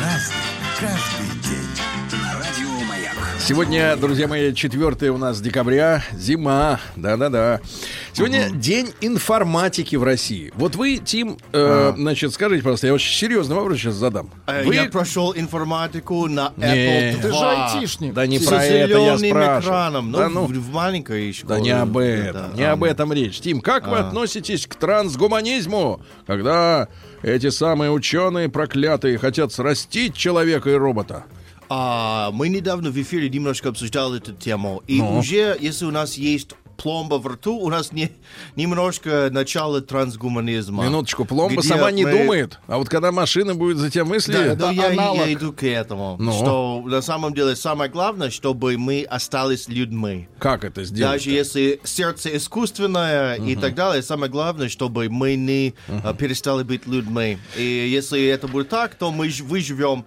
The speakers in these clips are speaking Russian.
Разный, каждый день. На радио Маяк. Сегодня, друзья мои, 4 у нас декабря. Зима, да-да-да. Сегодня день информатики в России. Вот вы, Тим, значит, скажите, пожалуйста, я очень серьезный вопрос сейчас задам. Вы... Я прошел информатику на Apple 2. Ты же айтишник. Да не про это я спрашиваю. Экраном, да, ну, в маленькой школе. Да не об этом, да, не об этом речь. Тим, как вы относитесь к трансгуманизму, когда эти самые ученые проклятые хотят срастить человека и робота? Мы недавно в эфире немножко обсуждали эту тему. И уже, если у нас есть пломба в рту, у нас немножко начало трансгуманизма. Минуточку, пломба сама не думает, а вот когда машина будет за тебя мысли... Я иду к этому, что на самом деле самое главное, чтобы мы остались людьми. Как это сделать? Даже если сердце искусственное и так далее, самое главное, чтобы мы не перестали быть людьми. И если это будет так, то мы выживем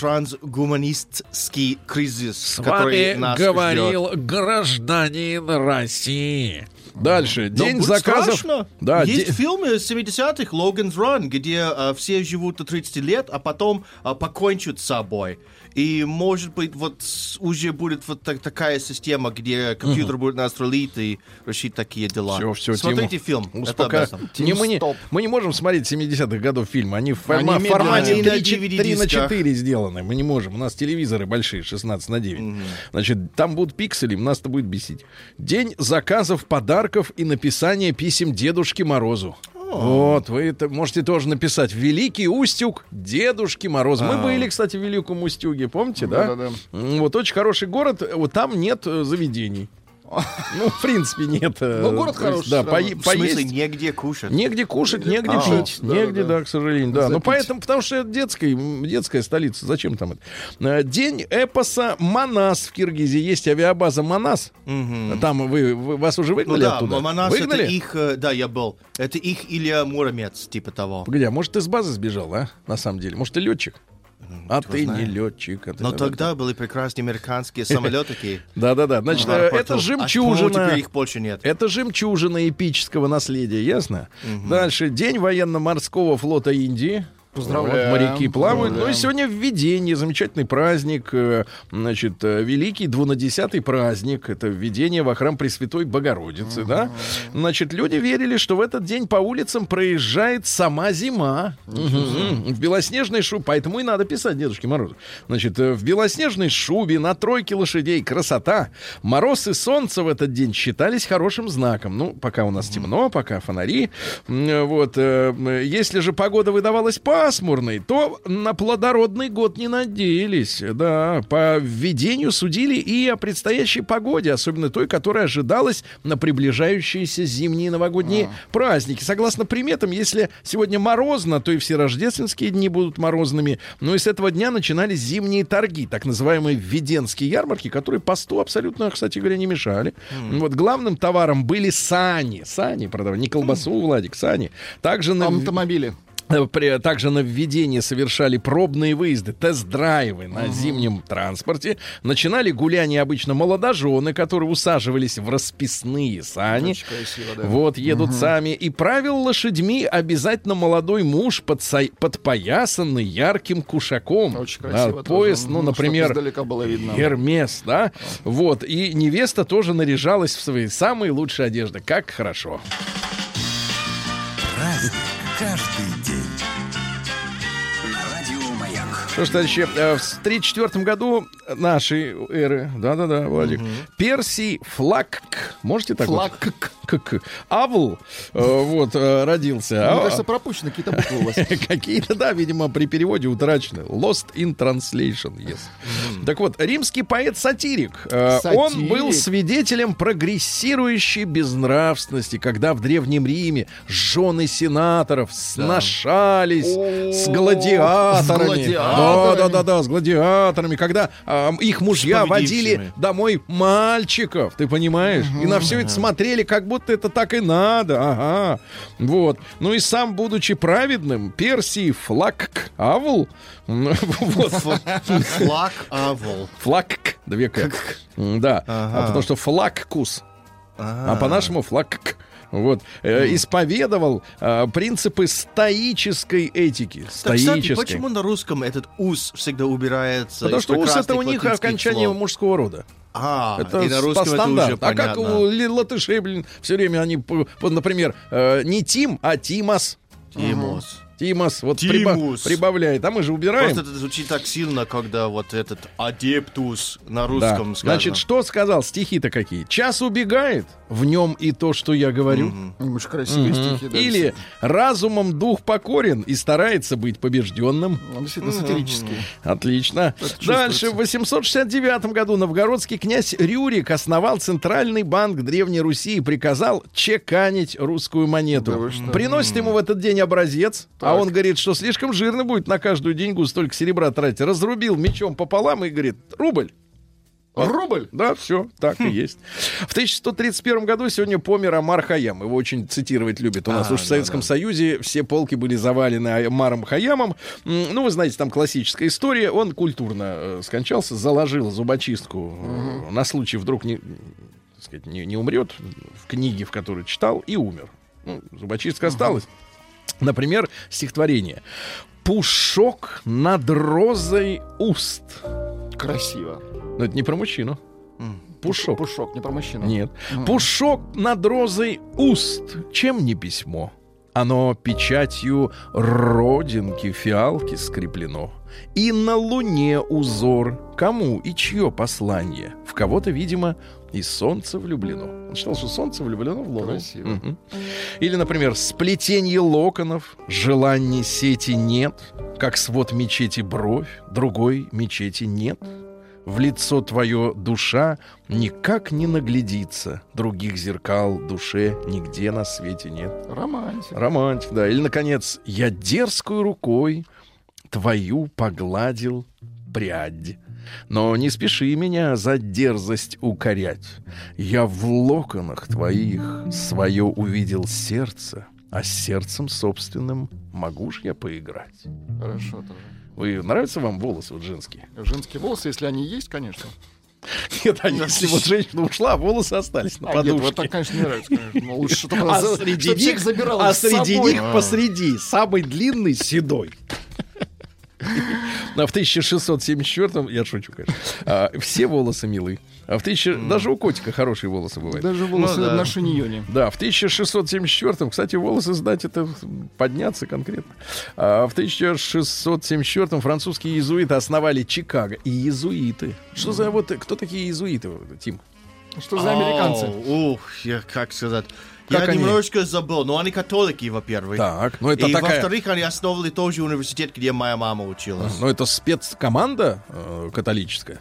трансгуманистский кризис, с который нас говорил ждет. Гражданин России. Дальше. День заказов. Да, есть фильмы 70-х «Logan's Run», где все живут до 30 лет, а потом покончат с собой. И, может быть, вот уже будет вот такая система, где компьютер будет нас рулить и решить такие дела. Все, смотрите, Тиму, фильм. Мы не можем смотреть 70-х годов фильмы. Они в формате 3:4 сделаны. Мы не можем. У нас телевизоры большие, 16:9. Значит, там будут пиксели, нас это будет бесить. День заказов, подарков и написания писем Дедушке Морозу. Вот, вы это можете тоже написать. Великий Устюг, Дедушке Мороз. Мы были, кстати, в Великом Устюге, помните, да? Вот очень хороший город, вот там нет заведений. Ну, в принципе, нет. Но город хороший. Да, в смысле, негде кушать. Негде кушать, негде пить. Негде, да, к сожалению. Да. Но поэтому, потому что это детская столица. Зачем там это? День эпоса Манас в Киргизии. Есть авиабаза Манас. Там вас уже выгнали оттуда? Манас, это их, да, я был. Это их Илья Муромец, типа того. Погоди, а может, ты с базы сбежал, а? На самом деле. Может, ты летчик? А ты не летчик. Но тогда были прекрасные американские самолеты. Да-да-да. Значит, это жемчужина. Теперь их больше нет. Это жемчужина эпического наследия, ясно? Дальше. День военно-морского флота Индии. Поздравляем. Вот моряки плавают. Ну и сегодня введение. Замечательный праздник. Значит, великий 20-й праздник. Это введение во храм Пресвятой Богородицы. Да? Значит, люди верили, что в этот день по улицам проезжает сама зима. В белоснежной шубе. Поэтому и надо писать Дедушке Морозу. Значит, в белоснежной шубе на тройке лошадей. Красота. Мороз и солнце в этот день считались хорошим знаком. Ну, пока у нас темно, пока фонари. Вот. Если же погода выдавалась пасмурный, то на плодородный год не надеялись. Да, по введению судили и о предстоящей погоде, особенно той, которая ожидалась на приближающиеся зимние новогодние праздники. Согласно приметам, если сегодня морозно, то и все рождественские дни будут морозными. Но и с этого дня начинались зимние торги, так называемые введенские ярмарки, которые посту абсолютно, кстати говоря, не мешали. Вот главным товаром были сани. Сани продавали, не колбасу, Владик, сани. Также на автомобили. Также на введение совершали пробные выезды, тест-драйвы на зимнем транспорте. Начинали гуляние обычно молодожены, которые усаживались в расписные сани. Красиво, да. Вот, едут сами. И правил лошадьми обязательно молодой муж, подпоясанный ярким кушаком. Очень красиво. Да, пояс, ну, например, Гермес, да? Вот. И невеста тоже наряжалась в свои самые лучшие одежды. Как хорошо. Праздник каждый день. Что ж, товарищи, в 1934 году нашей эры, да-да-да, Владик, Персий Флакк, можете так вот? Авл, вот, родился. Мне кажется, пропущены какие-то буквы у вас. Какие-то, да, видимо, при переводе утрачены. Lost in translation, yes. Так вот, римский поэт-сатирик. Он был свидетелем прогрессирующей безнравственности, когда в Древнем Риме жены сенаторов сношались с гладиаторами. гладиаторами. Да, с гладиаторами, когда их мужья водили домой мальчиков, ты понимаешь? И на все это смотрели, как будто это так и надо. Ага. Вот. Ну и сам, будучи праведным, Персий Флакк Авл. Флакк Авл. Флакк. Две К. Да. Потому что флаккус. А по-нашему флакк. Вот, исповедовал принципы стоической этики. Стоической. Кстати, почему на русском этот ус всегда убирается? Потому что ус — это у них окончание слов мужского рода. Это и на русском по стандарту. А понятно. Как у латышей, блин, все время они, например, не Тим, а Тимас. Тимос. Тимас, вот прибавляет. А мы же убираем. Просто это звучит так сильно, когда вот этот адептус на русском сказано. Значит, что сказал? Стихи-то какие? «Час убегает, в нем и то, что я говорю». Очень красивые стихи. Да, или «Разумом дух покорен и старается быть побежденным». Действительно сатирические. Отлично. Дальше. В 869 году новгородский князь Рюрик основал Центральный банк Древней Руси и приказал чеканить русскую монету. Да, приносит ему в этот день образец. А он говорит, что слишком жирно будет на каждую деньгу столько серебра тратить. Разрубил мечом пополам и говорит: рубль. Рубль? Да, все, так и есть. В 1131 году сегодня помер Амар Хаям. Его очень цитировать любят. У нас уж в Советском Союзе все полки были завалены Амаром Хаямом. Ну, вы знаете, там классическая история. Он культурно скончался, заложил зубочистку на случай, вдруг не умрет в книге, в которой читал, и умер. Ну, зубочистка осталась. Например, стихотворение «Пушок над розой уст». Красиво. Но это не про мужчину. Пушок. Пушок, не про мужчину. Нет. «Пушок над розой уст, чем не письмо? Оно печатью родинки фиалки скреплено. И на луне узор. Кому и чье послание? В кого-то, видимо, и солнце влюблено». Он считал, что солнце влюблено в луну. Красиво. Или, например, «Сплетенье локонов, желаний сети нет, как свод мечети бровь, другой мечети нет. В лицо твое душа никак не наглядится, других зеркал душе нигде на свете нет». Романтик. Романтик, да. Или, наконец, «Я дерзкую рукой твою погладил прядь. Но не спеши меня за дерзость укорять. Я в локонах твоих свое увидел сердце, а с сердцем собственным могу ж я поиграть». Хорошо тоже. Вы, нравятся вам волосы вот женские? Женские волосы, если они есть, конечно. Нет, а если вот женщина ушла, волосы остались на подушке. Нет, вот так, конечно, не нравится, конечно. Лучше, чтобы всех забирал. А среди них посреди самый длинный седой. А в 1674-м, я шучу, конечно, все волосы милы. А в даже у котика хорошие волосы бывают. Даже волосы на шиньоне. Да, в 1674-м, кстати, волосы, знаете, это подняться конкретно. А в 1674-м французские иезуиты основали Чикаго. И иезуиты. Что за вот... Кто такие иезуиты, Тим? Что за американцы? Как сказать... Я немножечко забыл, но они католики, во-первых. Так, ну это и такая... во-вторых, они основали тот же университет, где моя мама училась. Но это спецкоманда католическая?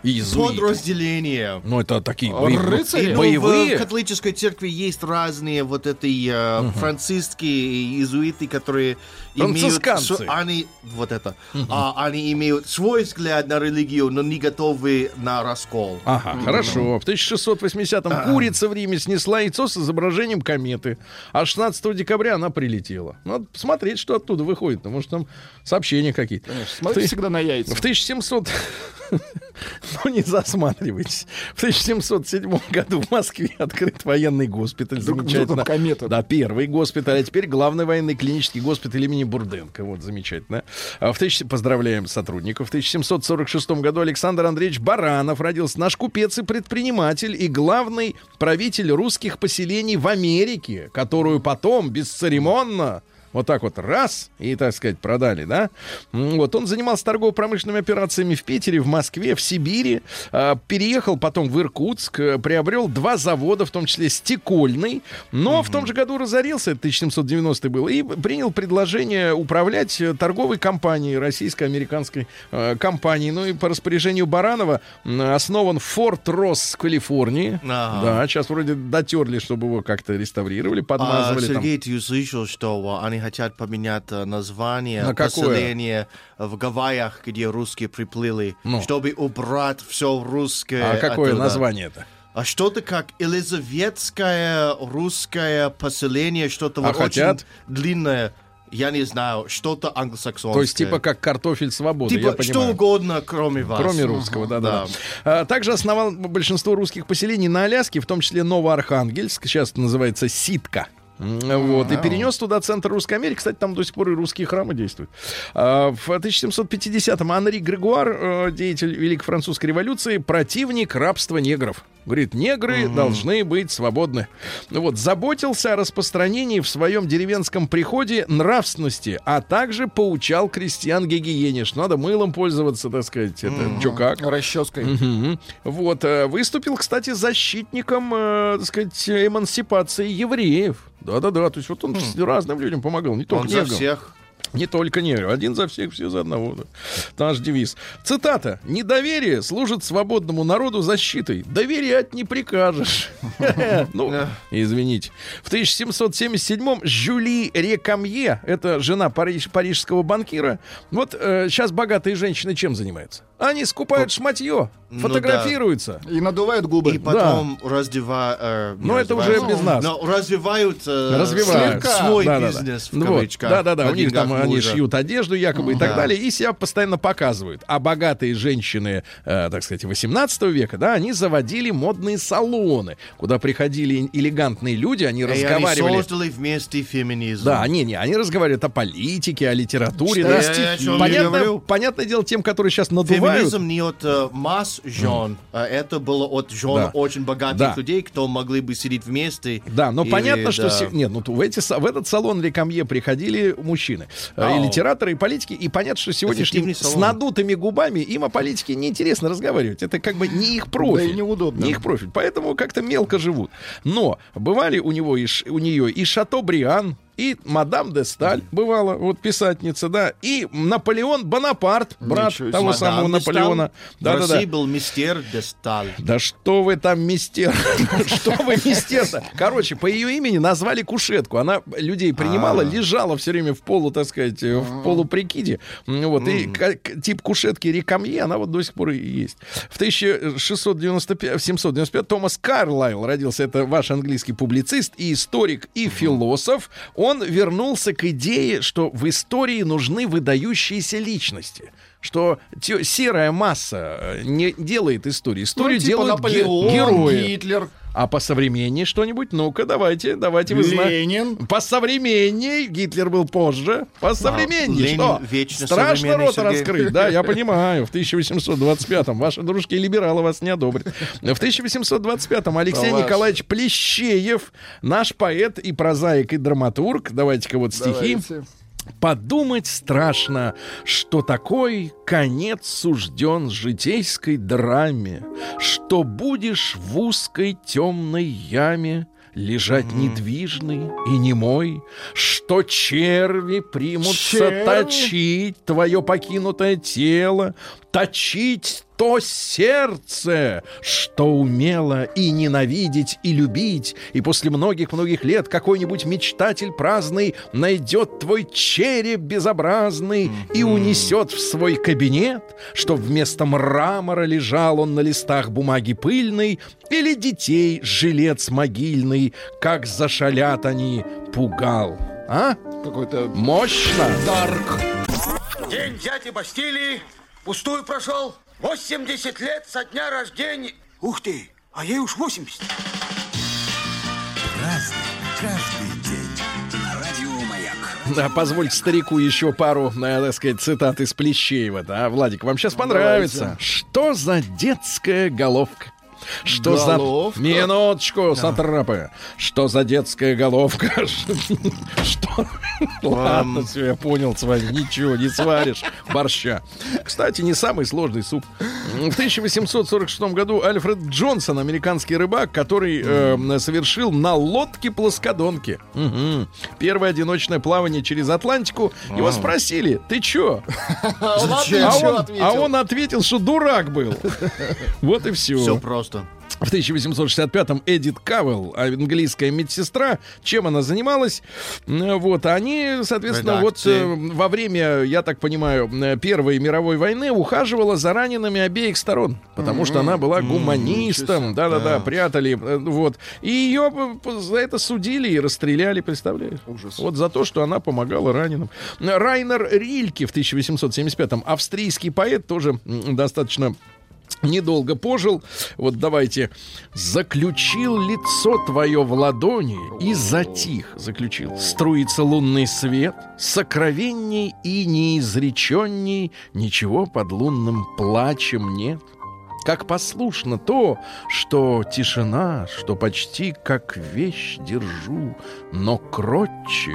Подразделение. Ну это такие рыцари. Боевые. В католической церкви есть разные вот эти франциские иезуиты, которые имеют... Они, вот это, они имеют свой взгляд на религию, но не готовы на раскол. Ага, хорошо. В 1680-м курица в Риме снесла яйцо с изображением кометы. А 16 декабря она прилетела. Надо посмотреть, что оттуда выходит. Потому что там сообщения какие-то. Смотрите всегда на яйца. В 1700... Ну, не засматривайтесь. В 1707 году в Москве открыт военный госпиталь. Замечательно. Да, первый госпиталь. А теперь главный военный клинический госпиталь имени Бурденко. Вот, замечательно. Поздравляем сотрудников. В 1746 году Александр Андреевич Баранов родился. Наш купец и предприниматель, и главный правитель русских поселений в Америке, которую потом бесцеремонно вот так вот раз и, так сказать, продали, да? Вот он занимался торгово-промышленными операциями в Питере, в Москве, в Сибири. Переехал потом в Иркутск, приобрел 2 завода, в том числе стекольный. Но в том же году разорился, это 1790 был, и принял предложение управлять торговой компанией, российско-американской компанией. Ну и по распоряжению Баранова основан Форт Росс в Калифорнии. Да, сейчас вроде дотерли, чтобы его как-то реставрировали, подмазывали. Сергей, ты услышал, что они они хотят поменять название поселения в Гавайях, где русские приплыли, чтобы убрать все русское. А какое оттуда название-то? А что-то как Елизаветское русское поселение, что-то вот очень длинное. Я не знаю, что-то англосаксонское. То есть типа как картофель свободы, типа, я понимаю. Что угодно, кроме вас. Кроме русского, да. Также основал большинство русских поселений на Аляске, в том числе Новоархангельск, сейчас это называется Ситка. Вот, и перенес туда центр Русской Америки. Кстати, там до сих пор и русские храмы действуют. В 1750-м Анри Григуар, деятель Великой Французской революции, противник рабства негров. Говорит, негры должны быть свободны. Вот, заботился о распространении в своем деревенском приходе нравственности, а также поучал крестьян гигиене, что надо мылом пользоваться, так сказать, это чукак. Расческой. Вот, выступил, кстати, защитником, так сказать, эмансипации евреев. Да-да-да, то есть вот он разным людям помогал, не только неграм. Он за всех. Не только неграм, один за всех, все за одного. Это наш девиз. Цитата. «Недоверие служит свободному народу защитой. Доверять не прикажешь». Ну, извините. В 1777-м Жюли Рекамье, это жена парижского банкира. Вот сейчас богатые женщины чем занимаются? Они скупают шматье, фотографируются. И надувают губы. И потом раздевают... Но это уже без нас. Но развивают свой бизнес, в кавычках. Да-да-да, у них там они шьют одежду якобы и так далее, и себя постоянно показывают. А богатые женщины, так сказать, 18 века, да, они заводили модные салоны, куда приходили элегантные люди, они разговаривали... они создали вместе феминизм. Да, они разговаривают о политике, о литературе. Понятное дело, тем, которые сейчас надувают... Феминизм не от масс жен, это было от жен очень богатых людей, кто могли бы сидеть вместе. Да, но понятно, что... Нет, ну в этот салон Рекамье приходили мужчины. И литераторы, и политики. И понятно, что сегодняшним с надутыми губами им о политике неинтересно разговаривать. Это как бы не их профиль. Да и неудобно. Не их профиль. Поэтому как-то мелко живут. Но бывали у нее и Шатобриан, и мадам де Сталь бывала, вот писательница, да, и Наполеон Бонапарт, брат того самого Наполеона. Да, в России был мистер де Сталь. Да что вы там мистер? Что вы мистер-то? Короче, по ее имени назвали кушетку. Она людей принимала, лежала все время в полу, так сказать, в полуприкиде. Вот, и тип кушетки Рекамье, она вот до сих пор и есть. В 1795 Томас Карлайл родился. Это ваш английский публицист и историк, и философ. Он вернулся к идее, что в истории нужны выдающиеся личности. Что серая масса не делает истории. Историю делают герои. Гитлер. А посовременнее что-нибудь? Ну-ка, давайте вы знаете. Ленин. Посовременнее. Гитлер был позже. Посовременнее. Что? Страшно рот Сергей раскрыть. Да, я понимаю. В 1825-м ваши дружки-либералы вас не одобрят. В 1825-м Алексей Николаевич Плещеев, наш поэт и прозаик, и драматург. Давайте-ка вот стихи. Подумать страшно, что такой конец сужден житейской драме, что будешь в узкой темной яме лежать недвижный и немой, что черви примутся точить твое покинутое тело, точить то сердце, что умело и ненавидеть, и любить. И после многих-многих лет какой-нибудь мечтатель праздный найдет твой череп безобразный и унесет в свой кабинет, чтоб вместо мрамора лежал он на листах бумаги пыльной, или детей жилец могильный, как зашалят они, пугал. А? Какой-то... Мощно! Дарк! День взятия Бастилии пустую прошел. 80 лет со дня рождения. Ух ты, а ей уж 80. Разный, каждый день. На радио Маяк. Да, позвольте старику еще пару, так сказать, цитат из Плещеева. Да, Владик, вам сейчас понравится. Что за детская головка? Что головка? За... Минуточку, сатрапы. Что за детская головка? Что? Ладно, все, я понял с вами. Ничего, не сваришь борща. Кстати, не самый сложный суп. В 1846 году Альфред Джонсон, американский рыбак, который совершил на лодке плоскодонки первое одиночное плавание через Атлантику. Его спросили, ты чё? А он ответил, что дурак был. Вот и все. Все просто. В 1865-м Эдит Кавелл, английская медсестра, чем она занималась? Вот, они, соответственно, редакции. Вот во время, я так понимаю, Первой мировой войны ухаживала за ранеными обеих сторон, потому что она была гуманистом, да-да-да, прятали, вот. И ее за это судили и расстреляли, представляешь? Ужас. Вот за то, что она помогала раненым. Райнер Рильке в 1875-м, австрийский поэт, тоже достаточно... недолго пожил. Вот давайте. Заключил лицо твое в ладони и затих, заключил. Струится лунный свет, сокровенней и неизреченней, ничего под лунным плачем нет. Как послушно то, что тишина, что почти как вещь держу, но кротче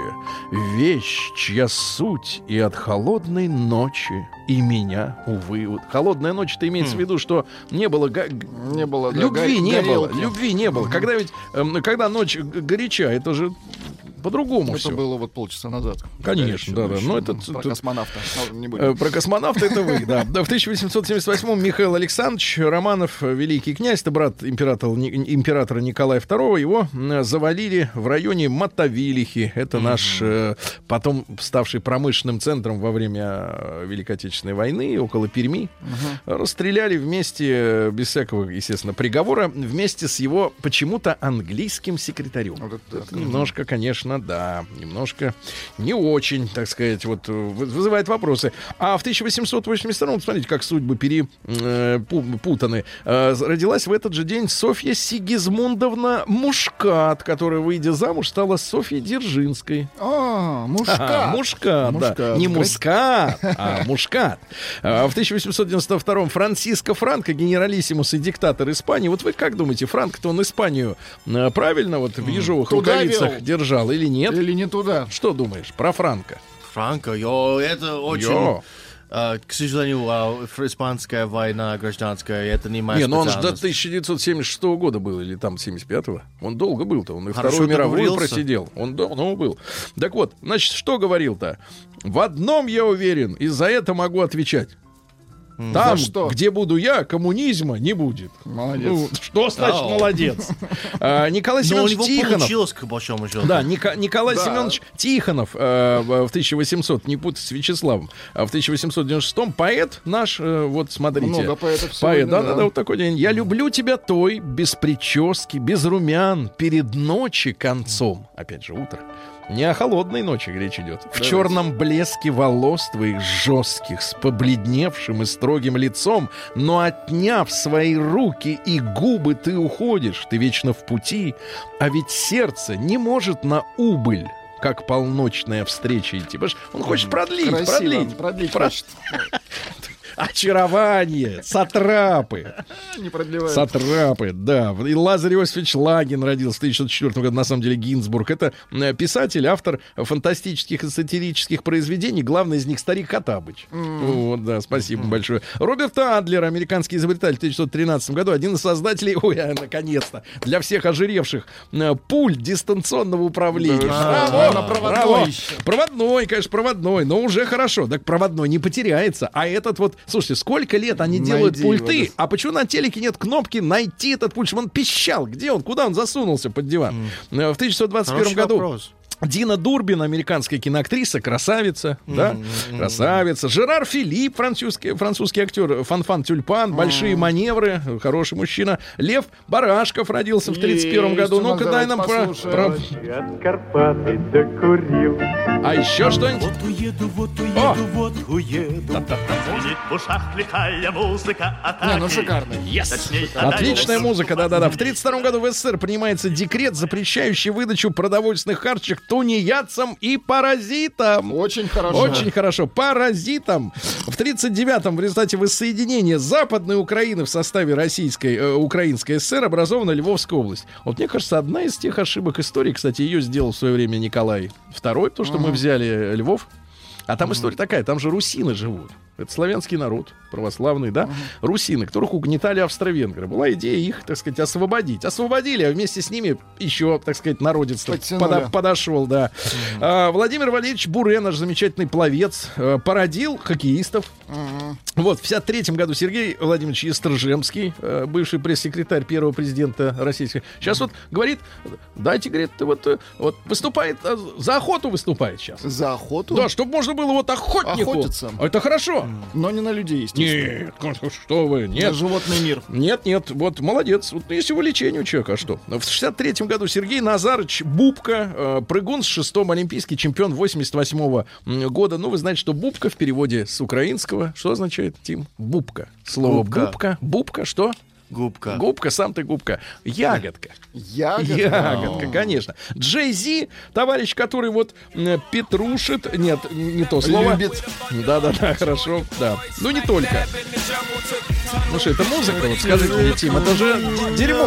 вещь, чья суть и от холодной ночи, и меня, увы. Вот холодная ночь-то имеется в виду, что не было, любви, не было, любви не было. Когда ведь, когда ночь горяча, это же по-другому это все. Это было вот полчаса назад. Конечно, да-да. Ну, про космонавта. Про космонавта это вы, да. В 1878-м Михаил Александрович Романов, великий князь, это брат императора Николая II, его завалили в районе Мотовилихи. Это наш потом ставший промышленным центром во время Великой Отечественной войны, около Перми. Расстреляли вместе, без всякого, естественно, приговора, вместе с его почему-то английским секретарем. Вот это немножко, конечно, да, немножко не очень, так сказать, вот вызывает вопросы. А в 1882-м, смотрите, как судьбы перепутаны, родилась в этот же день Софья Сигизмундовна Мушкат, которая, выйдя замуж, стала Софьей Дзержинской. Мушкат, да. Не Мускат, а Мушкат. В 1892-м Франциско Франко, генералиссимус и диктатор Испании. Вот вы как думаете, Франко-то он Испанию правильно вот в ежовых рукавицах держал? Или нет? Или не туда. Что думаешь про Франко? Франко, это очень... к сожалению, испанская война гражданская, это не моя специальность. Он же до 1976 года был, или там 75-го. Он долго был-то, он и Вторую мировую просидел. Он давно был. Так вот, значит, что говорил-то? В одном я уверен, и за это могу отвечать. Там, где буду я, коммунизма не будет. Молодец. Ну, что значит молодец? Николай Семенович Тихонов. К большому счету. Да, Николай Семенович Тихонов в 1800, не путать с Вячеславом, в 1896-м поэт наш, вот смотрите. Много поэтов сегодня, да, вот такой день. Я люблю тебя той, без прически, без румян, перед ночи концом. Опять же, утро. Не о холодной ночи речь идет. В черном блеске волос твоих жестких, с побледневшим и строгим лицом, но отняв свои руки и губы, ты уходишь, ты вечно в пути, а ведь сердце не может на убыль, как полночная встреча идти. Он хочет продлить. Очарование, сатрапы. Не продлевают. Сатрапы, да. И Лазарь Иосифович Лагин родился в 1904 году, на самом деле Гинзбург. Это писатель, автор фантастических и сатирических произведений. Главный из них — Старик Хоттабыч. Вот, да, спасибо большое. Роберт Адлер, американский изобретатель, в 1913 году, один из создателей, наконец-то, для всех ожиревших, пульт дистанционного управления. Браво! Проводной, конечно, проводной, но уже хорошо. Так проводной не потеряется. А этот вот, слушайте, сколько лет они делают пульты, его, да. А почему на телеке нет кнопки «найти этот пульт», чтобы он пищал, где он, куда он засунулся под диван? В 1921 году... Вопрос. Дина Дурбин, американская киноактриса, красавица, да, красавица. Жерар Филипп, французский актер, Фанфан Тюльпан, большие маневры, хороший мужчина. Лев Барашков родился в 31 году. Ну-ка, дай нам про... А еще что-нибудь? Вот уеду, вот уеду, вот уеду. Будет в ушах лихая музыка атаки. Шикарно. Отличная музыка, да-да-да. В 32 году в СССР принимается декрет, запрещающий выдачу продовольственных карточек тунеядцам и паразитам. Очень хорошо. Очень хорошо. Паразитам. В 1939-м в результате воссоединения Западной Украины в составе Украинской ССР образована Львовская область. Вот мне кажется, одна из тех ошибок истории, кстати, ее сделал в свое время Николай II, потому что мы взяли Львов. А там история такая, там же русины живут. Это славянский народ, православный, да? Русины, которых угнетали австро-венгры. Была идея их, так сказать, освободить. Освободили, а вместе с ними еще, так сказать, народец подошел, да. Владимир Валерьевич Буре, наш замечательный пловец, породил хоккеистов. Вот, в 1953 году Сергей Владимирович Естржемский, бывший пресс-секретарь первого президента российского, сейчас вот говорит, дайте, говорит, вот выступает, за охоту выступает сейчас. За охоту? Да, чтобы можно было вот охотнику. Охотиться. Это хорошо. Но не на людей, естественно. Нет, что вы, нет. На животный мир. Нет, нет, вот молодец. Вот есть увлечение у человека, а что? В 1963 году Сергей Назарыч Бубка, прыгун с шестом, олимпийский чемпион 1988 года. Ну, вы знаете, что Бубка в переводе с украинского, что значит? Тим, бубка. Слово бубка. Бубка. Бубка что? Губка. Губка, сам ты губка. Ягодка. Ягодка. Ягодка, конечно. Джей-Зи, товарищ, который вот петрушит. Нет, не то слово. Любит. Да-да-да, хорошо. Да. Ну, не только. Ну что, это музыка? Вот скажите мне, Тим, это же дерьмо.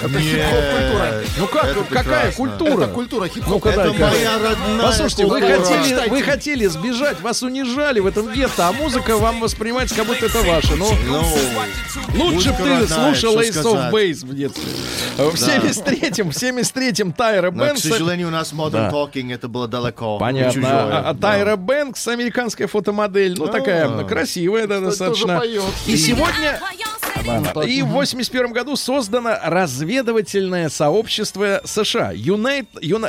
Это хип-хоп-культура. Ну как, какая культура? Это культура хип-хоп. Это моя родная. Послушайте, вы хотели сбежать, вас унижали в этом гетто, а музыка вам воспринимается, как будто это ваша. Ну, лучше бы ты слушал Ace of Base в детстве. В 73-м Тайра Бэнкс. К сожалению, у нас Modern Talking это было далеко. Понятно. А Тайра Бэнкс, американская фотомодель, ну такая красивая достаточно. И сегодня... И в 1981 году создано разведывательное сообщество США.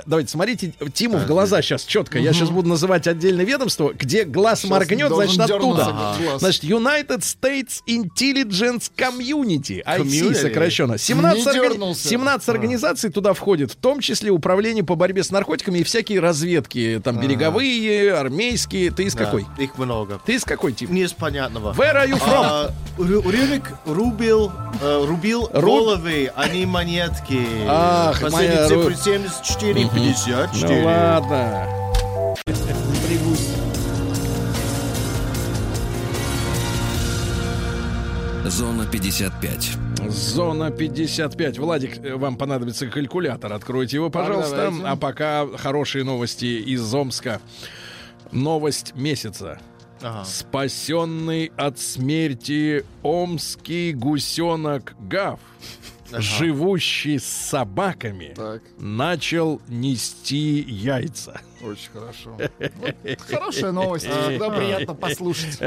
Давайте, смотрите Тиму в глаза сейчас четко. Я сейчас буду называть отдельное ведомство, где глаз сейчас моргнет, значит, оттуда. Значит, United States Intelligence Community, IC сокращенно. 17 организаций туда входит, в том числе управление по борьбе с наркотиками и всякие разведки, там, береговые, армейские. Ты из какой? Их много. Ты из какой, Тим? Не из понятного. Where are you from? Рубил головы, а не монетки. Ах, последняя цифра 74,54. Ну ладно. Зона 55. Зона 55. Владик, вам понадобится калькулятор. Откройте его, пожалуйста. А пока хорошие новости из Омска. Новость месяца. Ага. Спасенный от смерти омский гусенок Гав, живущий с собаками, начал нести яйца. Очень хорошо. Вот, хорошая новость. Всегда приятно послушать.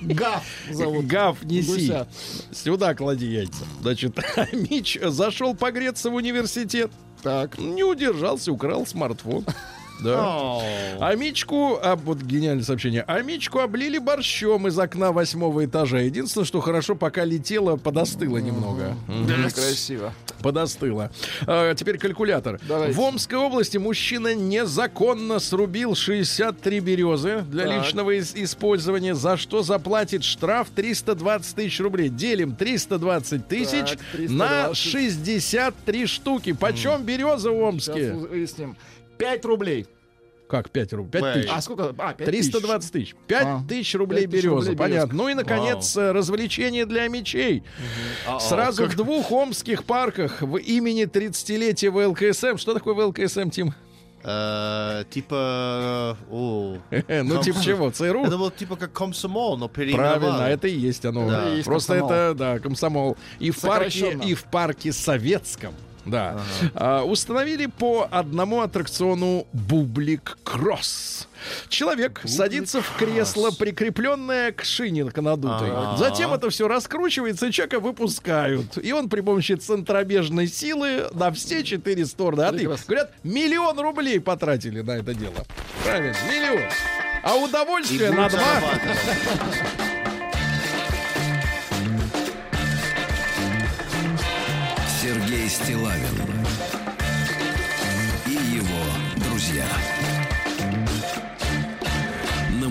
Гав зовут. Гав, неси. Гуся. Сюда клади яйца. Значит, Мич зашел погреться в университет. Так. Не удержался, украл смартфон. Да. Амичку, вот гениальное сообщение. Амичку облили борщом из окна 8-го этажа. Единственное, что хорошо, пока летела, подостыла немного. Красиво. Подостыла. Теперь калькулятор. Давайте. В Омской области мужчина незаконно срубил 63 березы для личного использования, за что заплатит штраф 320 тысяч рублей. Делим 320 тысяч на 63 штуки. Почем береза в Омске? Сейчас выясним. 5 рублей. Как 5 рублей? 5 тысяч. А сколько? 320 тысяч. 5 тысяч рублей береза. Понятно. Ну и, наконец, развлечение для мечей. Сразу в двух омских парках в имени 30-летия ВЛКСМ. Что такое ВЛКСМ, Тим? Типа... Ну, типа чего? ЦРУ? Это было типа как комсомол, но переименовали. Правильно, это и есть оно. Просто это, да, комсомол. И в парке Советском. Да. Установили по одному аттракциону «Бублик-кросс». Человек садится в кресло, прикрепленное к шине надутой. Затем это все раскручивается, и человека выпускают. И он при помощи центробежной силы на все 4 стороны. А ты, говорят, 1 миллион рублей потратили на это дело. Правильно, 1 миллион. А удовольствие на 2. Сергей Стиллавин и его друзья.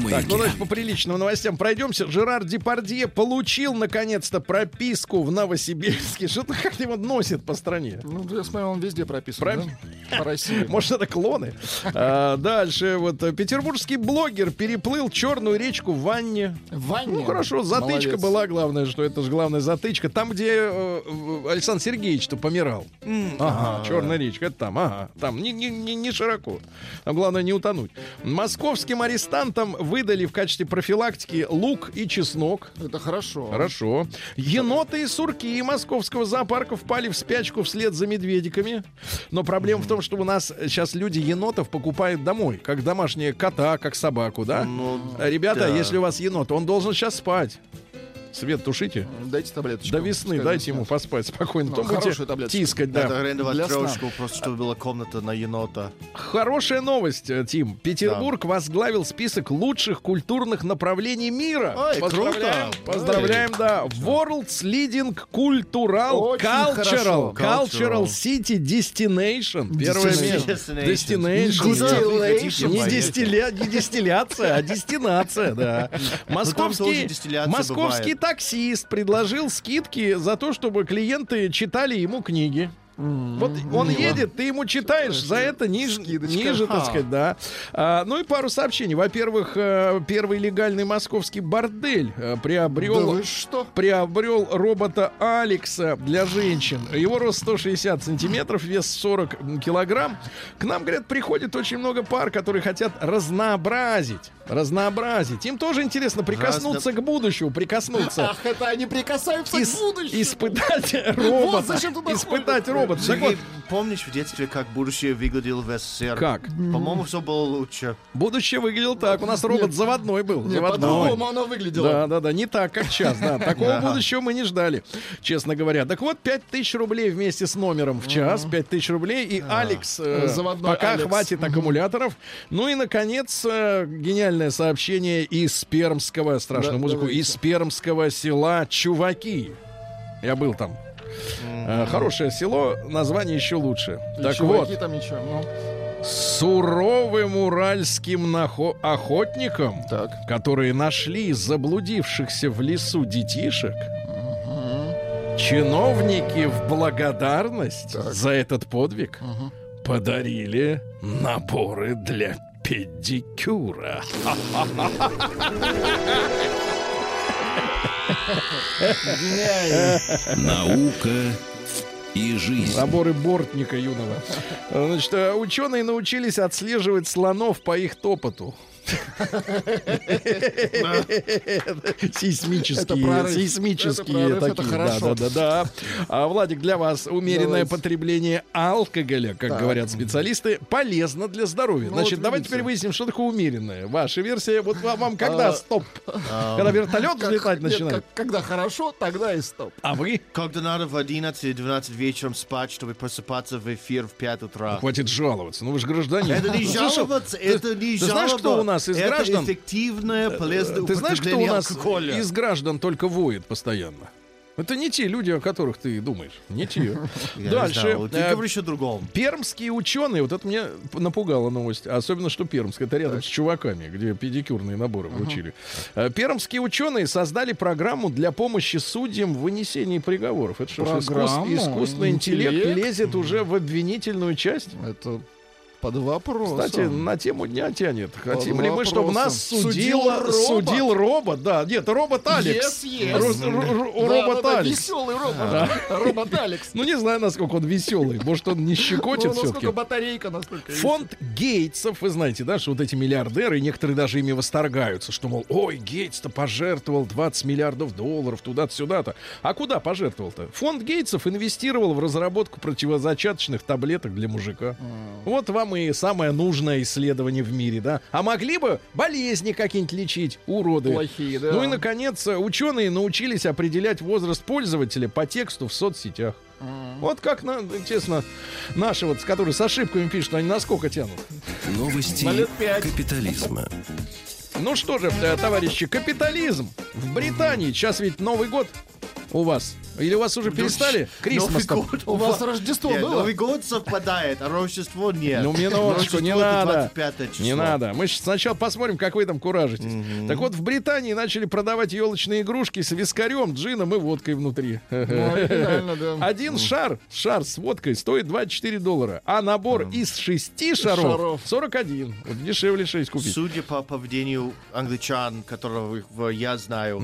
Так, ну давайте по приличным новостям пройдемся. Жерар Депардье получил наконец-то прописку в Новосибирске. Что-то как-то его носит по стране. Ну, я смотрю, он везде прописан. Да? По России. Может, это клоны? Дальше. Вот петербургский блогер переплыл черную речку в ванне. В ванне? Ну, хорошо. Затычка была, главное, что это же главная затычка. Там, где Александр Сергеевич-то помирал. Ага, черная речка. Это там, ага. Там не широко. Там главное не утонуть. Московским арестантам вы выдали в качестве профилактики лук и чеснок. Это хорошо. Хорошо. Еноты и сурки московского зоопарка впали в спячку вслед за медведиками. Но проблема в том, что у нас сейчас люди енотов покупают домой, как домашнего кота, как собаку, да? Ну, ребята, да. Если у вас енот, он должен сейчас спать. Свет тушите. Дайте таблеточку. До весны дайте ему поспать спокойно. Потом будете тискать. Да. Надо арендовать трешку, просто чтобы была комната на енота. Хорошая новость, Тим. Петербург возглавил список лучших культурных направлений мира. Ой, поздравляем, круто. Поздравляем, да. World's Leading Cultural Cultural City Destination. Первое место. Destination. Не дистилляция, а дестинация, да. Московский таксист предложил скидки за то, чтобы клиенты читали ему книги. Вот он едет, ты ему читаешь, за это ниже, так сказать, да. Ну и пару сообщений. Во-первых, первый легальный московский бордель приобрел робота Алекса для женщин. Его рост 160 сантиметров, вес 40 килограмм. К нам, говорят, приходит очень много пар, которые хотят разнообразить. Им тоже интересно прикоснуться к будущему, Ах, это они прикасаются к будущему. Испытать робота. Испытать робота. Ты помнишь в детстве, как будущее выглядело в СССР? Как? По-моему, все было лучше. Будущее выглядело так. У нас робот заводной был. По-другому оно выглядело. Да. Не так, как сейчас. Да. Такого будущего мы не ждали, честно говоря. Так вот, 5000 рублей вместе с номером в час. 5000 рублей. И Алекс, пока хватит аккумуляторов. Ну и, наконец, гениальное сообщение из пермского, страшную музыку, из пермского села Чуваки. Я был там. Хорошее село, название еще лучше. И так вот, там ничего, суровым уральским охотникам, которые нашли заблудившихся в лесу детишек, чиновники в благодарность за этот подвиг подарили наборы для педикюра. Наука и жизнь. Заборы бортника юного. Значит, ученые научились отслеживать слонов по их топоту. Сейсмические такие. Да. Владик, для вас умеренное потребление алкоголя, как говорят специалисты, полезно для здоровья. Значит, давайте теперь выясним, что такое умеренное. Ваша версия, вот вам когда стоп? Когда вертолет взлетать начинает? Когда хорошо, тогда и стоп. А вы? Когда надо в 11-12 вечером спать, чтобы просыпаться в эфир в 5 утра. Хватит жаловаться, ну вы же гражданин. Это не жаловаться, это не жаловаться. Ты знаешь, кто у нас из граждан? Эффективное, полезное. Ты знаешь, кто у нас алкоголя из граждан только воет постоянно? Это не те люди, о которых ты думаешь. Не те. Дальше. Ты говоришь о другом. Пермские ученые, вот это меня напугала новость, особенно, что Пермск, это рядом с Чуваками, где педикюрные наборы вручили. Пермские ученые создали программу для помощи судьям в вынесении приговоров. Это что, искусственный интеллект лезет уже в обвинительную часть? Это... Под вопрос. Кстати, на тему дня тянет. Хотим ли мы, чтобы нас судил робот? Да, нет, робот Алекс. Робот Алекс. Веселый робот. Робот Алекс. Ну, не знаю, насколько он веселый. Может, он не щекотит все-таки. Фонд Гейтсов, вы знаете, да, что вот эти миллиардеры, некоторые даже ими восторгаются, что, мол, ой, Гейтс-то пожертвовал $20 миллиардов туда-то, сюда-то. А куда пожертвовал-то? Фонд Гейтсов инвестировал в разработку противозачаточных таблеток для мужика. Вот вам и самое нужное исследование в мире, да? А могли бы болезни какие-нибудь лечить, уроды. Плохие, да. Ну и, наконец, ученые научились определять возраст пользователя по тексту в соцсетях. Вот как, честно, наши вот, которые с ошибками пишут, они насколько тянут. Новости капитализма. Ну что же, товарищи, капитализм в Британии. Сейчас ведь Новый год у вас. Или у вас уже перестали? Крисмас там. У вас Рождество было? Новый год совпадает, а Рождество нет. Ну, минуточку, не надо. Не надо. Мы сначала посмотрим, как вы там куражитесь. Так вот, в Британии начали продавать елочные игрушки с вискарем, джином и водкой внутри. Один шар с водкой стоит $24, а набор из 6 шаров 41. Вот дешевле 6 купить. Судя по поведению англичан, которого я знаю,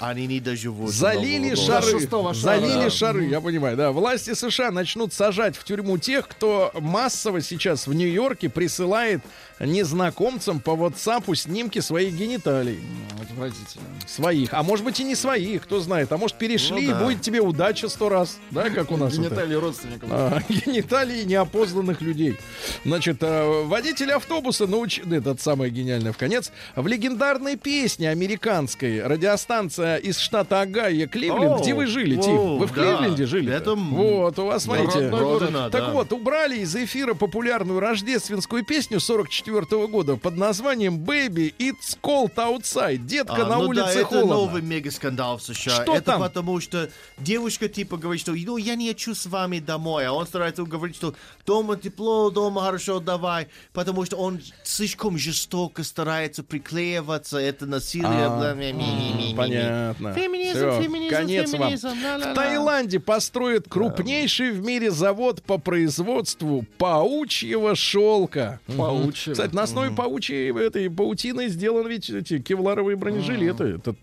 Залили шары. Залили шары, я понимаю, да. Власти США начнут сажать в тюрьму тех, кто массово сейчас в Нью-Йорке присылает незнакомцам по WhatsApp снимки своих гениталий. Отвратительно. Своих. А может быть и не своих, кто знает. А может перешли, ну, да, и будет тебе удача 100 раз. Да, как у нас. Гениталии родственников. Гениталии неопознанных людей. Значит, водитель автобуса научил... Этот самый гениальный, в конец. В легендарной песне американской радиостанция из штата Огайо, Кливленд, где вы жили, Тим? Вы в Кливленде жили? Вот, у вас, смотрите. Родина, так вот, убрали из эфира популярную рождественскую песню 44-го года под названием «Baby, it's cold outside». Детка, на улице холодно. Это новый мегаскандал в США. Что это там? Потому что девушка типа говорит, что ну, я не хочу с вами домой. А он старается говорить, что дома тепло, дома хорошо, давай. Потому что он слишком жестоко старается приклеиваться. Это насилие. Понятно. Феминизм, всё, феминизм, конец феминизм. Вам. В Таиланде построят крупнейший в мире завод по производству паучьего шелка. Паучьего. Кстати, на основе паучьей этой паутины сделаны ведь эти кевларовые бронежилеты. Это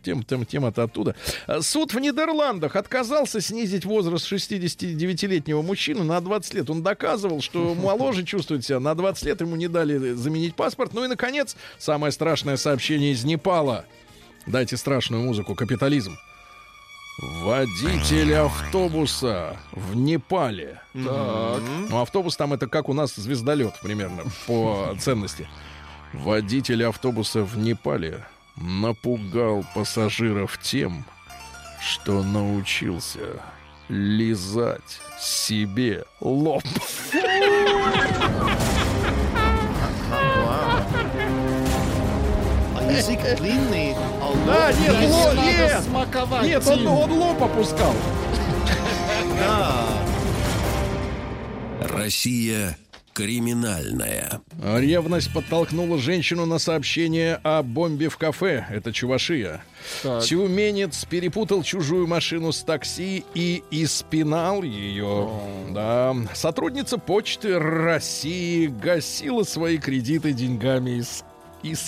тема-то оттуда. Суд в Нидерландах отказался снизить возраст 69-летнего мужчины на 20 лет. Он доказывал, что моложе чувствует себя. На 20 лет ему не дали заменить паспорт. Ну и, наконец, самое страшное сообщение из Непала. Дайте страшную музыку, капитализм. Водитель автобуса в Непале. Так. Ну, автобус там это как у нас звездолет примерно по ценности. Водитель автобуса в Непале напугал пассажиров тем, что научился лизать себе лоб. Язык длинный, а лоб... Да, нет, надо смаковать. Нет, он лоб опускал. Россия криминальная. Ревность подтолкнула женщину на сообщение о бомбе в кафе. Это Чувашия. Так. Тюменец перепутал чужую машину с такси и испинал ее. Да. Сотрудница Почты России гасила свои кредиты деньгами из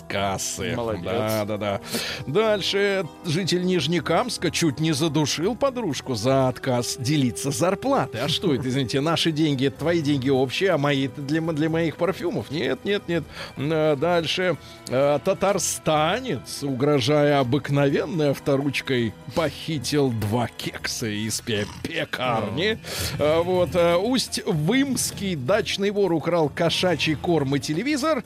кассы. Молодец. Да. Дальше. Житель Нижнекамска чуть не задушил подружку за отказ делиться зарплатой. А что это, извините, наши деньги, это твои деньги общие, а мои для моих парфюмов? Нет. Дальше. Татарстанец, угрожая обыкновенной авторучкой, похитил 2 кекса из пекарни. Вот. Усть-Вымский дачный вор украл кошачий корм и телевизор.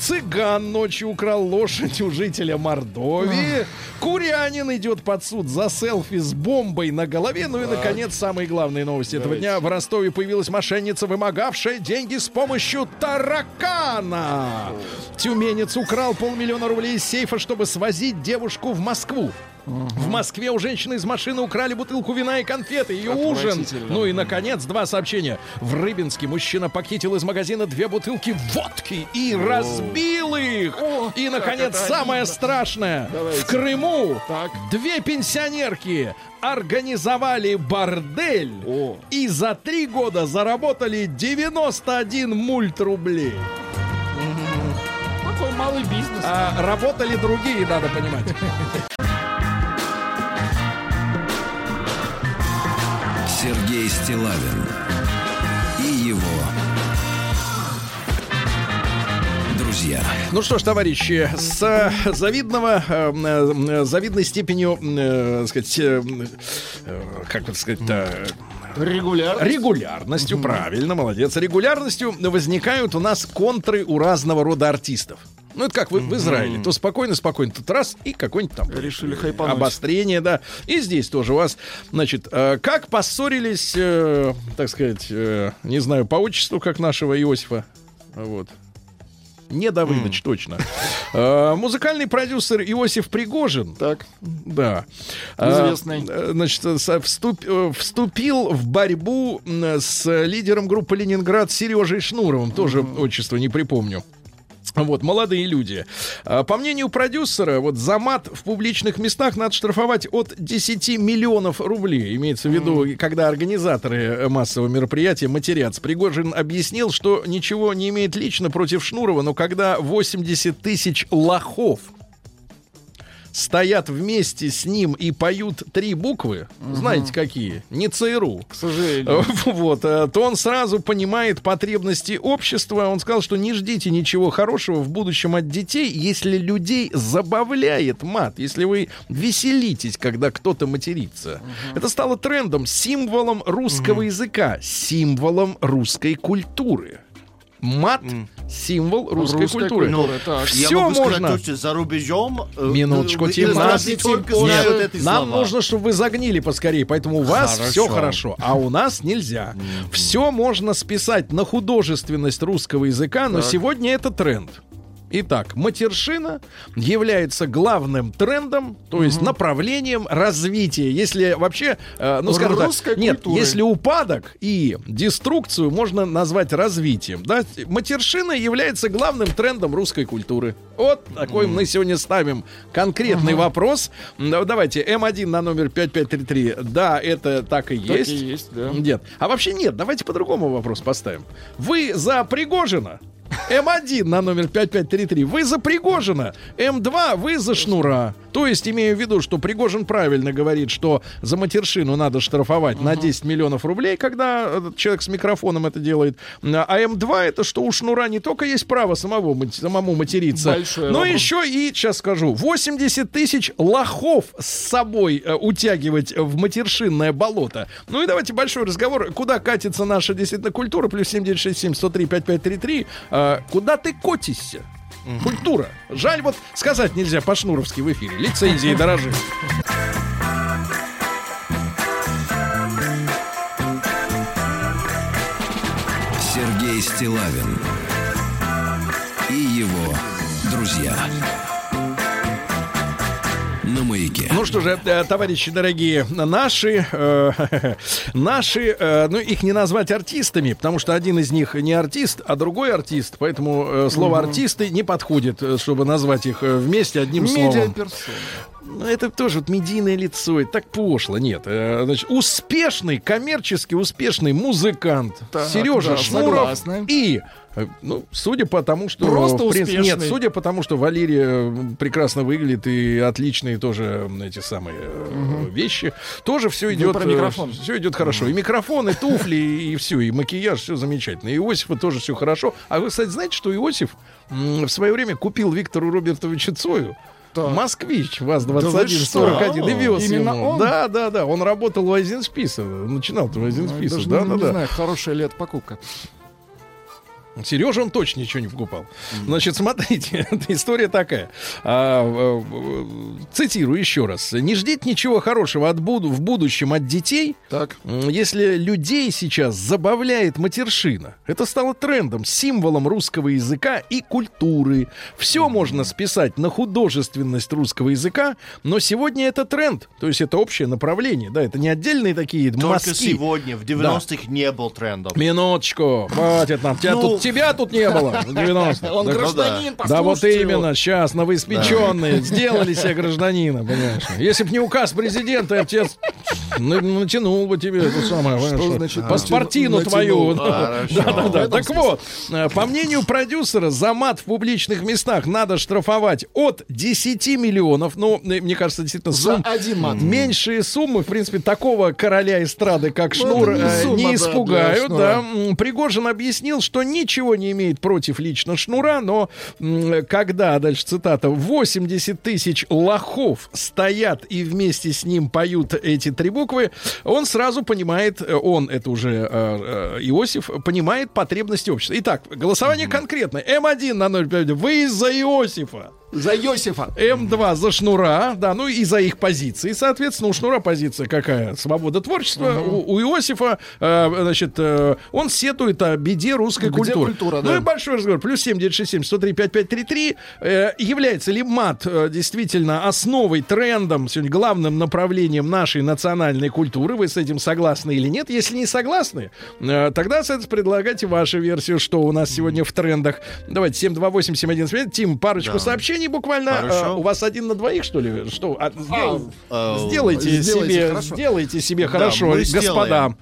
Цыган ночью украл лошадь у жителя Мордовии. Курянин идет под суд за селфи с бомбой на голове. Ну и, наконец, самые главные новости этого дня. В Ростове появилась мошенница, вымогавшая деньги с помощью таракана. Тюменец украл 500 000 рублей из сейфа, чтобы свозить девушку в Москву. В Москве у женщины из машины украли бутылку вина и конфеты, ее ужин. Ну и, наконец, 2 сообщения. В Рыбинске мужчина похитил из магазина 2 бутылки водки и разбил их. И, наконец, самое страшное. В Крыму 2 пенсионерки организовали бордель и за 3 года заработали 91 мульт рублей. Какой малый бизнес. Работали другие, надо понимать. Сергей Стиллавин и его друзья. Ну что ж, товарищи, с завидной степенью, регулярностью, правильно, молодец, регулярностью возникают у нас контры у разного рода артистов. Ну, это как в Израиле. То спокойно, тут раз, и какой-нибудь там решили хайпануть. Обострение, да. И здесь тоже у вас, значит, как поссорились, так сказать, не знаю, по отчеству, как нашего Иосифа. Вот. Не Давыдыч, точно. Музыкальный продюсер Иосиф Пригожин. Так. Да. Известный. Значит, вступил в борьбу с лидером группы «Ленинград» Сережей Шнуровым. Тоже отчество не припомню. Вот, молодые люди. По мнению продюсера, вот за мат в публичных местах надо штрафовать от 10 миллионов рублей. Имеется в виду, когда организаторы массового мероприятия матерятся. Пригожин объяснил, что ничего не имеет лично против Шнурова, но когда 80 тысяч лохов стоят вместе с ним и поют три буквы, знаете какие, не ЦРУ, к сожалению, вот, то он сразу понимает потребности общества. Он сказал, что не ждите ничего хорошего в будущем от детей, если людей забавляет мат, если вы веселитесь, когда кто-то матерится. Это стало трендом, символом русского языка, символом русской культуры. Мат — символ русской культуры. Все можно. Сказать, за рубежом... Минуточку, нам нужно, чтобы вы загнили поскорее, поэтому у вас все хорошо, а у нас нельзя. Все можно списать на художественность русского языка, но сегодня это тренд. Итак, матершина является главным трендом, то есть направлением развития. Если вообще, ну скажем так, нет, если упадок и деструкцию можно назвать развитием, да, матершина является главным трендом русской культуры. Вот такой мы сегодня ставим конкретный вопрос. Давайте, М1 на номер 5533. Да, это так и есть. Так и есть, да. Нет. А вообще нет, давайте по-другому вопрос поставим. Вы за Пригожина? М1 на номер 5533. Вы за Пригожина. М2 вы за Шнура. То есть, имею в виду, что Пригожин правильно говорит, что за матершину надо штрафовать на 10 миллионов рублей, когда человек с микрофоном это делает. А М2 это что у Шнура не только есть право самому материться, большое, но еще и, сейчас скажу, 80 тысяч лохов с собой утягивать в матершинное болото. Ну и давайте большой разговор. Куда катится наша действительно культура? Плюс 7967-103-5533. Куда ты котишься? Культура. Жаль, вот сказать нельзя по-шнуровски в эфире. Лицензии дорожи. Сергей Стиллавин и его друзья. Ну что же, товарищи дорогие, наши, ну их не назвать артистами, потому что один из них не артист, а другой артист, поэтому слово артисты не подходит, чтобы назвать их вместе одним словом. Медиаперсона. Это тоже вот медийное лицо, это так пошло, нет. Значит, успешный, коммерчески успешный музыкант Сережа Шнуров согласны. И, ну, судя по тому, что... Просто успешный. Нет, судя по тому, что Валерия прекрасно выглядит и отличные тоже эти самые вещи, тоже все идет... Про микрофон. Все идет хорошо. И микрофон, и туфли, и все, и макияж, все замечательно. И Иосифа тоже все хорошо. А вы, кстати, знаете, что Иосиф в свое время купил Виктору Робертовичу Цою «Москвич» ВАЗ-2141 да и вез ему. Да-да-да, он работал в Айзеншписе, начинал-то в Айзеншписе. Да, да, да. Хорошая лет покупка. Сережа, он точно ничего не покупал. Значит, смотрите, история такая. Цитирую еще раз. Не ждите ничего хорошего в будущем от детей, так. Если людей сейчас забавляет матершина. Это стало трендом, символом русского языка и культуры. Все можно списать на художественность русского языка, но сегодня это тренд. То есть это общее направление. Да, это не отдельные такие только мазки. Только сегодня, в 90-х не был трендом. Минуточку. Хватит нам. Тебя тут не было в 90-х. Он гражданин, послушайте. Да вот именно, сейчас новоиспеченные сделали себе гражданина, понимаешь. Если бы не указ президента, я бы тебе натянул бы тебе это самое. Что значит? Паспортину твою. Да-да-да. Так вот, по мнению продюсера, за мат в публичных местах надо штрафовать от 10 миллионов. Ну, мне кажется, действительно, за один мат. Меньшие суммы, в принципе, такого короля эстрады, как Шнур, не испугают. Пригожин объяснил, что ничего не имеет против лично Шнура, но когда, дальше цитата, 80 тысяч лохов стоят и вместе с ним поют эти три буквы, он сразу понимает, он, это уже Иосиф, понимает потребности общества. Итак, голосование конкретное. М1 на 0,5. Вы за Иосифа. За Иосифа. М2 за Шнура, да, ну и за их позиции, соответственно, у Шнура позиция какая? Свобода творчества. У Иосифа, значит, он сетует о беде русской культуры. Культура, да. Ну и большой разговор. Плюс 7967-103-5533. Является ли мат действительно основой, трендом, сегодня главным направлением нашей национальной культуры? Вы с этим согласны или нет? Если не согласны, тогда, соответственно, предлагайте вашу версию, что у нас сегодня в трендах. Давайте 728-71. Тим, парочку сообщений. Не буквально у вас один на двоих, что ли? Что? Сделайте себе хорошо, да, господа.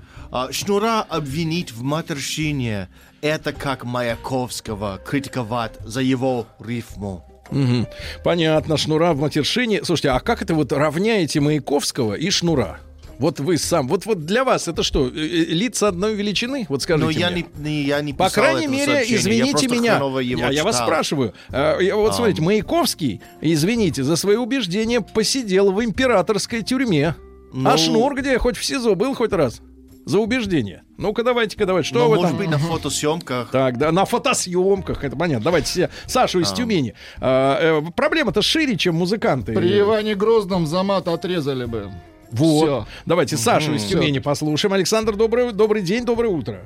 Шнура обвинить в матерщине — это как Маяковского критиковать за его рифму. Угу. Понятно, Шнура в матершине. Слушайте, а как это вот равняете Маяковского и Шнура? Вот вы сам, вот для вас это что, лица одной величины? Вот скажите. Но я мне. Я не писал. По крайней мере, сообщение. Извините меня. Я вас спрашиваю. Смотрите, Маяковский, извините, за свои убеждения посидел в императорской тюрьме. Ну... А Шнур где? Хоть в СИЗО был хоть раз? За убеждение. Ну-ка, давайте. Что вы там? Может быть, на фотосъемках. Так, да, на фотосъемках, это понятно. Давайте Сашу из Тюмени. Проблема-то шире, чем музыканты. При Иване Грозном за мат отрезали бы. Вот. Всё. Давайте Сашу из Тюмени послушаем. Александр, добрый день, доброе утро.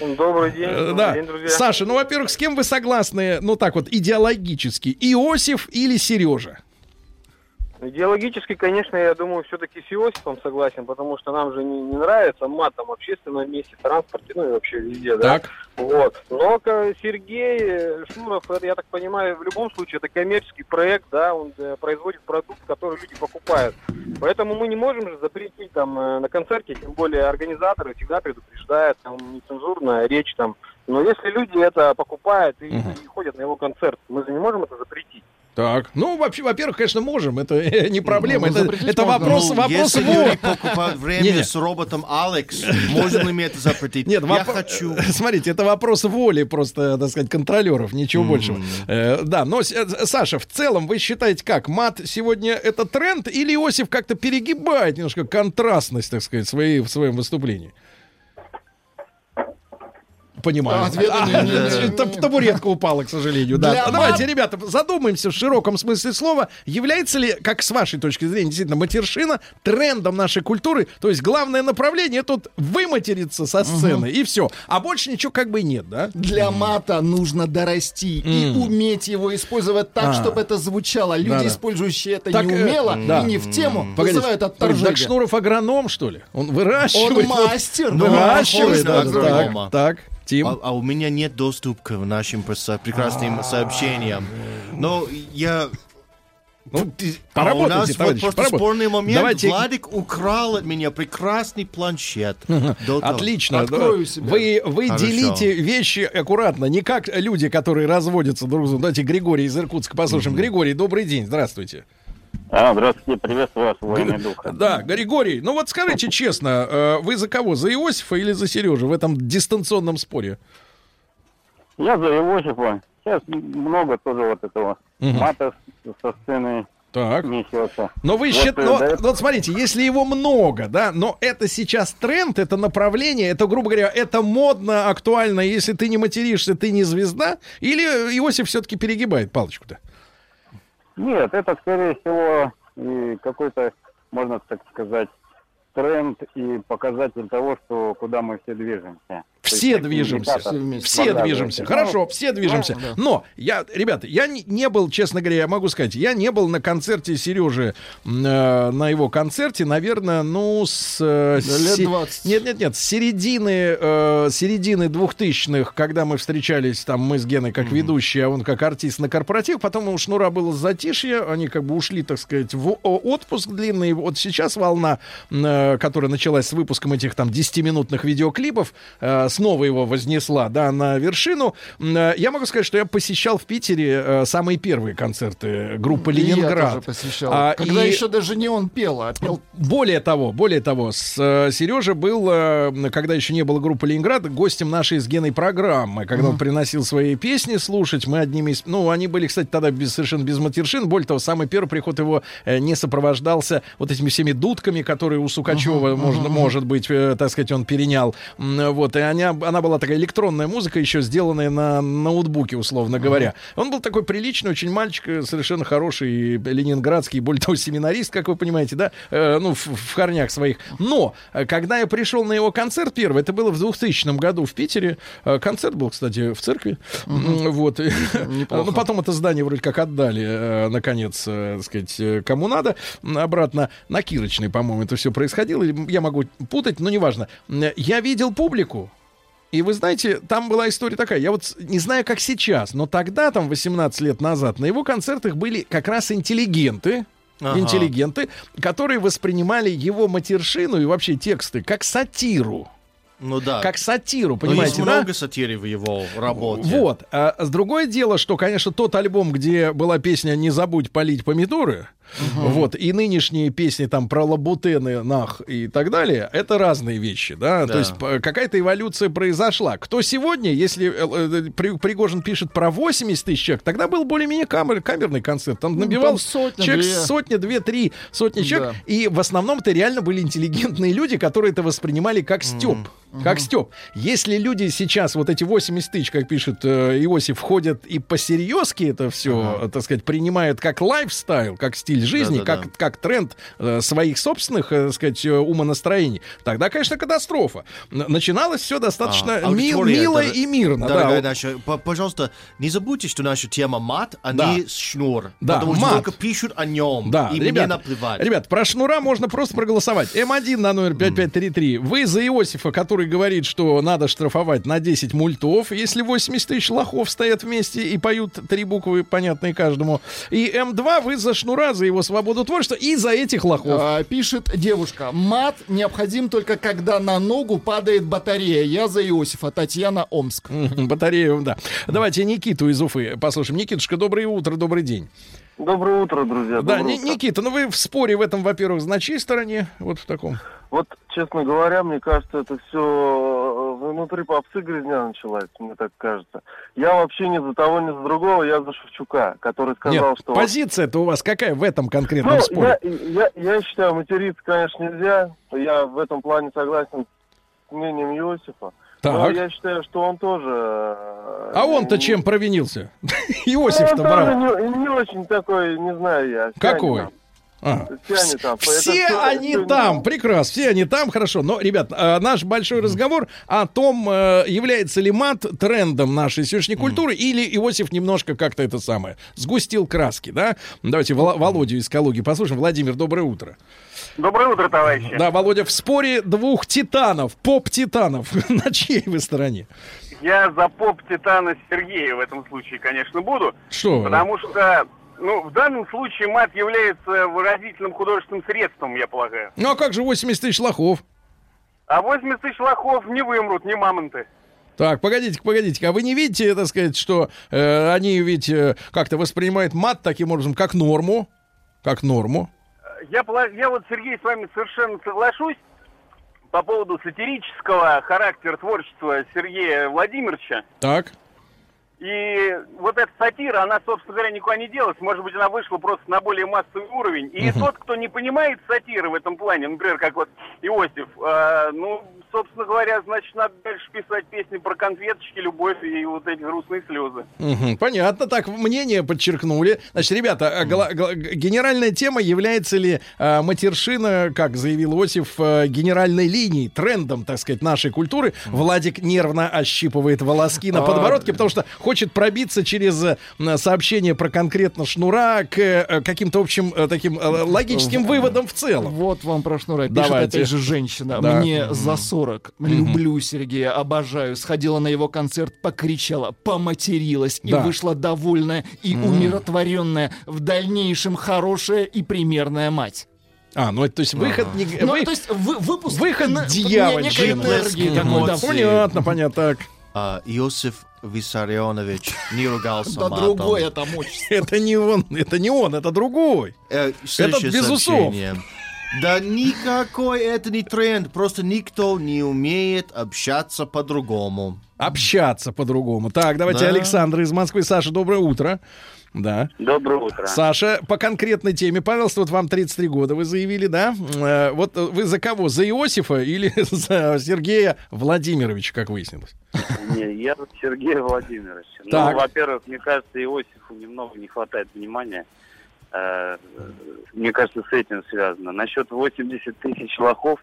Добрый день, добрый день, друзья. Саша, во-первых, с кем вы согласны, так вот, идеологически? Иосиф или Сережа? Идеологически, конечно, я думаю, все-таки с Иосифом согласен, потому что нам же не нравится матом в общественном месте, транспорте, и вообще везде, да? Так. Вот. Но Сергей Шнуров, я так понимаю, в любом случае, это коммерческий проект, да, он производит продукт, который люди покупают. Поэтому мы не можем же запретить на концерте, тем более организаторы всегда предупреждают, нецензурная речь . Но если люди это покупают и ходят на его концерт, мы же не можем это запретить. Так, вообще, во-первых, конечно, можем, это не проблема, это вопрос вора. Если люди покупают время с роботом Алекс, можно ли это запретить? Нет, я хочу. Смотрите, это вопрос воли просто, так сказать, контролеров, ничего большего. Да, но, Саша, в целом вы считаете как, мат сегодня это тренд или Иосиф как-то перегибает немножко контрастность, так сказать, в своем выступлении? Понимаю. Табуретка упала, к сожалению. Да. Давайте, ребята, задумаемся в широком смысле слова. Является ли, как с вашей точки зрения, действительно матершина трендом нашей культуры? То есть главное направление тут выматериться со сцены, и все. А больше ничего как бы нет, да? Для мата нужно дорасти и уметь его использовать так, чтобы это звучало. Люди, использующие это неумело и не в тему, вызывают отторжение. Так Шнуров агроном, что ли? Он выращивает. Он мастер. Выращивает. Так. А у меня нет доступа к нашим прекрасным сообщениям. Но я... Поработайте, товарищи. Вот просто спорный момент. Давайте... Владик украл от меня прекрасный планшет. Отлично. Открою себя. Вы делите вещи аккуратно. Не как люди, которые разводятся друг с другом. Давайте Григорий из Иркутска послушаем. Григорий, добрый день. Здравствуйте. Здравствуйте, приветствую вас, воины духа. Да, Григорий, скажите честно, вы за кого, за Иосифа или за Сережу в этом дистанционном споре? Я за Иосифа. Сейчас много тоже этого мата со сцены. Так. Но вы считаете, смотрите, если его много, да, но это сейчас тренд, это направление, это, грубо говоря, это модно, актуально, если ты не материшься, ты не звезда, или Иосиф все-таки перегибает палочку-то? Нет, это, скорее всего, и какой-то, можно так сказать, тренд и показатель того, что куда мы все движемся. Все движемся. Все движемся. Хорошо, все движемся. Но, ребята, я не был, честно говоря, я могу сказать, я не был на концерте Сережи, на его концерте, наверное, лет 20. Нет, середины 2000-х, когда мы встречались, мы с Геной как ведущий, а он как артист на корпоратив, потом у Шнура было затишье, они как бы ушли, так сказать, в отпуск длинный. Вот сейчас волна, которая началась с выпуском этих 10-минутных видеоклипов, снова его вознесла, на вершину. Я могу сказать, что я посещал в Питере самые первые концерты группы «Ленинград». Я тоже посещал. Когда еще даже не он пел, а пел... Более того, Сережа был, когда еще не было группы «Ленинград», гостем нашей с Геной программы. Когда он приносил свои песни слушать, мы одними из... они были, кстати, тогда совершенно без матершин. Более того, самый первый приход его не сопровождался вот этими всеми дудками, которые у Сукачева, может быть, так сказать, он перенял. И она была такая электронная музыка, еще сделанная на ноутбуке, условно говоря. Он был такой приличный, очень мальчик, совершенно хороший, ленинградский, более того, семинарист, как вы понимаете, да? В корнях своих. Но, когда я пришел на его концерт первый, это было в 2000 году в Питере. Концерт был, кстати, в церкви. Потом это здание вроде как отдали, наконец, так сказать, кому надо. Обратно на Кирочной, по-моему, это все происходило. Я могу путать, но неважно. Я видел публику. И вы знаете, там была история такая, я не знаю, как сейчас, но тогда, 18 лет назад, на его концертах были как раз интеллигенты, которые воспринимали его матершину и вообще тексты как сатиру. Ну да. Как сатиру, понимаете, есть много сатиры в его работе. Вот. А другое дело, что, конечно, тот альбом, где была песня «Не забудь полить помидоры», вот, и нынешние песни там про лабутены, нах и так далее, это разные вещи, да? Да. То есть какая-то эволюция произошла. Кто сегодня, если Пригожин пишет про 80 тысяч человек, тогда был более-менее камерный концерт. Там набивал там сотни, две-три сотни человек, да. И в основном это реально были интеллигентные люди, которые это воспринимали как стёб. Как стёб. Если люди сейчас, вот эти 80 тысяч, как пишет Иосиф, входят и посерьёзки это все, так сказать, принимают как лайфстайл, как стиль жизни, как тренд своих собственных, так сказать, умонастроений, тогда, конечно, катастрофа. Начиналось все достаточно мило и мирно. Дорогая наша, пожалуйста, не забудьте, что наша тема мат, а не шнур. Да, потому что только пишут о нем. Да, и ребят, мне наплевать. Ребят, про шнура можно просто проголосовать. М1 на номер 5533. Вы за Иосифа, который говорит, что надо штрафовать на 10 мультов, если 80 тысяч лохов стоят вместе и поют три буквы, понятные каждому. И М2 вы за шнура, за его свободу творчества и за этих лохов. Пишет девушка. Мат необходим только когда на ногу падает батарея. Я за Иосифа. Татьяна, Омск. Батарею, да. Давайте Никиту из Уфы послушаем. Никитушка, доброе утро, добрый день. Доброе утро, друзья. Да, Никита, ну вы в споре в этом, во-первых, на чьей стороне? Вот в таком. Вот, честно говоря, мне кажется, это все внутри попсы грязня началась, мне так кажется. Я вообще ни за того, ни за другого, я за Шевчука, который сказал, нет, что... позиция-то у вас какая в этом конкретном споре? Я считаю, материться, конечно, нельзя. Я в этом плане согласен с мнением Иосифа. Так. Но я считаю, что он тоже... А он-то чем провинился? Иосиф-то брал. Не очень такой, не знаю я. Какой? Все они там, прекрасно, все они там, хорошо. Но, ребят, наш большой разговор о том, является ли мат трендом нашей сегодняшней культуры, или Иосиф немножко как-то это самое сгустил краски, да? Давайте Володю из Калуги послушаем. Владимир, доброе утро. Доброе утро, товарищи. Да, Володя, в споре двух титанов, поп-титанов, на чьей вы стороне? Я за поп-титана Сергея в этом случае, конечно, буду. Что? Потому что... ну, в данном случае мат является выразительным художественным средством, я полагаю. Ну, а как же 80 тысяч лохов? А 80 тысяч лохов не вымрут, не мамонты. Так, погодите, а вы не видите, так сказать, что они ведь как-то воспринимают мат таким образом, как норму? Как норму? Я вот, Сергей, с вами совершенно соглашусь по поводу сатирического характера творчества Сергея Владимировича. Так. И вот эта сатира, она, собственно говоря, никуда не делась. Может быть, она вышла просто на более массовый уровень. И тот, кто не понимает сатиры в этом плане, например, как вот Иосиф, ну, собственно говоря, значит, надо дальше писать песни про конфеточки, любовь и вот эти грустные слезы. Понятно, так мнение подчеркнули. Значит, ребята, генеральная тема, является ли матершина, как заявил Иосиф, генеральной линией, трендом, так сказать, нашей культуры. Владик нервно ощипывает волоски на подбородке, потому что хочет пробиться через сообщение про конкретно шнура к каким-то общим таким логическим выводам в целом. Вот вам про шнура. Пишет опять же женщина. Да. Мне за 40. Люблю Сергея, обожаю. Сходила на его концерт, покричала, поматерилась и вышла довольная и умиротворенная. В дальнейшем хорошая и примерная мать. А, ну это, то есть, выход... Ну, то есть, выход дьявольщины. Понятно, так. Иосиф Виссарионович не ругался матом. Да другой это мощь. Это не он, это другой. Это без усов. Да никакой это не тренд, просто никто не умеет общаться по-другому. Так, давайте Александр из Москвы. Саша, доброе утро. Да. Доброе утро. Саша, по конкретной теме, пожалуйста, вот вам 33 года вы заявили, да? Вот вы за кого? За Иосифа или за Сергея Владимировича, как выяснилось? Не, я за Сергея Владимировича. Ну, во-первых, мне кажется, Иосифу немного не хватает внимания. Мне кажется, с этим связано. Насчет 80 тысяч лохов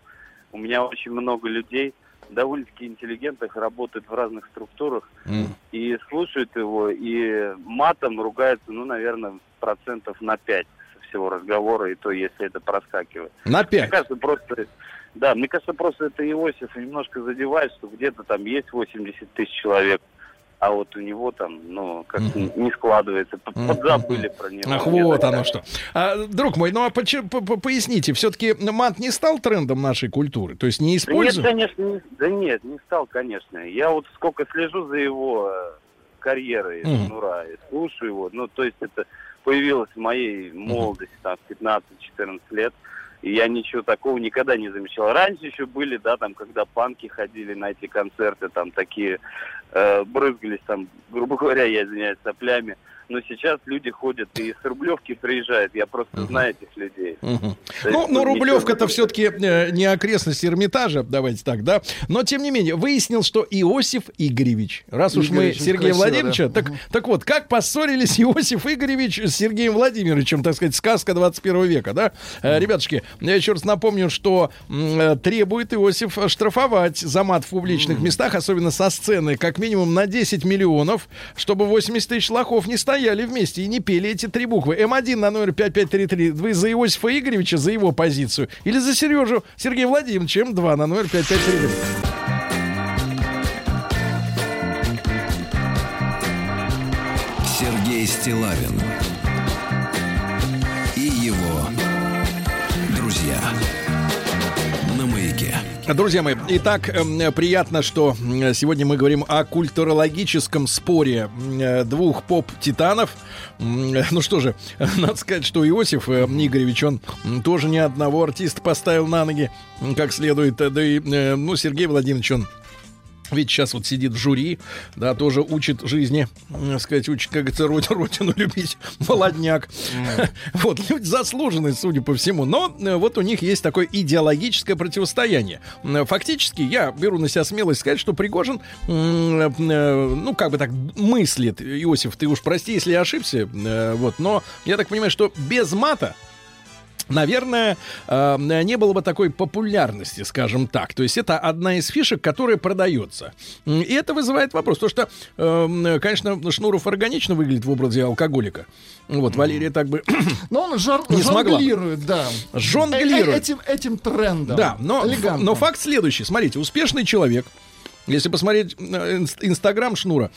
у меня очень много людей, довольно-таки интеллигентных, работают в разных структурах и слушают его, и матом ругаются, ну, наверное, 5% со всего разговора, и то, если это проскакивает. На 5? Мне кажется, просто это Иосиф немножко задевает, что где-то там есть 80 тысяч человек, а вот у него там, ну, как не складывается, подзабыли про него. Ах, вот оно что. Друг мой, ну а поясните, все-таки мат не стал трендом нашей культуры? То есть не используем? Да нет, конечно, не стал, конечно. Я вот сколько слежу за его карьерой, Шнура, слушаю его, ну, то есть это появилось в моей молодости, там, 15-14 лет. И я ничего такого никогда не замечал. Раньше еще были, да, там, когда панки ходили на эти концерты, там такие брызгались, там, грубо говоря, я извиняюсь, соплями. Но сейчас люди ходят и из Рублевки приезжают. Я просто знаю этих людей. Ну, Рублевка-то все-таки не окрестность Эрмитажа, давайте так, да. Но, тем не менее, выяснил, что Иосиф Игоревич. Раз уж мы Сергея Владимировича... Так вот, как поссорились Иосиф Игоревич с Сергеем Владимировичем, так сказать, сказка 21 века, да? Ребятушки, я еще раз напомню, что требует Иосиф штрафовать за мат в публичных местах, особенно со сцены, как минимум на 10 миллионов, чтобы 80 тысяч лохов не стояли вместе и не пели эти три буквы. М1 на номер 5533. Вы за Иосифа Игоревича, за его позицию? Или за Сережу Сергея Владимировича? М2 на номер 5533. Сергей Стиллавин и его друзья. Друзья мои, итак, приятно, что сегодня мы говорим о культурологическом споре двух поп-титанов. Ну что же, надо сказать, что Иосиф Игоревич, он тоже ни одного артиста поставил на ноги как следует. Да и, ну, Сергей Владимирович, он ведь сейчас вот сидит в жюри, да, тоже учит жизни, так сказать, учит, как говорится, родину любить, молодняк. Вот, люди заслуженные, судя по всему. Но вот у них есть такое идеологическое противостояние. Фактически, я беру на себя смелость сказать, что Пригожин, ну, как бы так мыслит. Иосиф, ты уж прости, если я ошибся, вот, но я так понимаю, что без мата, наверное, не было бы такой популярности, скажем так. То есть это одна из фишек, которая продается. И это вызывает вопрос. Потому что, конечно, Шнуров органично выглядит в образе алкоголика. Вот, Валерия так бы но он не смогла. Жонглирует, да. Жонглирует. Этим трендом. Да, но факт следующий. Смотрите, успешный человек. Если посмотреть Инстаграм Шнура,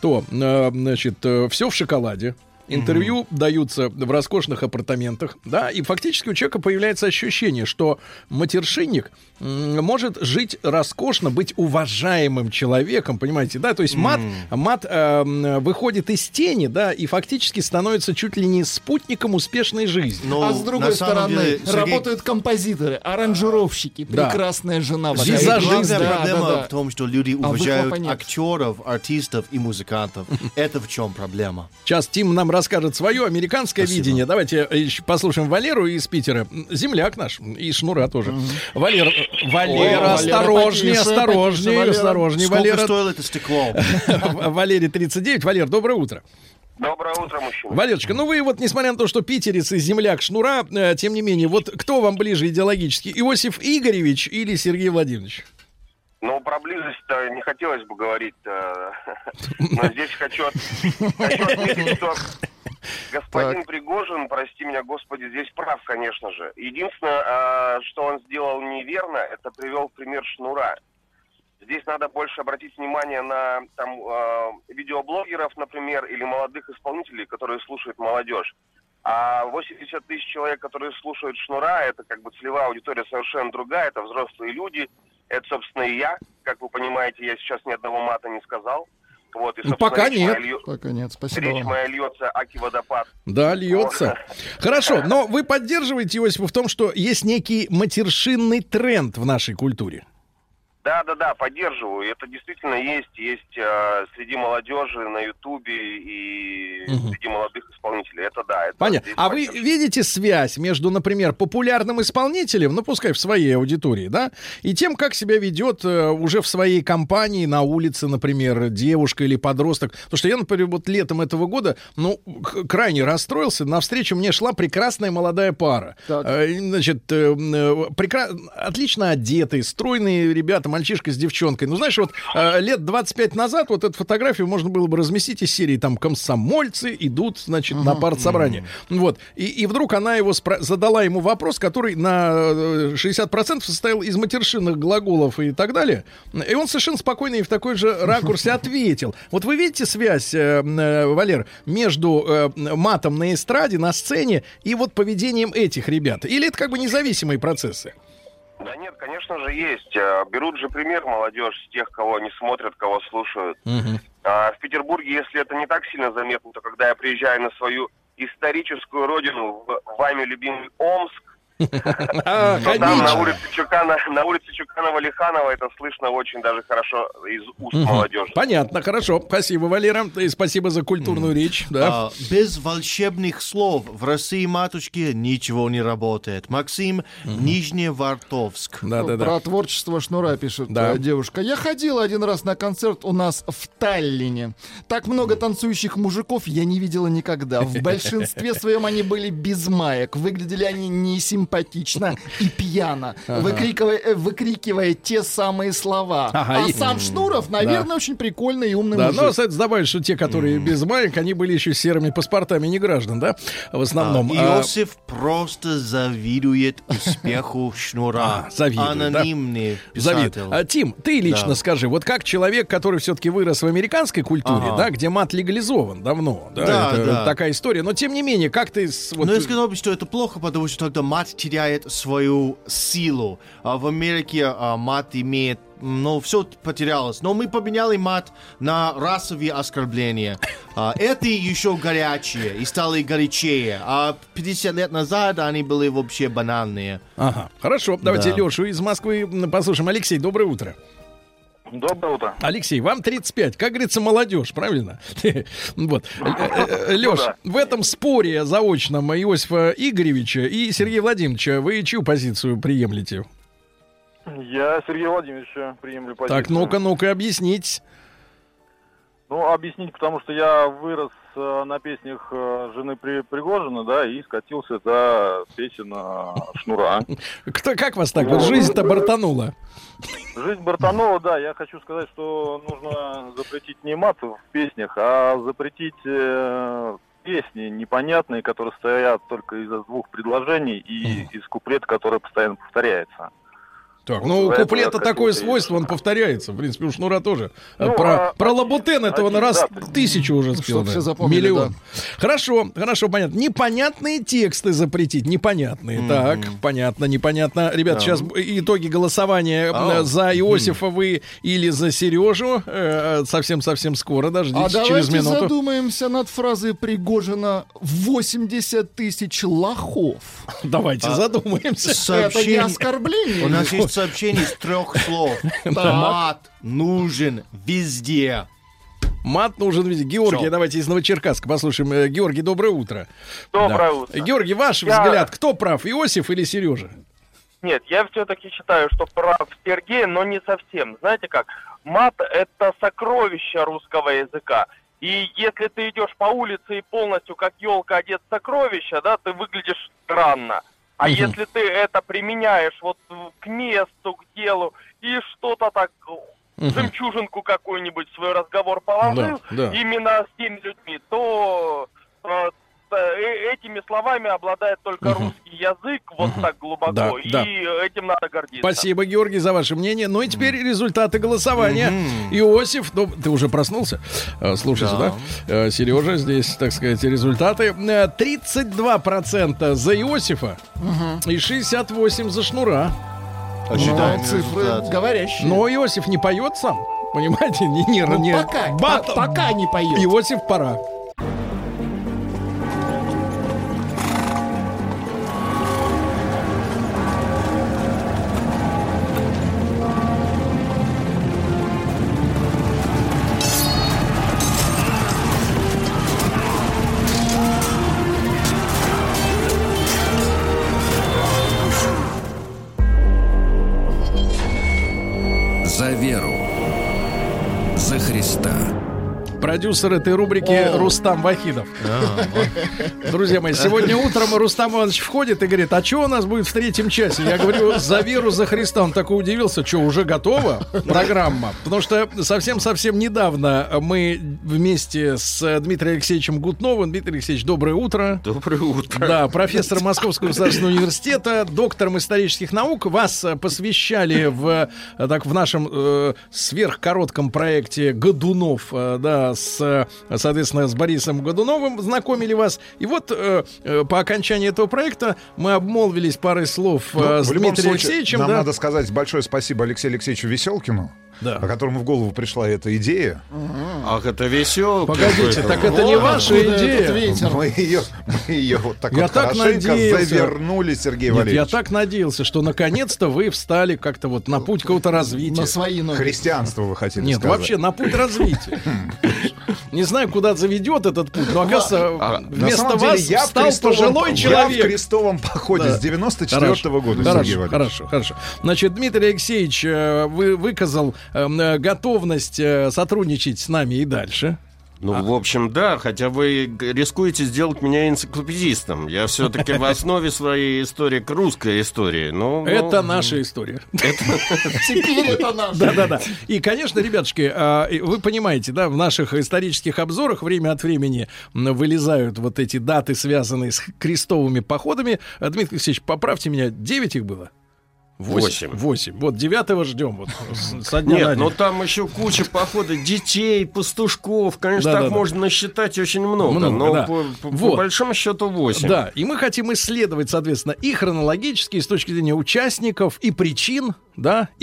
то, значит, все в шоколаде. Интервью даются в роскошных апартаментах, да, и фактически у человека появляется ощущение, что матершинник может жить роскошно, быть уважаемым человеком, понимаете, да, то есть мат выходит из тени, да, и фактически становится чуть ли не спутником успешной жизни. Но, а с другой стороны, деле, работают композиторы, аранжировщики, прекрасная жена. Визажист. Проблема в том, что люди уважают актеров, артистов и музыкантов. Это в чем проблема? Сейчас Тим нам расскажет свое американское видение. Давайте послушаем Валеру из Питера. Земляк наш. И Шнура тоже. Валера, осторожнее. Сколько стоило это стекло? Валерий, 39. Валер, доброе утро. Доброе утро, мужчина. Валерочка, ну вы вот, несмотря на то, что питерец и земляк Шнура, тем не менее, вот кто вам ближе идеологически? Иосиф Игоревич или Сергей Владимирович? Ну, про близость-то не хотелось бы говорить, но здесь хочу отметить, что господин Пригожин, прости меня, Господи, здесь прав, конечно же. Единственное, что он сделал неверно, это привел в пример Шнура. Здесь надо больше обратить внимание на там видеоблогеров, например, или молодых исполнителей, которые слушают молодежь. А 80 тысяч человек, которые слушают Шнура, это как бы целевая аудитория совершенно другая, это взрослые люди. Это, собственно, и я. Как вы понимаете, я сейчас ни одного мата не сказал. Вот, и, Пока нет, спасибо. Речь моя льется, аки водопад. Да, льется. Хорошо, но вы поддерживаете, Иосифа, в том, что есть некий матершинный тренд в нашей культуре? Да, поддерживаю. Это действительно есть. Есть среди молодежи на Ютубе и среди молодых исполнителей. Это да. Это понятно. А вы видите связь между, например, популярным исполнителем, ну пускай в своей аудитории, да, и тем, как себя ведет уже в своей компании, на улице, например, девушка или подросток? Потому что я, например, вот летом этого года, ну, крайне расстроился. Навстречу мне шла прекрасная молодая пара. Значит, отлично одетые, стройные ребята, мальчишка с девчонкой. Ну, знаешь, вот лет 25 назад вот эту фотографию можно было бы разместить из серии там «Комсомольцы идут, значит, на на партсобрании. Вот. И вдруг она его задала ему вопрос, который на 60% состоял из матершинных глаголов и так далее. И он совершенно спокойно и в такой же ракурсе ответил. Вот вы видите связь, Валер, между матом на эстраде, на сцене и вот поведением этих ребят? Или это как бы независимые процессы? Да нет, конечно же, есть. Берут же пример молодежь с тех, кого не смотрят, кого слушают. Угу. В Петербурге, если это не так сильно заметно, то когда я приезжаю на свою историческую родину, вами любимый Омск, то там на улице Чуканова-Лиханова это слышно очень даже хорошо из уст молодежи. Понятно, хорошо. Спасибо, Валера, и спасибо за культурную речь. Без волшебных слов в России, матушке, ничего не работает. Максим, Нижневартовск. Про творчество Шнура пишет девушка. Я ходила один раз на концерт у нас в Таллине. Так много танцующих мужиков я не видела никогда. В большинстве своем они были без маек. Выглядели они не симпатично. Симпатично и пьяно, выкрикивая те самые слова. Ага, сам Шнуров, наверное, очень прикольный и умный мужик. Да, но, кстати, добавить, что те, которые без маек, они были еще серыми паспортами неграждан, да, в основном. Иосиф просто завидует успеху Шнура. Анонимный писатель. Тим, ты лично скажи, вот как человек, который все-таки вырос в американской культуре, да, где мат легализован давно, да, это такая история, но тем не менее, как ты... Вот... Но я сказал бы, что это плохо, потому что тогда мат теряет свою силу. В Америке мат имеет... Ну, все потерялось. Но мы поменяли мат на расовые оскорбления. Это еще горячие и стали горячее. А 50 лет назад они были вообще банальные. Ага. Хорошо. Давайте Лешу из Москвы послушаем. Алексей, доброе утро. Доброе утро. Алексей, вам 35. Как говорится, молодежь, правильно? Вот. Леш, в этом споре заочном Иосифа Игоревича и Сергея Владимировича вы чью позицию приемлете? Я Сергея Владимировича приемлю позицию. Так, ну-ка, объяснить. Ну, объяснить, потому что я вырос на песнях жены Пригожина, да, и скатился до песен Шнура. Кто, как вас так? Вот жизнь-то бортанула. Жизнь бортанула, да. Я хочу сказать, что нужно запретить не мат в песнях, а запретить песни непонятные, которые стоят только из-за двух предложений и из куплета, который постоянно повторяется. Так, ну, у куплета такое свойство, он повторяется. В принципе, у Шнура тоже. Ну, про Лабутен этого он раз тысячу уже спел. Миллион. Да. Хорошо, понятно. Непонятные тексты запретить. Непонятные. Так, понятно. Ребят, сейчас итоги голосования за Иосифа вы или за Сережу. Совсем-совсем скоро, дождитесь, через минуту. А давайте задумаемся над фразой Пригожина 80 тысяч лохов. Давайте задумаемся. Это не оскорбление. У нас есть сообщение из 3 слов. Мат нужен везде. Мат нужен везде. Георгий, давайте из Новочеркасска послушаем. Георгий, доброе утро. Доброе утро. Георгий, ваш взгляд, кто прав, Иосиф или Сережа? Нет, я все-таки считаю, что прав Сергей, но не совсем. Знаете как? Мат — это сокровище русского языка. И если ты идешь по улице и полностью как елка одет в сокровища, да, ты выглядишь странно. А если ты это применяешь вот к месту, к делу, и что-то так, жемчужинку какую-нибудь в свой разговор положил, именно с теми людьми, то этими словами обладает только русский язык, вот так глубоко, этим надо гордиться. Спасибо, Георгий, за ваше мнение. Ну и теперь результаты голосования. Иосиф, ну, ты уже проснулся? Слушай сюда. Сережа, здесь, так сказать, результаты. 32% за Иосифа и 68% за Шнура. Считаем цифры говорящие. Но Иосиф не поет сам, понимаете? Пока не поет. Иосиф пора. продюсер этой рубрики Рустам Вахидов. Друзья мои, сегодня утром Рустам Иванович входит и говорит: а что у нас будет в третьем часе? Я говорю: за веру, за Христа. Он такой удивился: что, уже готова программа? Потому что совсем-совсем недавно мы вместе с Дмитрием Алексеевичем Гутновым. Дмитрий Алексеевич, доброе утро. Доброе утро. Да, профессор Московского государственного университета, доктором исторических наук. Вас посвящали в нашем сверхкоротком проекте Годунов, соответственно, с Борисом Годуновым знакомили вас. И вот по окончании этого проекта мы обмолвились парой слов с Дмитрием Алексеевичем. Нам надо сказать большое спасибо Алексею Алексеевичу Веселкину, о котором в голову пришла эта идея. Ах, это весело. Погодите, так это не ваша идея. Мы ее вот так вот хорошенько завернули, Сергей Валерьевич. Я так надеялся, что наконец-то вы встали как-то вот на путь какого-то развития. На свои ноги. Христианство вы хотели сказать. Нет, вообще на путь развития. Не знаю, куда заведет этот путь, но, оказывается, вместо вас стал пожилой человек. Я в крестовом походе с 94-го года, Сергей Валерьевич. Хорошо. Значит, Дмитрий Алексеевич выказал готовность сотрудничать с нами и дальше. В общем, да, хотя вы рискуете сделать меня энциклопедистом. Я все-таки в основе своей историк русской истории. Это наша история. Теперь это наша. Да. И, конечно, ребятушки, вы понимаете, да, в наших исторических обзорах время от времени вылезают вот эти даты, связанные с крестовыми походами. Дмитрий Алексеевич, поправьте меня, 9 их было? 8. Вот 9-го ждем. Вот, со дня Нет, но там еще куча походов детей, пастушков. Конечно, можно насчитать очень много но по большому счету 8. Да, и мы хотим исследовать, соответственно, и хронологически, и с точки зрения участников, и причин,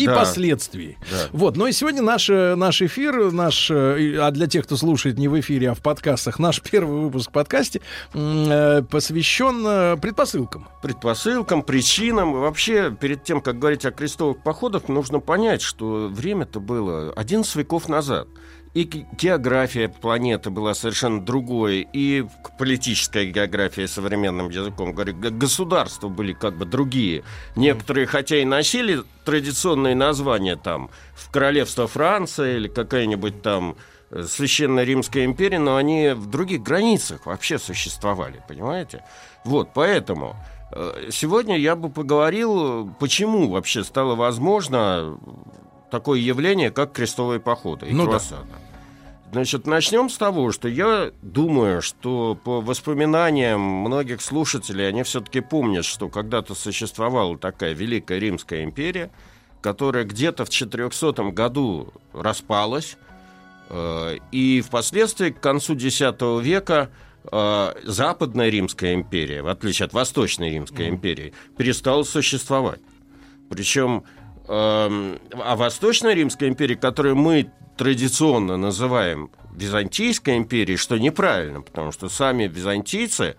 последствий. Да. Вот, но и сегодня наш эфир, а для тех, кто слушает не в эфире, а в подкастах, наш первый выпуск в подкасте посвящен предпосылкам. Предпосылкам, причинам. Вообще, перед тем, как говорить о крестовых походах, нужно понять, что время-то было 11 веков назад. И география планеты была совершенно другой, и политическая география, современным языком говорю, государства были как бы другие. Некоторые, хотя и носили традиционные названия, там, в королевство Франции или какая-нибудь там Священная Римская империя, но они в других границах вообще существовали, понимаете? Вот, поэтому сегодня я бы поговорил, почему вообще стало возможно такое явление, как крестовые походы и круассаны. Значит, начнем с того, что я думаю, что по воспоминаниям многих слушателей, они все-таки помнят, что когда-то существовала такая Великая Римская империя, которая где-то в 400 году распалась, и впоследствии к концу X века Западная Римская империя, в отличие от Восточной Римской империи, перестала существовать. Причем Восточная Римская империя, которую мы традиционно называем Византийской империей, что неправильно, потому что сами византийцы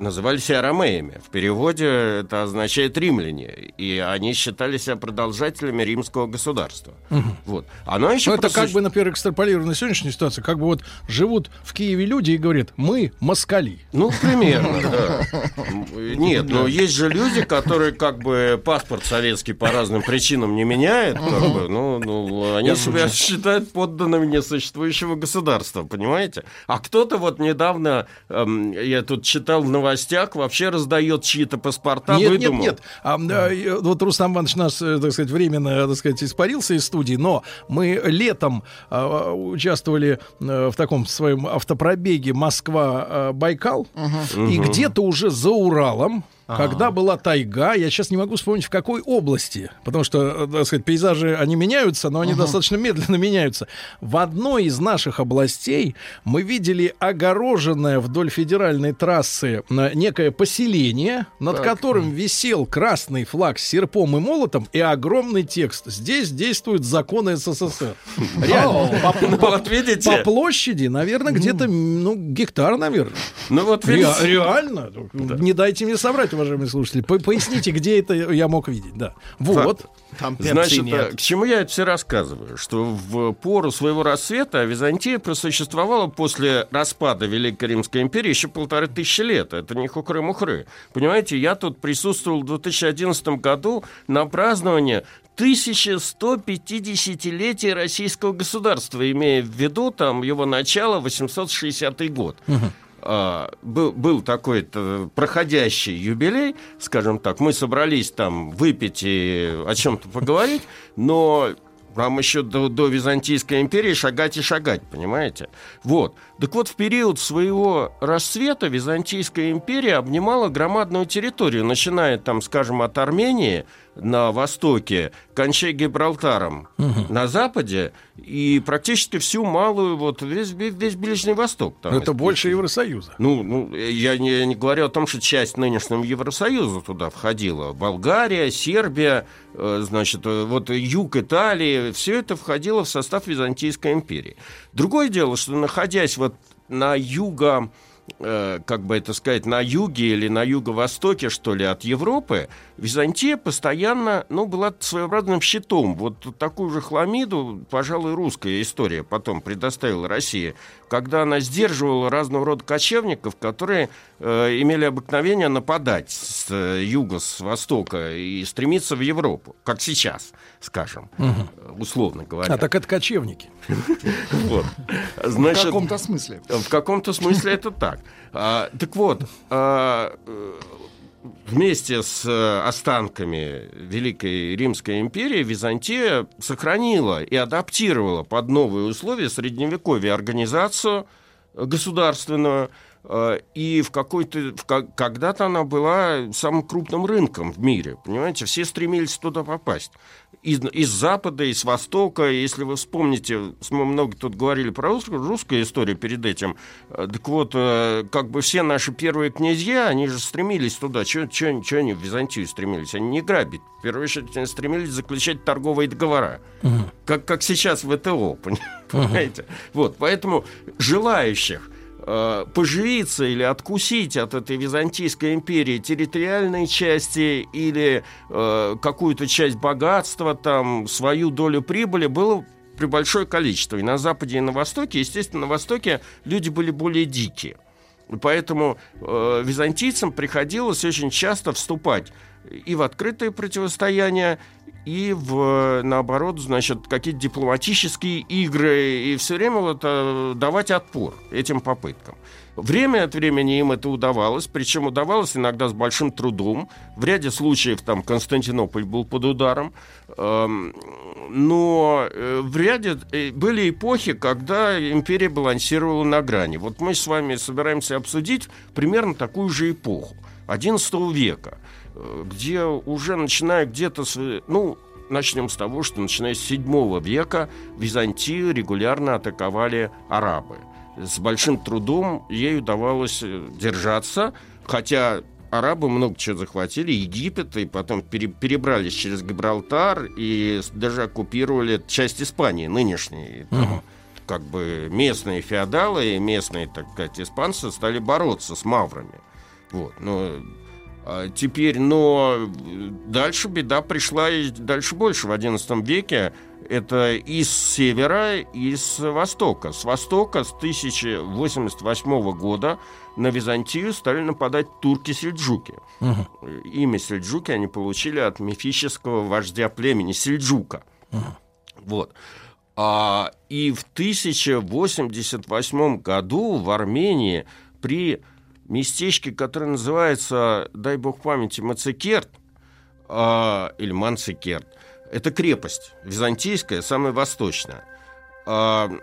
называли себя ромеями. В переводе это означает римляне. И они считали себя продолжателями римского государства. Вот. Это как бы, например, экстраполировано сегодняшняя ситуация. Как бы вот живут в Киеве люди и говорят: мы москали. Примерно, да. Нет, но есть же люди, которые как бы паспорт советский по разным причинам не меняют. Они себя считают подданными несуществующего государства. Понимаете? А кто-то вот недавно, я тут читал в новостях, вообще раздает чьи-то паспорта. Нет. Вот Рустам Иванович наш, временно, испарился из студии, но мы летом участвовали в таком своем автопробеге Москва-Байкал, и где-то уже за Уралом, когда была тайга, я сейчас не могу вспомнить, в какой области, потому что, пейзажи, они меняются, но они достаточно медленно меняются. В одной из наших областей мы видели огороженное вдоль федеральной трассы некое поселение, над которым висел красный флаг с серпом и молотом и огромный текст: «Здесь действуют законы СССР». Реально. По площади, наверное, где-то гектар, наверное. Реально. Не дайте мне соврать, уважаемые слушатели, поясните, где это я мог видеть, Значит, к чему я это все рассказываю? Что в пору своего расцвета Византия просуществовала после распада Великой Римской империи еще 1500 лет. Это не хухры-мухры. Понимаете, я тут присутствовал в 2011 году на праздновании 1150-летие российского государства, имея в виду там его начало, 860 год. Был такой проходящий юбилей, скажем так. Мы собрались там выпить и о чем-то поговорить, но нам еще до Византийской империи шагать и шагать, понимаете? Вот. Так вот, в период своего расцвета Византийская империя обнимала громадную территорию, начиная там, скажем, от Армении на востоке, кончая Гибралтаром на западе, и практически всю малую, вот весь Ближний Восток. Там это больше Евросоюза. Я не говорю о том, что часть нынешнего Евросоюза туда входила. Болгария, Сербия, вот юг Италии, все это входило в состав Византийской империи. Другое дело, что находясь вот на юго, на юге или на юго-востоке, что ли, от Европы, Византия постоянно, была своеобразным щитом. Вот такую же хламиду, пожалуй, русская история потом предоставила России, когда она сдерживала разного рода кочевников, которые имели обыкновение нападать с юга, с востока и стремиться в Европу, как сейчас, скажем, условно говоря. А так это кочевники. В каком-то смысле. В каком-то смысле это так. Так вот, вместе с останками Великой Римской империи Византия сохранила и адаптировала под новые условия средневековья организацию государственную, и когда-то она была самым крупным рынком в мире, понимаете, все стремились туда попасть. Из Запада, из Востока, если вы вспомните, мы много тут говорили про русскую историю перед этим, так вот, все наши первые князья, они же стремились туда, чего они в Византию стремились, они не грабить, в первую очередь они стремились заключать торговые договора, как сейчас в ВТО, понимаете, вот, поэтому желающих поживиться или откусить от этой Византийской империи территориальной части или какую-то часть богатства, там, свою долю прибыли, было при большое количество. И на Западе, и на Востоке. Естественно, на Востоке люди были более дикие. Поэтому византийцам приходилось очень часто вступать и в открытые противостояния, и наоборот, какие-то дипломатические игры, и все время давать отпор этим попыткам. Время от времени им это удавалось, причем удавалось иногда с большим трудом. В ряде случаев там Константинополь был под ударом, но в ряде были эпохи, когда империя балансировала на грани. Вот мы с вами собираемся обсудить примерно такую же эпоху, XI века, где уже начиная где-то с... начнем с того, что начиная с VII века Византию регулярно атаковали арабы. С большим трудом ей удавалось держаться, хотя арабы много чего захватили, Египет, и потом перебрались через Гибралтар и даже оккупировали часть Испании нынешней. Местные феодалы и местные, испанцы стали бороться с маврами. Но дальше беда пришла и дальше больше. В XI веке это и с севера, и с востока. С востока с 1088 года на Византию стали нападать турки-сельджуки. Имя сельджуки они получили от мифического вождя племени Сельджука. И в 1088 году в Армении при местечке, которое называется, дай бог памяти, Мацикерт или Манцикерт. Это крепость византийская, самая восточная. Было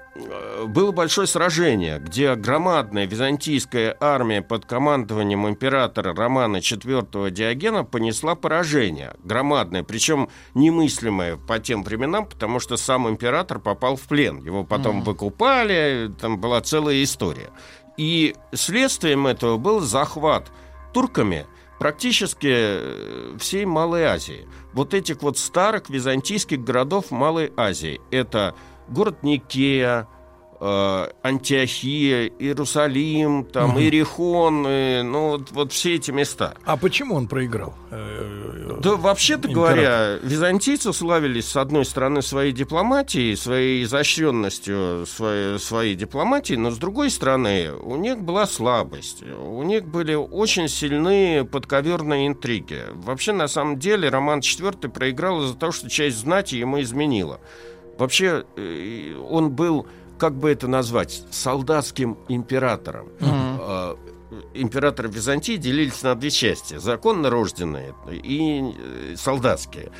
большое сражение, где громадная византийская армия под командованием императора Романа IV Диогена понесла поражение. Громадное, причем немыслимое по тем временам, потому что сам император попал в плен. Его потом выкупали, там была целая история. И следствием этого был захват турками практически всей Малой Азии. Вот этих вот старых византийских городов Малой Азии. Это город Никея, Антиохия, Иерусалим, Иерихон, все эти места. А почему он проиграл? Да, вообще-то говоря, византийцы славились, с одной стороны, своей дипломатией, своей изощренностью своей дипломатии, но, с другой стороны, у них была слабость. У них были очень сильные подковерные интриги. Вообще, на самом деле, Роман IV проиграл из-за того, что часть знати ему изменила. Вообще, он был, как бы это назвать, солдатским императором. Mm-hmm. Императоры Византии делились на две части: законно рожденные и солдатские.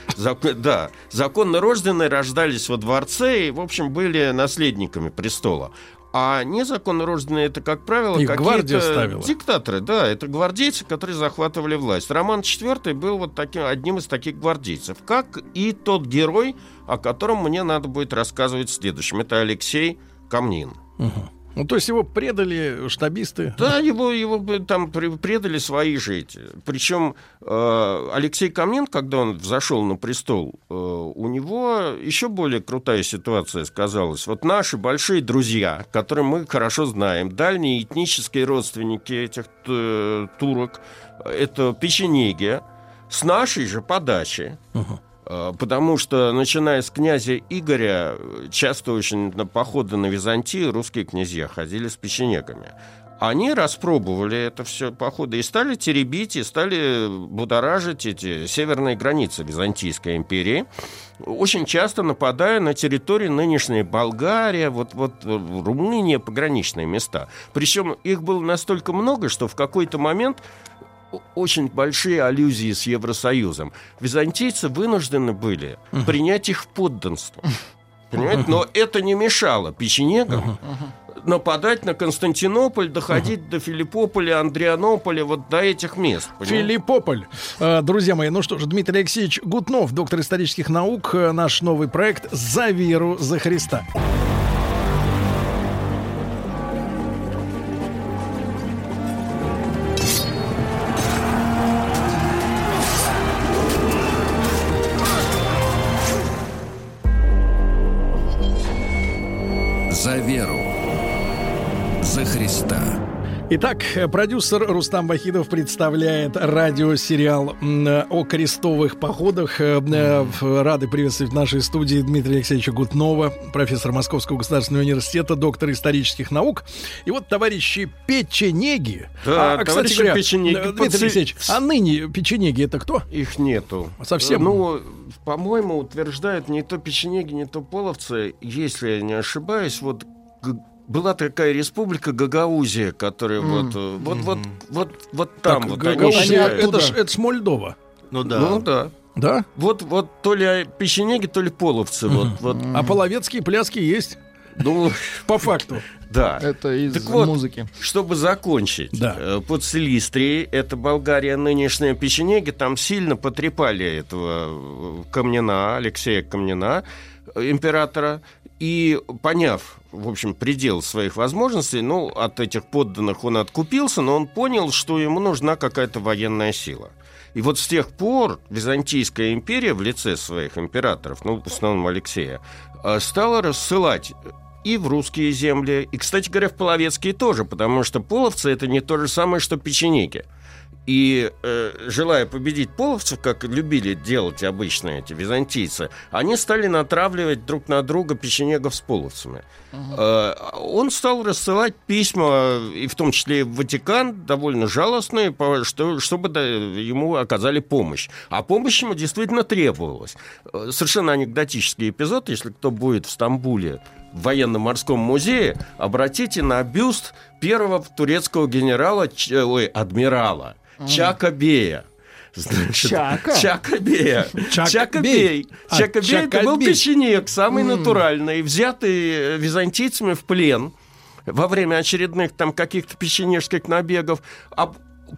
Да, законно рожденные рождались во дворце и, в общем, были наследниками престола. А незаконно рожденные — это, как правило, их какие-то диктаторы. Да, это гвардейцы, которые захватывали власть. Роман IV был вот таким, одним из таких гвардейцев. Как и тот герой, о котором мне надо будет рассказывать в следующем. Это Алексей Комнин. Угу. Ну, то есть его предали штабисты? Да, его там предали свои же эти. Причем Алексей Комнин, когда он взошел на престол, у него еще более крутая ситуация сказалась. Вот наши большие друзья, которые мы хорошо знаем, дальние этнические родственники этих турок, это печенеги, с нашей же подачи. Угу. Потому что, начиная с князя Игоря, часто очень на походы на Византию русские князья ходили с печенегами. Они распробовали это все походы и стали теребить, и стали будоражить эти северные границы Византийской империи, очень часто нападая на территории нынешней Болгарии, вот Румыния, пограничные места. Причем их было настолько много, что в какой-то момент очень большие аллюзии с Евросоюзом. Византийцы вынуждены были принять их в подданство. Понимаете? Но это не мешало печенегам нападать на Константинополь, доходить до Филиппополя, Андрианополя, вот до этих мест. Понимаете? Филиппополь. Друзья мои, ну что ж, Дмитрий Алексеевич Гутнов, доктор исторических наук, наш новый проект «За веру, за Христа». За веру, за Христа. Итак, продюсер Рустам Вахидов представляет радиосериал о крестовых походах. Рады приветствовать в нашей студии Дмитрия Алексеевича Гутнова, профессора Московского государственного университета, доктор исторических наук. И вот, товарищи печенеги. Да, кстати говоря, Дмитрий Алексеевич, а ныне печенеги — это кто? Их нету. Совсем? Ну, по-моему, утверждают не то печенеги, не то половцы, если я не ошибаюсь, вот... Была такая республика Гагаузия, которая вот там. Так, вот Гагаузия, это ж Мольдова. Ну да. Да? Вот то ли печенеги, то ли половцы. А половецкие пляски есть? Ну, по факту. Да. Это из музыки. Чтобы закончить, под Силистрией, это Болгария нынешняя, печенеги там сильно потрепали этого Комнина, Алексея Комнина, императора. И, поняв, в общем, предел своих возможностей, от этих подданных он откупился, но он понял, что ему нужна какая-то военная сила. И вот с тех пор Византийская империя в лице своих императоров, в основном Алексея, стала рассылать и в русские земли, и, кстати говоря, в половецкие тоже, потому что половцы — это не то же самое, что печенеги. И желая победить половцев, как любили делать обычно эти византийцы, они стали натравливать друг на друга печенегов с половцами. Он стал рассылать письма, и в том числе в Ватикан, довольно жалостные, чтобы ему оказали помощь. А помощь ему действительно требовалась. Совершенно анекдотический эпизод. Если кто будет в Стамбуле, в военно-морском музее, обратите на бюст первого турецкого адмирала Чака-бея. Чака-бей. Чака-бей — это был печенег, самый натуральный, взятый византийцами в плен во время очередных там каких-то печенежских набегов,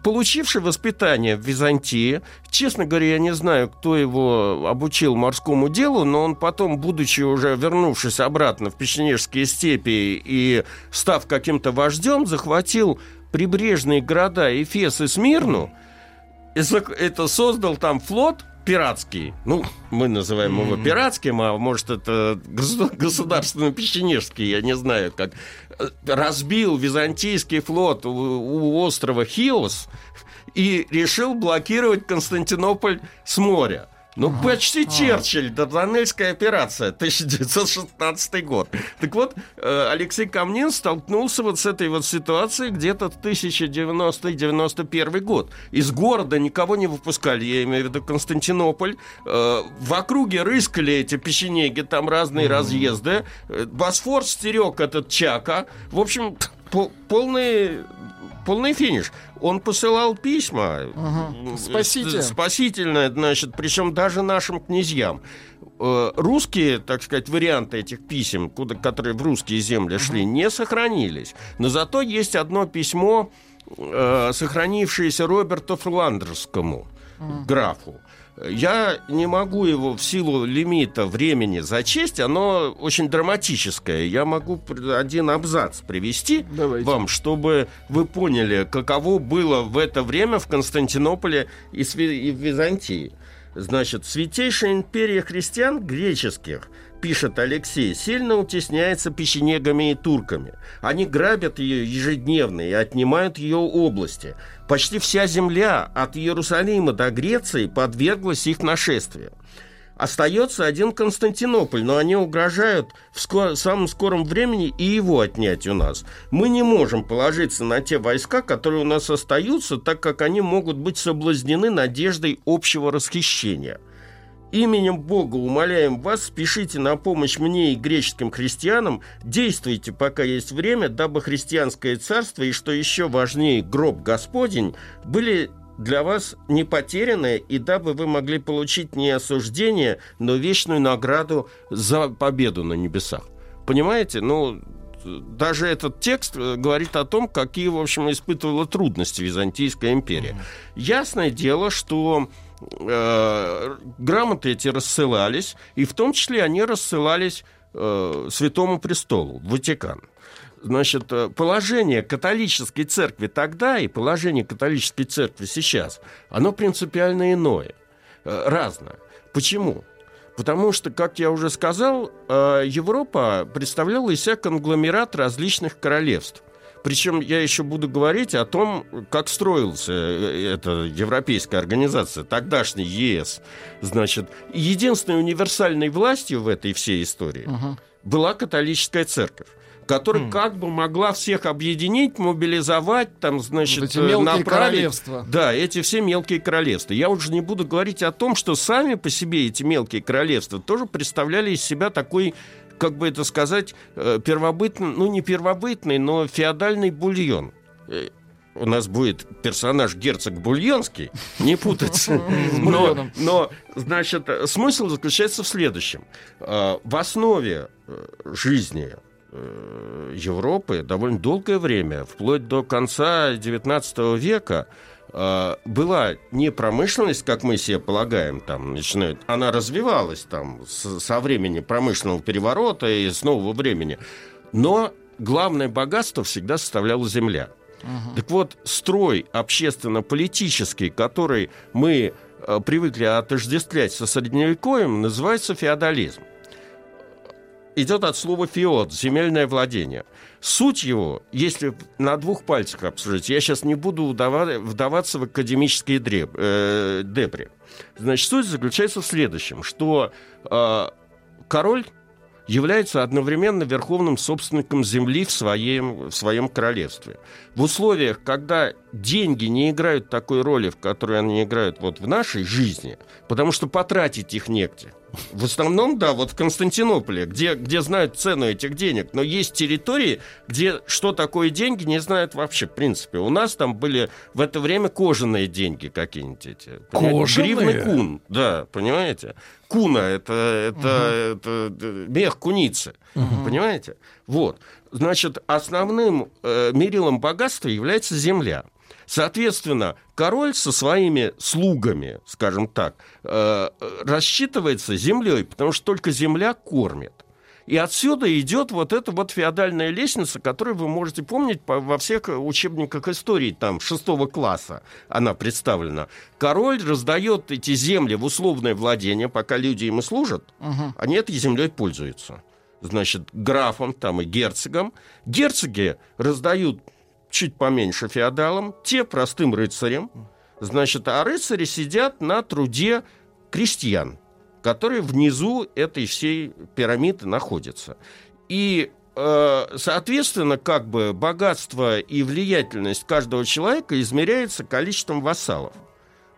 получивший воспитание в Византии. Честно говоря, я не знаю, кто его обучил морскому делу, но он потом, будучи уже вернувшись обратно в печенежские степи и став каким-то вождем, захватил прибрежные города Эфес и Смирну. Это создал там флот, пиратский. Ну, мы называем его пиратским, а может, это государственно-печенежский, я не знаю, как. Разбил византийский флот у острова Хиос и решил блокировать Константинополь с моря. Ну, почти Черчилль, Дарданельская операция, 1916 год. Так вот, Алексей Комнин столкнулся вот с этой вот ситуацией где-то в 1990-91 год. Из города никого не выпускали, я имею в виду Константинополь. В округе рыскали эти печенеги, там разные разъезды. Босфор стерег этот Чака. В общем, полный финиш. Он посылал письма спасительное, значит, причем даже нашим князьям. Русские, так сказать, варианты этих писем, которые в русские земли шли, не сохранились. Но зато есть одно письмо, сохранившееся Роберту Фландерскому, графу. Я не могу его в силу лимита времени зачесть. Оно очень драматическое. Я могу один абзац привести вам, чтобы вы поняли, каково было в это время в Константинополе и в Византии. Значит, «Святейшая империя христиан греческих, пишет Алексей, сильно утесняется печенегами и турками. Они грабят ее ежедневно и отнимают ее области. Почти вся земля от Иерусалима до Греции подверглась их нашествию. Остается один Константинополь, но они угрожают в самом скором времени и его отнять у нас. Мы не можем положиться на те войска, которые у нас остаются, так как они могут быть соблазнены надеждой общего расхищения. Именем Бога умоляем вас, спешите на помощь мне и греческим христианам, действуйте, пока есть время, дабы христианское царство и, что еще важнее, гроб Господень были для вас не потеряны, и дабы вы могли получить не осуждение, но вечную награду за победу на небесах». Понимаете? Ну, даже этот текст говорит о том, какие, в общем, испытывала трудности Византийская империя. Ясное дело, что грамоты эти рассылались, и в том числе они рассылались Святому Престолу, Ватикану. Значит, положение католической церкви тогда и положение католической церкви сейчас, оно принципиально иное, разное. Почему? Потому что, как я уже сказал, Европа представляла из себя конгломерат различных королевств. Причем я еще буду говорить о том, как строилась эта европейская организация, тогдашний ЕС. Значит, единственной универсальной властью в этой всей истории была католическая церковь, которая как бы могла всех объединить, мобилизовать, там, значит, вот эти мелкие королевства. Да, эти все мелкие королевства. Я уже не буду говорить о том, что сами по себе эти мелкие королевства тоже представляли из себя такой, как бы это сказать, первобытный, ну не первобытный, но феодальный бульон. У нас будет персонаж герцог Бульонский, не путать. Но, значит, смысл заключается в следующем. В основе жизни Европы довольно долгое время, вплоть до конца XIX века, была не промышленность, как мы себе полагаем, там, начинают, она развивалась там, со времени промышленного переворота и с нового времени, но главное богатство всегда составляла земля. Так вот, строй общественно-политический, который мы привыкли отождествлять со Средневековьем, называется феодализм. Идет от слова «феод» – земельное владение. Суть его, если на двух пальцах обсуждать, я сейчас не буду вдаваться в академические дебри. Значит, суть заключается в следующем, что король является одновременно верховным собственником земли в своем королевстве. В условиях, когда деньги не играют такой роли, в которой они играют вот в нашей жизни, потому что потратить их негде. В основном, да, вот в Константинополе, где знают цену этих денег, но есть территории, где что такое деньги, не знают вообще, в принципе. У нас там были в это время кожаные деньги какие-нибудь эти. Кожаные? Гривны кун, да, понимаете? Куна, это мех куницы, понимаете? Вот, значит, основным мерилом богатства является земля. Соответственно, король со своими слугами, скажем так, рассчитывается землей, потому что только земля кормит. И отсюда идет вот эта вот феодальная лестница, которую вы можете помнить во всех учебниках истории, там, 6 класса она представлена. Король раздает эти земли в условное владение, пока люди им и служат, угу. они этой землей пользуются. Значит, графом там и герцогом. Герцоги раздают чуть поменьше феодалам, те простым рыцарям. Значит, а рыцари сидят на труде крестьян, которые внизу этой всей пирамиды находятся. И, соответственно, как бы богатство и влиятельность каждого человека измеряется количеством вассалов.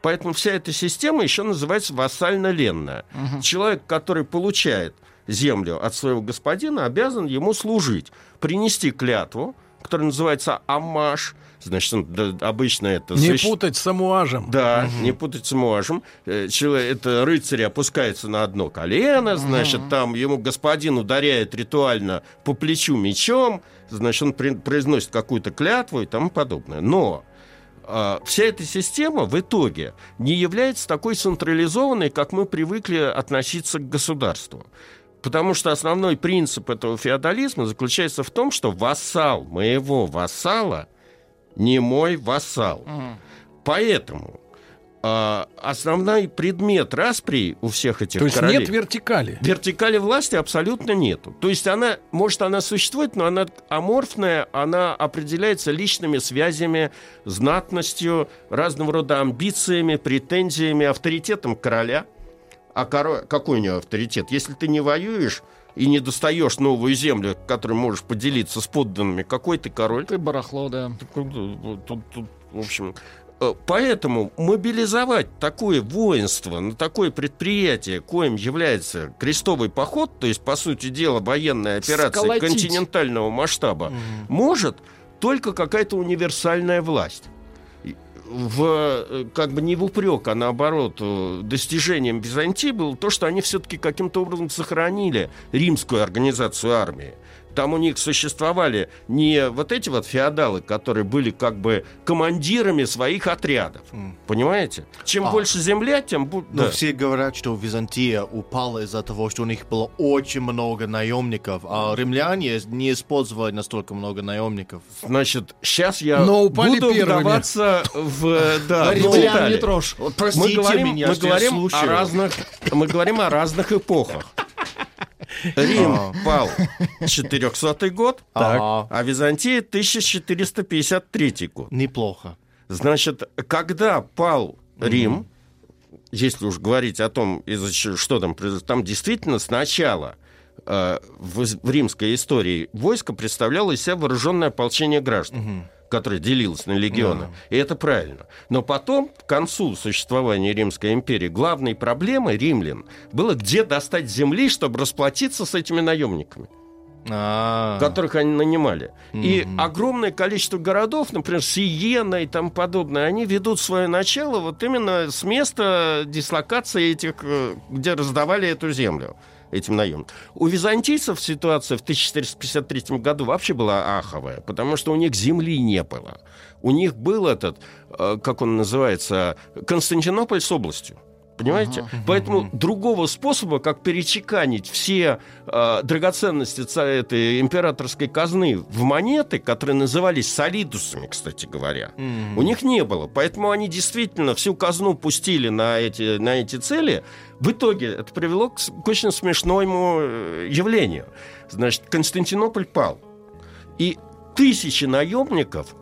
Поэтому вся эта система еще называется вассально-ленная. Угу. Человек, который получает землю от своего господина, обязан ему служить, принести клятву, который называется амаш. Значит, обычно это... Не путать с амуажем. Да, угу. не путать с амуажем. Это рыцарь опускается на одно колено, значит, угу. там ему господин ударяет ритуально по плечу мечом, значит, он произносит какую-то клятву и тому подобное. Но вся эта система в итоге не является такой централизованной, как мы привыкли относиться к государству. Потому что основной принцип этого феодализма заключается в том, что вассал моего вассала не мой вассал. Mm. Поэтому основной предмет распри у всех этих королей... То есть нет вертикали? Вертикали власти абсолютно нету. То есть она, может, она существует, но она аморфная, она определяется личными связями, знатностью, разного рода амбициями, претензиями, авторитетом короля. А король, какой у него авторитет? Если ты не воюешь и не достаешь новую землю, которую можешь поделиться с подданными, какой ты король? Ты барахло, да. Тут, в общем... Поэтому мобилизовать такое воинство на такое предприятие, коим является крестовый поход, то есть, по сути дела, военная операция сколотить. Континентального масштаба, может только какая-то универсальная власть. Как бы не в упрек, а наоборот, достижением Византии было то, что они все-таки каким-то образом сохранили римскую организацию армии. Там у них существовали не вот эти вот феодалы, которые были как бы командирами своих отрядов. Понимаете? Чем больше земля, тем... Но да. все говорят, что Византия упала из-за того, что у них было очень много наемников, а римляне не использовали настолько много наемников. Значит, сейчас я буду вдаваться в... Да, римлян не трожь. Простите меня, что я слушаю. Мы говорим о разных эпохах. Рим пал 400 год, а Византия 1453 год. Неплохо. Значит, когда пал Рим, если уж говорить о том, что там произошло, там действительно сначала в римской истории войско представляло из себя вооруженное ополчение граждан, которое делилось на легионы. И это правильно. Но потом, к концу существования Римской империи, главной проблемой римлян было, где достать земли, чтобы расплатиться с этими наемниками, которых они нанимали. И огромное количество городов, например, Сиена и тому подобное, они ведут свое начало вот именно с места дислокации этих, где раздавали эту землю этим наемникам. У византийцев ситуация в 1453 году вообще была аховая, потому что у них земли не было. У них был этот, как он называется, Константинополь с областью. Понимаете? Поэтому другого способа, как перечеканить все драгоценности этой императорской казны в монеты, которые назывались солидусами, кстати говоря, у них не было. Поэтому они действительно всю казну пустили на эти цели. В итоге это привело к очень смешному явлению. Значит, Константинополь пал. И тысячи наемников,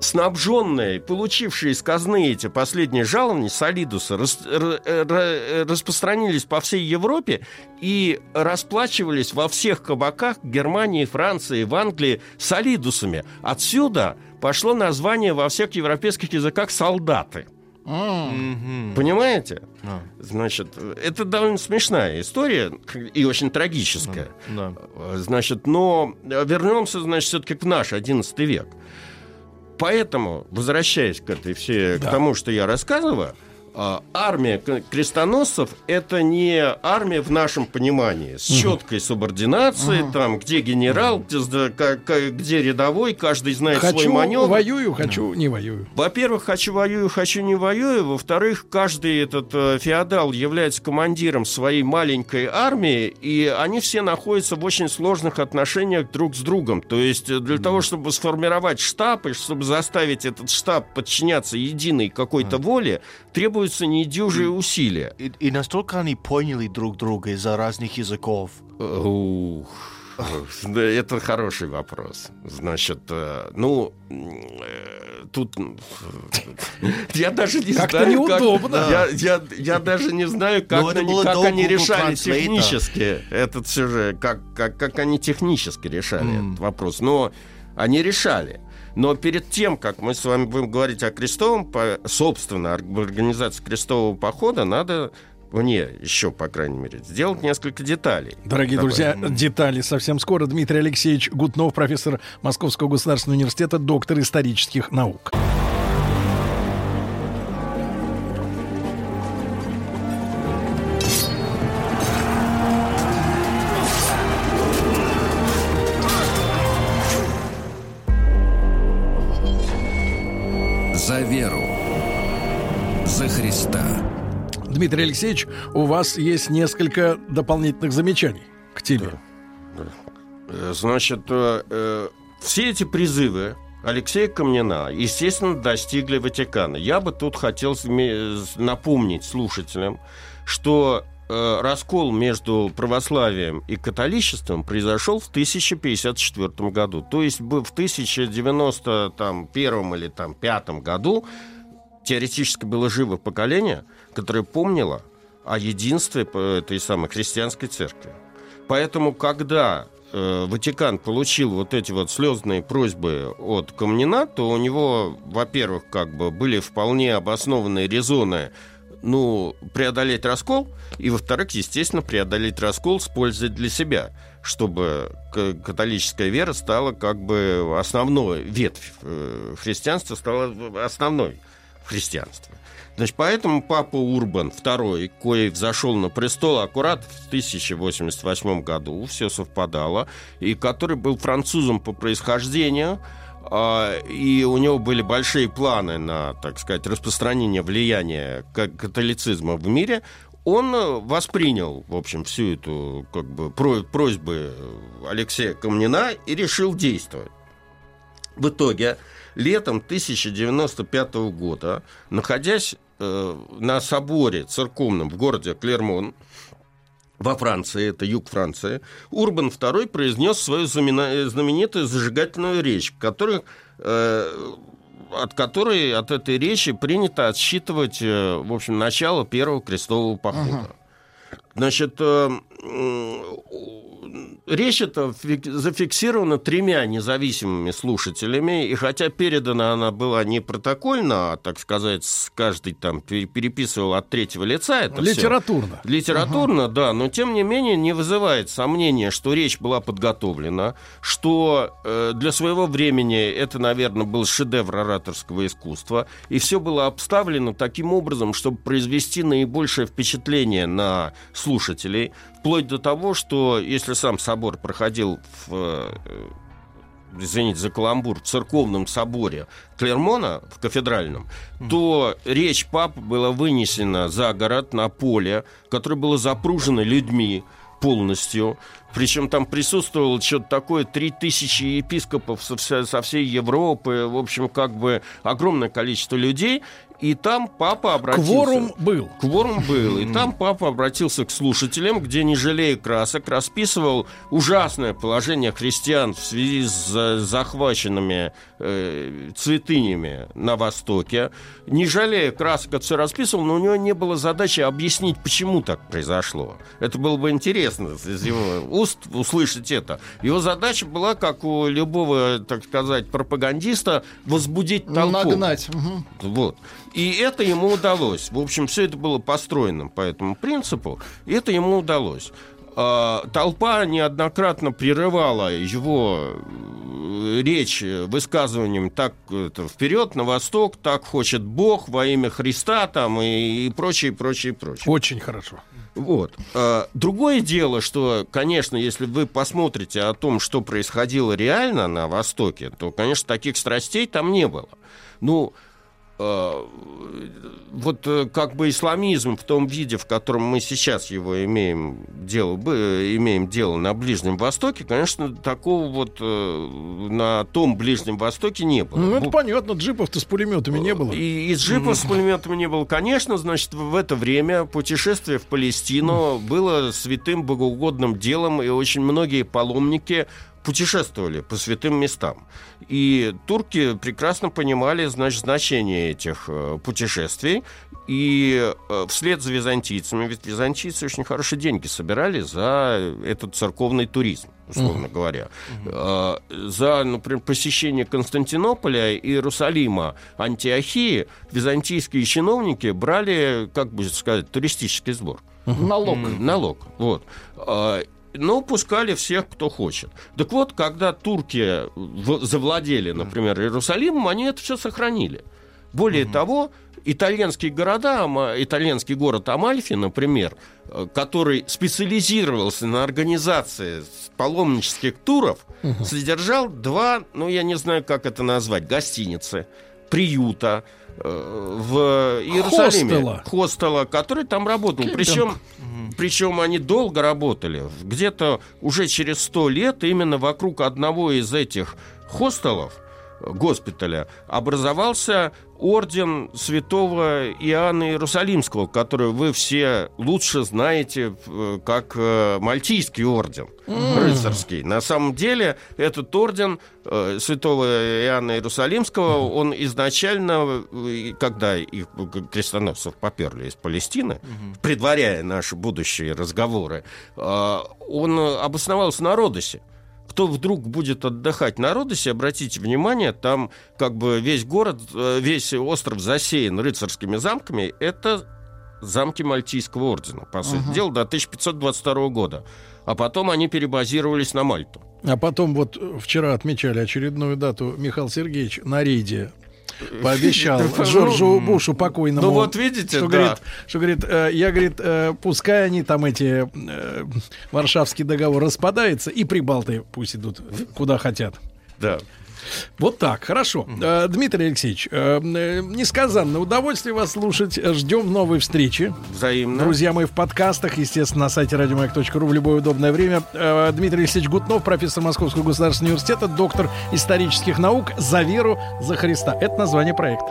снабженные, получившие из казны эти последние жалования, солидусы, распространились по всей Европе и расплачивались во всех кабаках Германии, Франции, в Англии солидусами. Отсюда пошло название во всех европейских языках «солдаты». Понимаете? Значит, это довольно смешная история и очень трагическая. Значит, но вернемся, значит, все-таки к наш XI век. Поэтому, возвращаясь к тому, что я рассказываю, Армия крестоносцев — это не армия в нашем понимании, с четкой субординацией, там, где генерал, где рядовой, каждый знает свой маневр. Хочу воюю, хочу не воюю. Во-первых, хочу воюю, хочу не воюю. Во-вторых, каждый этот феодал является командиром своей маленькой армии, и они все находятся в очень сложных отношениях друг с другом. То есть для того, чтобы сформировать штаб, и чтобы заставить этот штаб подчиняться единой какой-то воле, требуется недюжие усилия. И настолько они поняли друг друга из-за разных языков. Это хороший вопрос. Значит, ну, тут я даже не как-то знаю, неудобно. Я даже не знаю, как они решали технически этот сюжет, как они технически решали этот вопрос. Но они решали. Но перед тем, как мы с вами будем говорить о крестовом, собственно, организации крестового похода, надо мне еще, по крайней мере, сделать несколько деталей. Дорогие друзья, детали совсем скоро. Дмитрий Алексеевич Гутнов, профессор Московского государственного университета, доктор исторических наук. Дмитрий Алексеевич, у вас есть несколько дополнительных замечаний к теме. Да. Значит, все эти призывы Алексея Комнина, естественно, достигли Ватикана. Я бы тут хотел напомнить слушателям, что раскол между православием и католичеством произошел в 1054 году. То есть в 1091 или 1005 году теоретически было живо поколение, которая помнила о единстве этой самой христианской церкви. Поэтому, когда Ватикан получил вот эти вот слезные просьбы от Комнина, то у него, во-первых, как бы были вполне обоснованные резоны, ну, преодолеть раскол, и, во-вторых, естественно, преодолеть раскол с пользой для себя, чтобы католическая вера стала как бы основной, ветвь христианства стала основной в христианстве. Значит, поэтому папа Урбан II, кой взошел на престол аккурат в 1088 году, все совпадало, и который был французом по происхождению, и у него были большие планы на, так сказать, распространение влияния католицизма в мире, он воспринял, в общем, всю эту как бы просьбы Алексея Комнина и решил действовать. В итоге летом 1095 года, находясь на соборе церковном в городе Клермон во Франции, это юг Франции, Урбан II произнес свою знаменитую зажигательную речь, от этой речи принято отсчитывать, в общем, начало первого крестового похода. Значит, речь эта зафиксирована тремя независимыми слушателями, и хотя передана она была не протокольно, а, так сказать, каждый там переписывал от третьего лица это литературно. Все. Литературно, да, но тем не менее не вызывает сомнения, что речь была подготовлена, что для своего времени это, наверное, был шедевр ораторского искусства, и все было обставлено таким образом, чтобы произвести наибольшее впечатление на слушателей, вплоть до того, что если сам собор проходил извините за каламбур, в церковном соборе Клермона, в кафедральном, то речь папы была вынесена за город, на поле, которое было запружено людьми полностью. Причем там присутствовало что-то такое 3000 епископов со всей Европы. В общем, как бы огромное количество людей. И там папа обратился... Кворум был. И там папа обратился к слушателям, где, не жалея красок, расписывал ужасное положение христиан в связи с захваченными святынями на Востоке. Не жалея красок, это все расписывал, но у него не было задачи объяснить, почему так произошло. Это было бы интересно из его уст услышать это. Его задача была, как у любого, так сказать, пропагандиста, возбудить толпу. Нагнать. Вот. И это ему удалось. В общем, все это было построено по этому принципу. И это ему удалось. Толпа неоднократно прерывала его речь высказыванием так вперед, на восток, так хочет Бог, во имя Христа там и прочее, прочее, прочее. Очень хорошо. Вот. Другое дело, что, конечно, если вы посмотрите о том, что происходило реально на Востоке, то, конечно, таких страстей там не было. Ну, вот как бы исламизм в том виде, в котором мы сейчас его имеем дело на Ближнем Востоке, конечно, такого вот на том Ближнем Востоке не было. Ну, это понятно, джипов-то с пулеметами не было. И джипов с пулеметами не было. Конечно, значит, в это время путешествие в Палестину было святым богоугодным делом, и очень многие паломники путешествовали по святым местам. И турки прекрасно понимали, значит, значение этих путешествий. И вслед за византийцами, ведь византийцы очень хорошие деньги собирали за этот церковный туризм, условно говоря. За, например, посещение Константинополя, Иерусалима, Антиохии византийские чиновники брали, как бы сказать, туристический сбор. Налог. Вот. Но пускали всех, кто хочет. Так вот, когда турки завладели, например, Иерусалимом, они это все сохранили. Более того, итальянский город Амальфи, например, который специализировался на организации паломнических туров, содержал 2, я не знаю, как это назвать, гостиницы, приюта в Иерусалиме. Хостела, который там работал. Причем они долго работали. Где-то уже через 100 лет именно вокруг одного из этих хостелов, госпиталя, образовался орден святого Иоанна Иерусалимского, который вы все лучше знаете как Мальтийский орден рыцарский. На самом деле этот орден святого Иоанна Иерусалимского, он изначально, когда их крестоносцев поперли из Палестины, предваряя наши будущие разговоры, он обосновался на Родосе. Кто вдруг будет отдыхать на Родосе, обратите внимание, там как бы весь город, весь остров засеян рыцарскими замками. Это замки Мальтийского ордена, по сути дела, до 1522 года. А потом они перебазировались на Мальту. А потом вот вчера отмечали очередную дату. Михаил Сергеевич на рейде пообещал Джорджу Бушу покойному. Ну вот видите, говорит, пускай они там эти Варшавский договор распадается, и прибалты пусть идут куда хотят. Да. Вот так, хорошо. Дмитрий Алексеевич, несказанное удовольствие вас слушать. Ждем новой встречи. Взаимно. Друзья мои, в подкастах, естественно, на сайте радиомаяк.ру в любое удобное время. Дмитрий Алексеевич Гутнов, профессор Московского государственного университета, доктор исторических наук. За веру, за Христа. Это название проекта.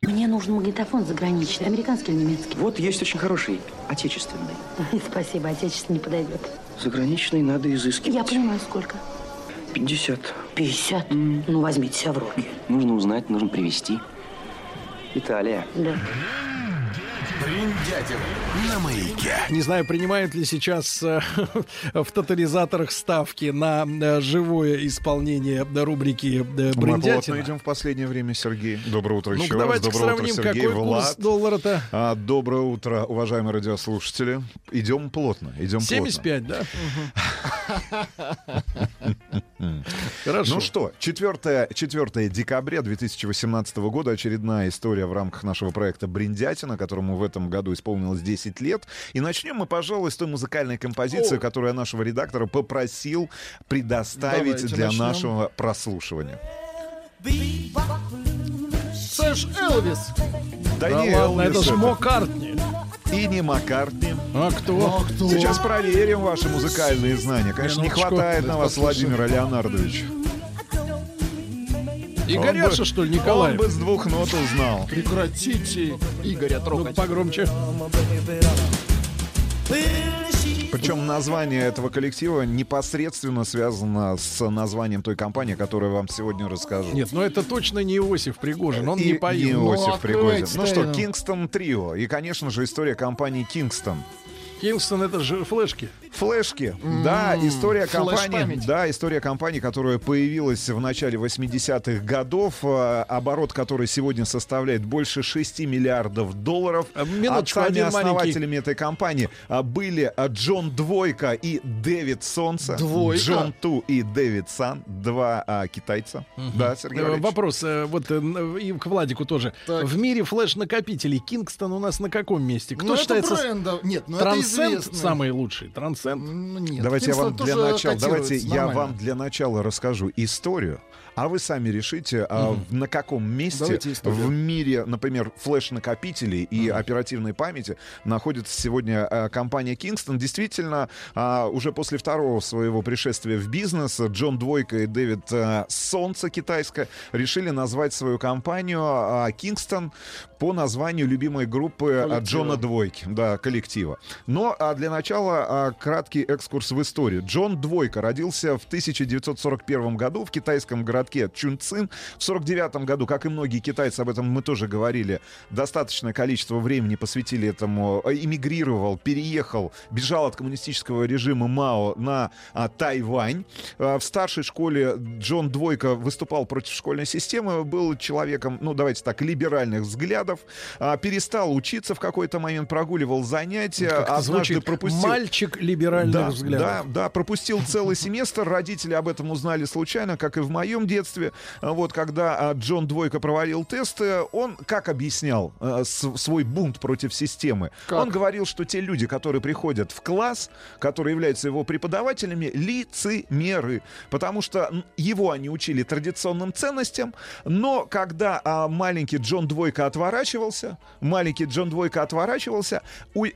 Мне нужен магнитофон заграничный, американский или немецкий? Вот есть очень хороший, отечественный. Спасибо, отечественный не подойдет. Заграничный надо изыскивать. Я понимаю, сколько? 50? Ну, возьмите себя в руки. Нужно узнать, нужно привезти. Италия. Да. Брендятина на маяке. Не знаю, принимают ли сейчас в тотализаторах ставки на живое исполнение рубрики Брендятина. Мы плотно идем в последнее время, Сергей. Доброе утро еще раз. Давайте сравним, какой курс доллара-то. Доброе утро, уважаемые радиослушатели. Идем плотно, 75, да? Хорошо. Ну что, 4 декабря 2018 года очередная история в рамках нашего проекта «Брендятина», которому в этом году исполнилось 10 лет. И начнем мы, пожалуй, с той музыкальной композиции, которую я нашего редактора попросил предоставить нашего прослушивания. Сэш Элвис. Да ладно, это же Маккартни. И не Маккартни. А кто? Сейчас проверим ваши музыкальные знания. Конечно, не хватает на вас Владимира Леонардовича. Игоряша, что ли, Николаев? Он бы с двух нот узнал. Прекратите Игоря трогать. Ну, погромче. Причем название этого коллектива непосредственно связано с названием той компании, которую я вам сегодня расскажу. Нет, но это точно не Иосиф Пригожин, он не поет. Иосиф Пригожин. Ну что, Kingston трио. И, конечно же, история компании Kingston. Kingston — это же флешки. Флешки, да, история компании, которая появилась в начале 80-х годов, оборот которой сегодня составляет больше 6 миллиардов долларов. Отцами основателями этой компании были Джон Двойка и Дэвид Солнце. Джон Ту и Дэвид Сан, два китайца. Да, Сергей Валерьевич. Вопрос, вот и к Владику тоже. Так. В мире флеш-накопителей Kingston у нас на каком месте? Кто считается? Нет, ну это известно. Самый лучший. Нет, давайте я вам для начала расскажу историю, а вы сами решите, на каком месте в мире, например, флеш-накопителей и оперативной памяти находится сегодня компания Kingston. Действительно, уже после второго своего пришествия в бизнес Джон Двойка и Дэвид Солнце, китайское, решили назвать свою компанию Kingston по названию любимой группы Джона Двойки, да, коллектива. Но для начала краткий экскурс в историю. Джон Двойка родился в 1941 году в китайском городке Чунцин. В 1949 году, как и многие китайцы, об этом мы тоже говорили, достаточное количество времени посвятили этому, эмигрировал, переехал, бежал от коммунистического режима Мао на Тайвань. В старшей школе Джон Двойка выступал против школьной системы, был человеком, ну, давайте так, либеральных взглядов, перестал учиться в какой-то момент, прогуливал занятия, однажды пропустил... Мальчик либеральных взглядов. Да, пропустил целый семестр, родители об этом узнали случайно, как и в моем детстве. Вот, когда Джон Двойка провалил тесты, он как объяснял свой бунт против системы? Как? Он говорил, что те люди, которые приходят в класс, которые являются его преподавателями, лицемеры, потому что его они учили традиционным ценностям, но когда маленький Джон Двойка отворачивался,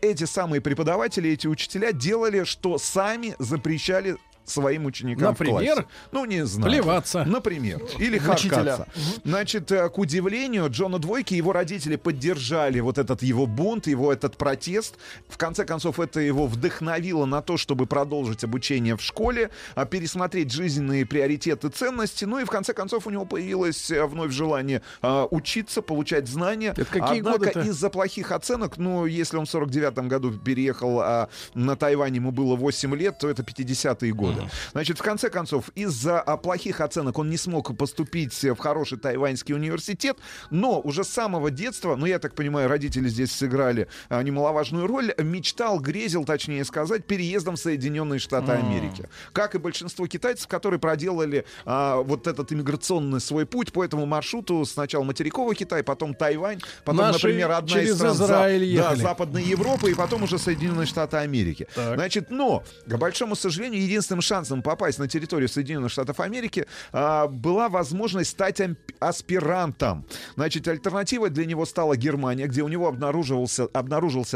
эти самые преподаватели, эти учителя делали, что сами запрещали своим ученикам. Например, в классе. Ну, не знаю. Плеваться. Например. Или харкаться. Значит, к удивлению Джона Двойки, его родители поддержали вот этот его бунт, его этот протест. В конце концов, это его вдохновило на то, чтобы продолжить обучение в школе, пересмотреть жизненные приоритеты, ценности. Ну и в конце концов у него появилось вновь желание учиться, получать знания. Однако из-за плохих оценок, ну, если он в 49-м году переехал на Тайвань, ему было 8 лет, то это 50-е годы. Значит, в конце концов, из-за плохих оценок он не смог поступить в хороший тайваньский университет, но уже с самого детства, ну, я так понимаю, родители здесь сыграли немаловажную роль, мечтал, грезил, точнее сказать, переездом в Соединенные Штаты Америки. Как и большинство китайцев, которые проделали вот этот иммиграционный свой путь по этому маршруту, сначала материковый Китай, потом Тайвань, потом, например, одна из стран Западной Европы, и потом уже Соединенные Штаты Америки. Так. Значит, но, к большому сожалению, единственное шансом попасть на территорию Соединенных Штатов Америки была возможность стать аспирантом. Значит, альтернативой для него стала Германия, где у него обнаружился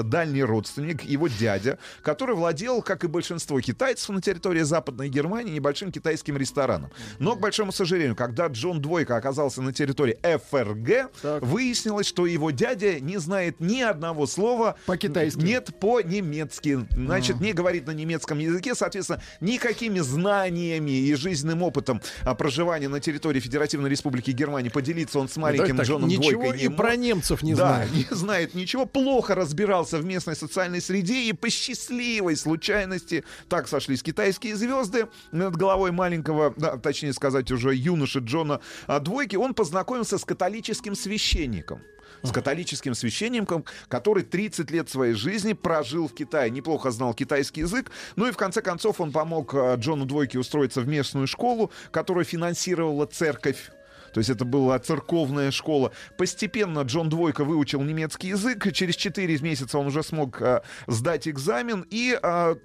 дальний родственник, его дядя, который владел, как и большинство китайцев на территории Западной Германии, небольшим китайским рестораном. Но, к большому сожалению, когда Джон Двойка оказался на территории ФРГ, выяснилось, что его дядя не знает ни одного слова по-китайски. Нет, по-немецки. Значит, не говорит на немецком языке, соответственно, никакими знаниями и жизненным опытом проживания на территории Федеративной Республики Германии поделиться он с маленьким Джоном Двойкой. Ничего и про немцев не знает. Да, не знает ничего. Плохо разбирался в местной социальной среде, и по счастливой случайности так сошлись китайские звезды. Над головой маленького, да, точнее сказать, уже юноши Джона Двойки, он познакомился с католическим священником. С католическим священником, который 30 лет своей жизни прожил в Китае, неплохо знал китайский язык. Ну и в конце концов он помог Джону Двойке устроиться в местную школу, которую финансировала церковь. То есть это была церковная школа. Постепенно Джон Двойка выучил немецкий язык. Через 4 месяца он уже смог сдать экзамен и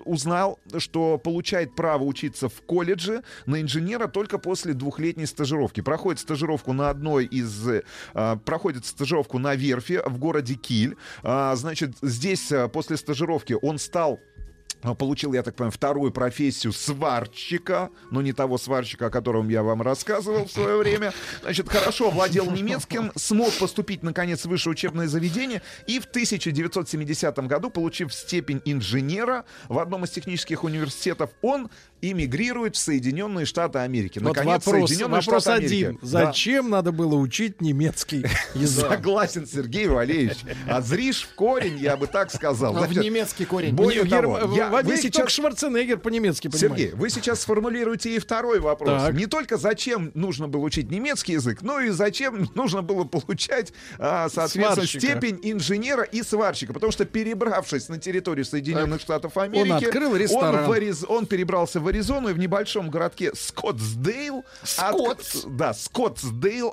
узнал, что получает право учиться в колледже на инженера только после двухлетней стажировки. Проходит стажировку на верфи в городе Киль. Значит, здесь после стажировки он стал Получил, я так понимаю, вторую профессию сварщика, но не того сварщика, о котором я вам рассказывал в свое время. Значит, хорошо владел немецким, смог поступить, наконец, в высшее учебное заведение. И в 1970 году, получив степень инженера в одном из технических университетов, он эмигрирует в Соединенные Штаты Америки. Вот наконец, вопрос, Соединенные Штаты Америки. Один. Зачем надо было учить немецкий язык? Согласен, Сергей Валерьевич. А зришь в корень, я бы так сказал. В немецкий корень. Более того, вы сейчас... Шварценеггер по-немецки понимает. Сергей, вы сейчас сформулируете и второй вопрос. Так. Не только зачем нужно было учить немецкий язык, но и зачем нужно было получать, соответственно, сварщика. Степень инженера и сварщика. Потому что, перебравшись на территорию Соединенных Штатов Америки, он открыл ресторан. Он перебрался в Аризону и в небольшом городке Скоттсдейл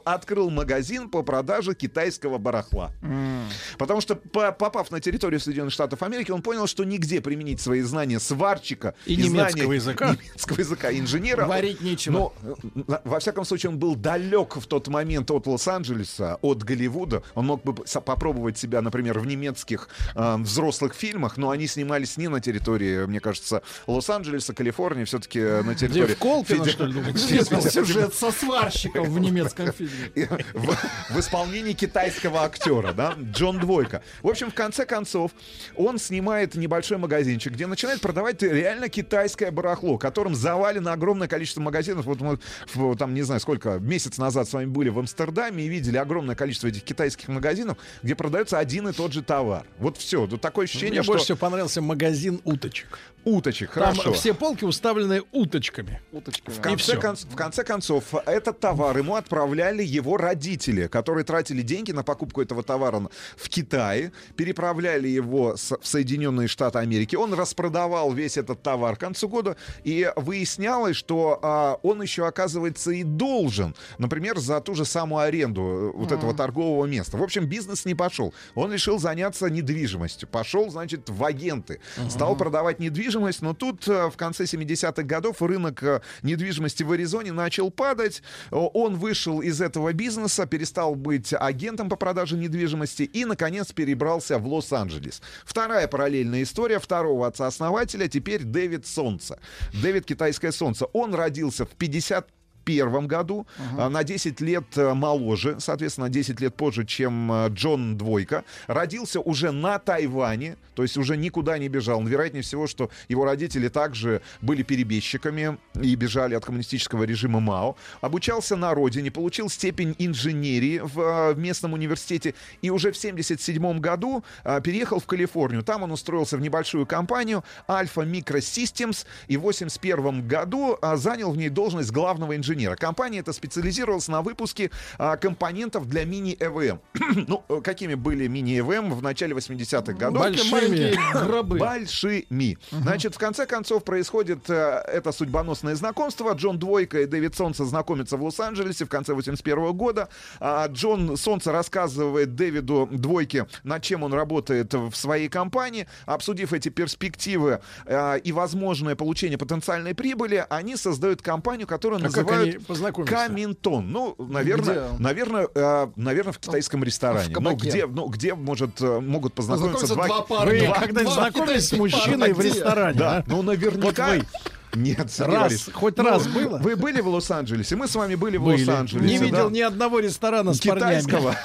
открыл магазин по продаже китайского барахла. Потому что, попав на территорию Соединенных Штатов Америки, он понял, что нигде применить свои знания сварщика и немецкого языка инженера. Варить нечего. Но, во всяком случае, он был далек в тот момент от Лос-Анджелеса, от Голливуда. Он мог бы попробовать себя, например, в немецких взрослых фильмах, но они снимались не на территории, мне кажется, Лос-Анджелеса, Калифорнии, все-таки на территории... Где в Колпино, что ли? Сюжет со сварщиком в немецком фильме. В исполнении китайского актера, да? Джон Двойка. В общем, в конце концов, он снимает небольшой магазинчик, где начинает продавать реально китайское барахло, которым завалено огромное количество магазинов. Вот мы там, не знаю, сколько, месяц назад с вами были в Амстердаме и видели огромное количество этих китайских магазинов, где продается один и тот же товар. Вот все. Вот такое ощущение, мне что... больше всего понравился магазин уточек. Уточек, там хорошо. Все полки уставлены уточками. В конце концов, этот товар ему отправляли его родители, которые тратили деньги на покупку этого товара в Китае, переправляли его в Соединенные Штаты Америки. Он распродавал весь этот товар к концу года, и выяснялось, что он еще, оказывается, и должен, например, за ту же самую аренду вот этого торгового места. В общем, бизнес не пошел. Он решил заняться недвижимостью. Пошел, значит, в агенты. Стал продавать недвижимость, но тут в конце 70-х годов рынок недвижимости в Аризоне начал падать. Он вышел из этого бизнеса, перестал быть агентом по продаже недвижимости и, наконец, перебрался в Лос-Анджелес. Вторая параллельная история второго отца-основателя, теперь Дэвид Солнце. Дэвид Китайское Солнце. Он родился в 1951 году, на 10 лет моложе, соответственно, 10 лет позже, чем Джон Двойка. Родился уже на Тайване, то есть уже никуда не бежал. Он, вероятнее всего, что его родители также были перебежчиками и бежали от коммунистического режима Мао. Обучался на родине, получил степень инженерии в местном университете и уже в 1977 году переехал в Калифорнию. Там он устроился в небольшую компанию Alpha Microsystems и в 1981 году занял в ней должность главного инженера. Компания эта специализировалась на выпуске компонентов для мини-ЭВМ. Ну, какими были мини-ЭВМ в начале 80-х годов? Большими. Значит, в конце концов происходит это судьбоносное знакомство. Джон Двойка и Дэвид Солнце знакомятся в Лос-Анджелесе в конце 81 года. Джон Солнце рассказывает Дэвиду Двойке, над чем он работает в своей компании. Обсудив эти перспективы и возможное получение потенциальной прибыли, они создают компанию, которую называют Каминтон. Ну, наверное, в китайском ресторане. Где могут познакомиться два парня? Вы когда-нибудь знакомились с мужчиной в ресторане? Да, ну, наверняка... Нет, раз, хоть раз было. Вы были в Лос-Анджелесе? Мы с вами были в Лос-Анджелесе. Не видел ни одного ресторана с китайского.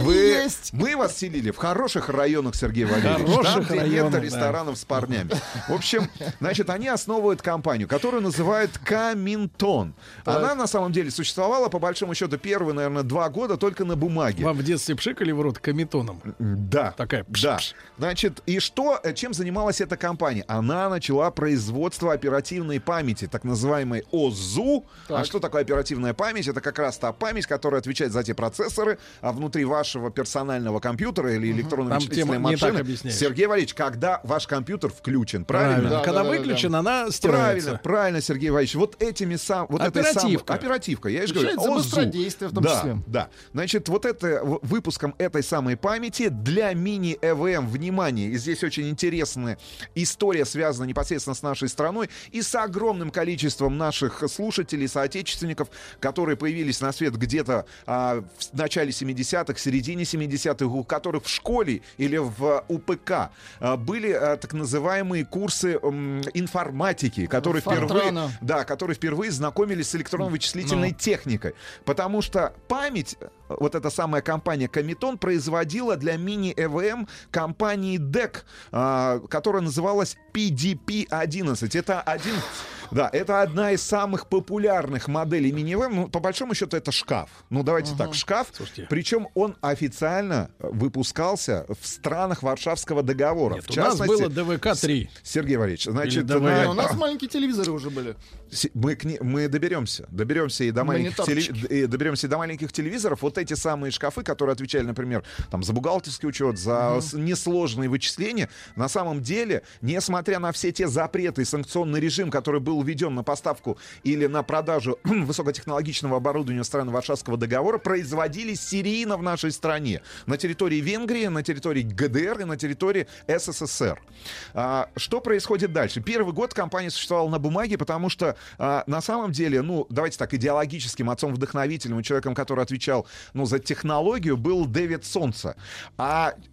Мы вас селили в хороших районах, Сергей Валерьевич. Там клиенты ресторанов с парнями. В общем, значит, они основывают компанию, которую называют Каминтон. Она на самом деле существовала, по большому счету, первые, наверное, 2 года только на бумаге. Вам в детстве пшикали в рот каминтоном? Да. Такая пш-пш. Значит, и что, чем занималась эта компания? Она начала производство оперативной памяти, так называемой ОЗУ. А что такое оперативная память? Это как раз та память, которая отвечает за те процессоры, а внутри вашего персонального компьютера или электронной вычислительной машины. Сергей Валерьевич, когда ваш компьютер включен, правильно? Да, когда выключен, она стирается. Правильно, Сергей Валерьевич. Вот этими оперативка. Я же говорю, быстродействие в том числе. Да. Значит, вот это выпуском этой самой памяти для мини-ЭВМ, внимание, и здесь очень интересная история, связана непосредственно с нашей страной и с огромным количеством наших слушателей, соотечественников, которые появились на свет где-то в начале 70-х, середине 70-х, у которых в школе или в УПК были так называемые курсы информатики, которые впервые знакомились с электронно-вычислительной техникой. Потому что память, вот эта самая компания Комитон, производила для мини-ЭВМ компании DEC, которая называлась PDP-11. Это одна из самых популярных моделей мини-ЭВМ. Ну, по большому счету, это шкаф. Ну, давайте так, шкаф. Слушайте. Причем он официально выпускался в странах Варшавского договора. Нет, в частности, у нас было ДВК-3. Сергей Валерьевич, значит... У нас маленькие телевизоры уже были. Мы доберемся. Доберемся и до маленьких телевизоров. Вот эти самые шкафы, которые отвечали, например, там, за бухгалтерский учет, за несложные вычисления, на самом деле, несмотря на все те запреты и санкционный режим, который был введен на поставку или на продажу высокотехнологичного оборудования стран Варшавского договора, производились серийно в нашей стране. На территории Венгрии, на территории ГДР и на территории СССР. Что происходит дальше? Первый год компания существовала на бумаге, потому что на самом деле, ну, давайте так, идеологическим отцом-вдохновителем и человеком, который отвечал, ну, за технологию, был Дэвид Солнце.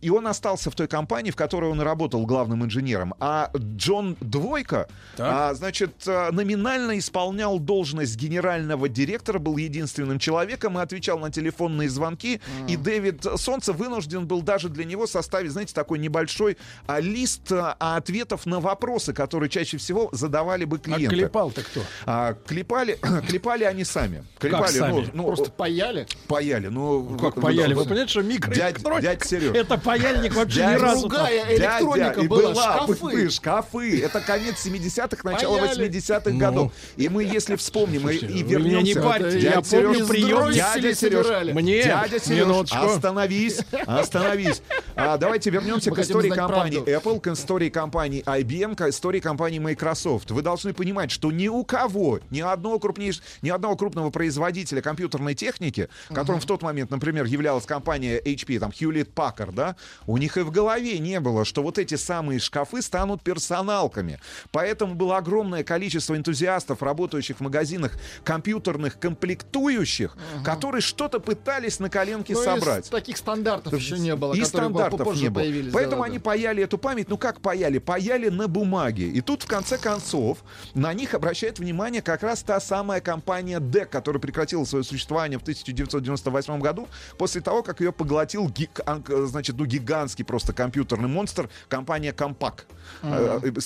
И он остался в той компании, в которой он работал главным инженером. А Джон Двойка, значит, номинально исполнял должность генерального директора, был единственным человеком и отвечал на телефонные звонки. И Дэвид Солнце вынужден был даже для него составить, знаете, такой небольшой лист ответов на вопросы, которые чаще всего задавали бы клиенты. А клепал-то кто? Клепали они сами. Просто паяли? Паяли. Паяли? Вы понимаете, что микроэлектроника? Дядь Сереж. Это паяльник вообще не раз. Другая электроника была. Шкафы. Это конец 70-х, начало 80-х годов. И мы, если вспомним, и вернемся... не парьте. Я помню прием. Дядя Сереж, остановись. Давайте вернемся к истории компании Apple, к истории компании IBM, к истории компании Microsoft. Вы должны понимать, что ни у кого, ни одного крупного производителя компьютерной техники, которым в тот момент, например, являлась компания HP, там, Hewlett-Packard, да, у них и в голове не было, что вот эти самые шкафы станут персоналками. Поэтому было огромное количество энтузиастов, работающих в магазинах компьютерных комплектующих, которые что-то пытались на коленке собрать. Таких стандартов еще не было. И стандартов не было. Поэтому они паяли эту память. Ну как паяли? Паяли на бумаге. И тут, в конце концов, на них обращает внимание как раз та самая компания DEC, которая прекратила свое существование в 1998 году, после того, как ее поглотил гигантский просто компьютерный монстр, компания Compaq.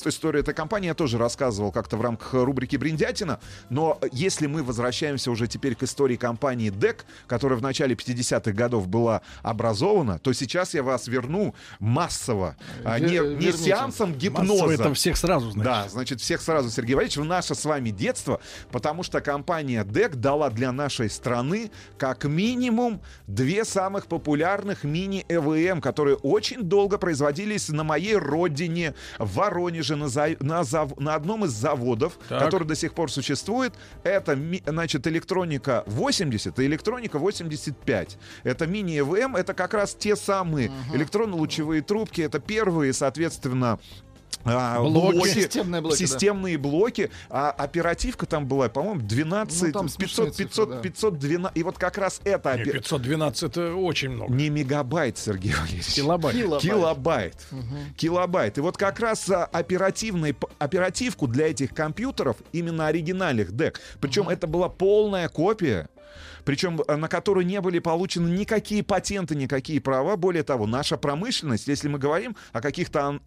История этой компании я тоже рассказывал как-то в рамках рубрики «Брендятина». Но если мы возвращаемся уже теперь к истории компании DEC, которая в начале 50-х годов была образована, то сейчас я вас верну массово, не сеансом гипноза. Массово — это всех сразу, значит. Да, значит, всех сразу, Сергей Валерьевич, в наше с вами детство, потому что компания DEC дала для нашей страны как минимум две самых популярных мини-ЭВМ, которые очень долго производились на моей родине, в Воронеже, на одном из заводов, который до сих пор существует. Это, значит, электроника 80 и электроника 85. Это мини-ЭВМ, это как раз те самые электронно-лучевые трубки, это первые, соответственно, системные блоки. Оперативка там была, по-моему, 12, 512. И вот как раз это... 512 — это очень много. Не мегабайт, Сергей Валерьевич. Килобайт. И вот как раз оперативку для этих компьютеров, именно оригинальных DEC. Причем это была полная копия, причем на которую не были получены никакие патенты, никакие права. Более того, наша промышленность, если мы говорим о каких-то,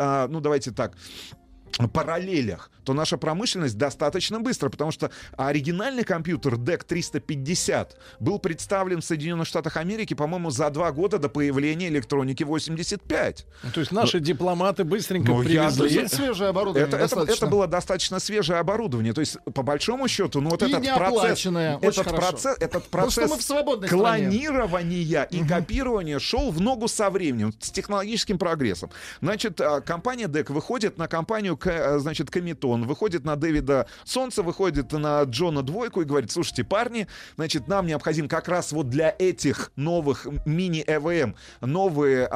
параллелях, то наша промышленность достаточно быстро, потому что оригинальный компьютер DEC 350 был представлен в Соединенных Штатах Америки, по-моему, за 2 года до появления электроники 85. То есть наши дипломаты быстренько привезли. Свежее оборудование. Это было достаточно свежее оборудование. То есть, по большому счету, этот процесс клонирования и копирования шел в ногу со временем, с технологическим прогрессом. Значит, компания DEC выходит на компанию сожалению, значит, каметон выходит на Дэвида Солнца, выходит на Джона Двойку и говорит: слушайте, парни, значит, нам необходим как раз вот для этих новых мини-ЭВМ новая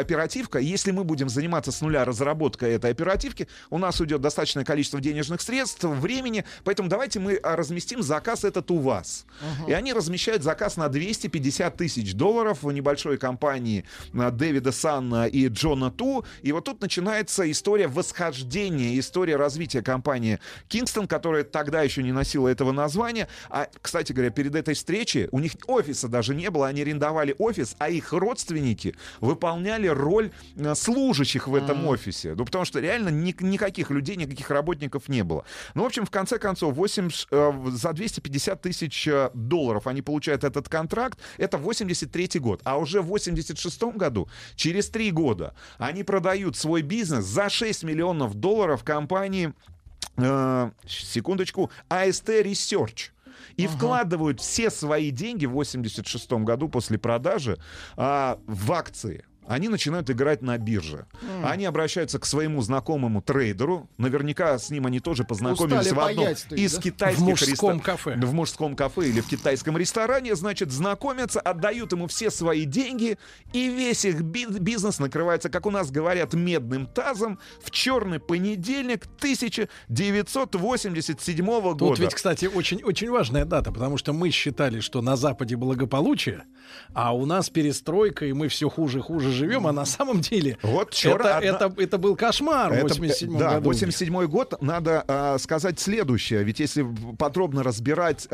оперативка. Если мы будем заниматься с нуля разработкой этой оперативки, у нас уйдет достаточное количество денежных средств, времени, поэтому давайте мы разместим заказ этот у вас. И они размещают заказ на $250 тысяч в небольшой компании Дэвида Сана и Джона Ту. И вот тут начинается история восхождения, история развития компании Kingston, которая тогда еще не носила этого названия. А, кстати говоря, перед этой встречей у них офиса даже не было, они арендовали офис, а их родственники выполняли роль служащих в этом офисе. Ну, потому что реально никаких людей, никаких работников не было. Ну, в общем, в конце концов, за $250 тысяч они получают этот контракт. Это 83-й год. А уже в 86-м году, через 3 года, они продают свой бизнес за $6 миллионов компании, секундочку, AST Research. И вкладывают все свои деньги в 86-м году после продажи в акции. Они начинают играть на бирже. Они обращаются к своему знакомому трейдеру. Наверняка с ним они тоже познакомились в одном из китайских ресторанов. В мужском кафе или в китайском ресторане. Значит, знакомятся, отдают ему все свои деньги. И весь их бизнес накрывается, как у нас говорят, медным тазом в черный понедельник 1987 года. Тут ведь, кстати, очень важная дата, потому что мы считали, что на Западе благополучие, а у нас перестройка, и мы все хуже живем, а на самом деле вот это был кошмар в 87-м году. 87-й год, надо сказать следующее, ведь если подробно разбираться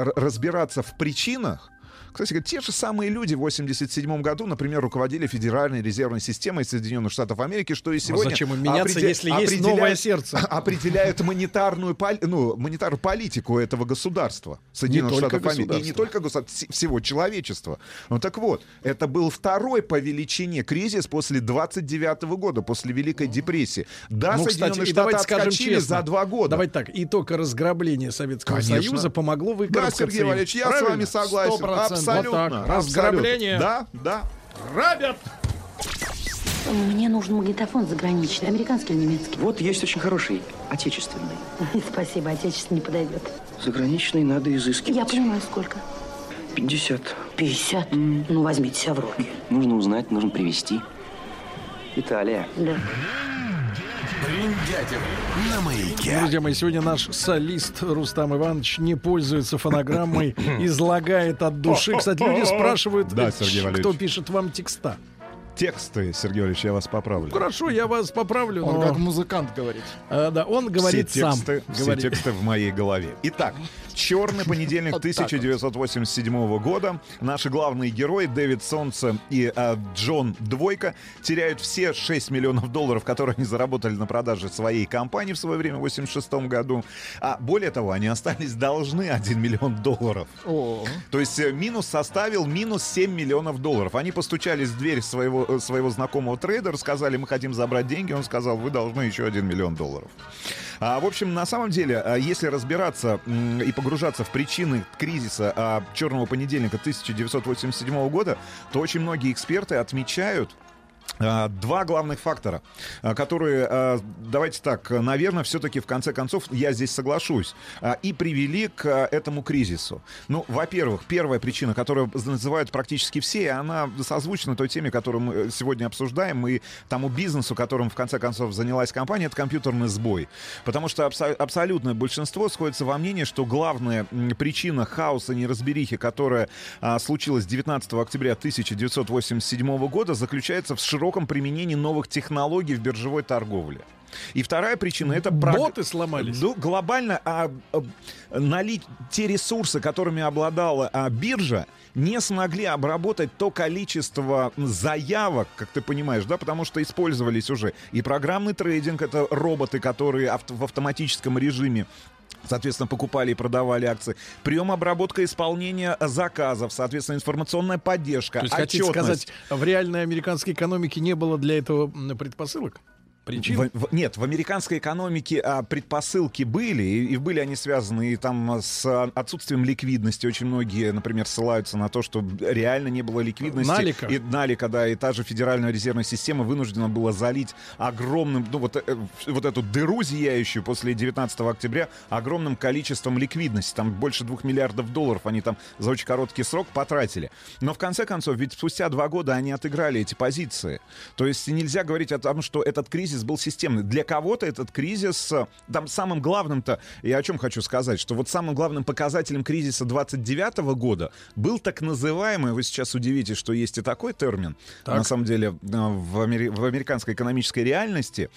в причинах, кстати, те же самые люди в 1987 году, например, руководили Федеральной резервной системой Соединенных Штатов Америки, что и сегодня... А зачем им меняться, если есть новое сердце? Определяют монетарную политику этого государства Соединенных Штатов Америки. И не только государства, всего человечества. Ну так вот, это был второй по величине кризис после 1929 года, после Великой депрессии. Да, ну, Соединенные Штаты отскочили за 2 года. Давайте так, и только разграбление Советского Союза помогло выкарабкаться. Да, Сергей Валерьевич, я с вами согласен. Абсолютно. Вот разграбление. Да. Грабят. Мне нужен магнитофон заграничный. Американский или немецкий? Вот есть очень хороший. Отечественный. Спасибо, отечественный не подойдет. Заграничный надо изыскивать. Я понимаю, сколько? 50? Ну, возьмите себя в руки. Нужно узнать, нужно привезти. Италия. Да. Брендятина на Маяке. Друзья мои, сегодня наш солист Рустам Иванович не пользуется фонограммой, излагает от души. Кстати, люди спрашивают, кто пишет вам текста. Тексты, Сергей Валерьевич, я вас поправлю. Хорошо, я вас поправлю. Он как музыкант говорит. Да, он говорит сам. Все тексты в моей голове. Итак, черный понедельник 1987 года. Наши главные герои Дэвид Солнце и Джон Двойка теряют все $6 миллионов, которые они заработали на продаже своей компании в свое время, в 1986 году. А более того, они остались должны $1 миллион. То есть минус составил минус $7 миллионов. Они постучались в дверь своего знакомого трейдера, сказали: мы хотим забрать деньги. Он сказал: вы должны еще $1 миллион. В общем, на самом деле, если разбираться и погружаться в причины кризиса «Черного понедельника» 1987 года, то очень многие эксперты отмечают 2 главных фактора, которые, давайте так, наверное, все-таки в конце концов, я здесь соглашусь, и привели к этому кризису. Ну, во-первых, первая причина, которую называют практически все, она созвучна той теме, которую мы сегодня обсуждаем, и тому бизнесу, которым в конце концов занялась компания, это компьютерный сбой. Потому что абсолютное большинство сходится во мнении, что главная причина хаоса, неразберихи, которая случилась 19 октября 1987 года, заключается в широком применении новых технологий в биржевой торговле. И вторая причина — это... Боты сломались. Ну, глобально те ресурсы, которыми обладала биржа, не смогли обработать то количество заявок, как ты понимаешь, да, потому что использовались уже и программный трейдинг, это роботы, которые в автоматическом режиме, соответственно, покупали и продавали акции. Прием, обработка, исполнение заказов, соответственно, информационная поддержка, отчетность. То есть, хотите сказать, в реальной американской экономике не было для этого предпосылок? Причин? Нет, в американской экономике предпосылки были, и были они связаны и там с отсутствием ликвидности. Очень многие, например, ссылаются на то, что реально не было ликвидности. Налика. И налика, да, и та же Федеральная резервная система вынуждена была залить огромным, ну вот эту дыру зияющую после 19 октября огромным количеством ликвидности. Там больше 2 миллиардов долларов они там за очень короткий срок потратили. Но в конце концов, ведь спустя 2 года они отыграли эти позиции. То есть нельзя говорить о том, что этот кризис был системный. Для кого-то этот кризис... Там самым главным-то... Я о чем хочу сказать, что вот самым главным показателем кризиса 29-го года был так называемый... Вы сейчас удивитесь, что есть и такой термин. Так. На самом деле в американской экономической реальности...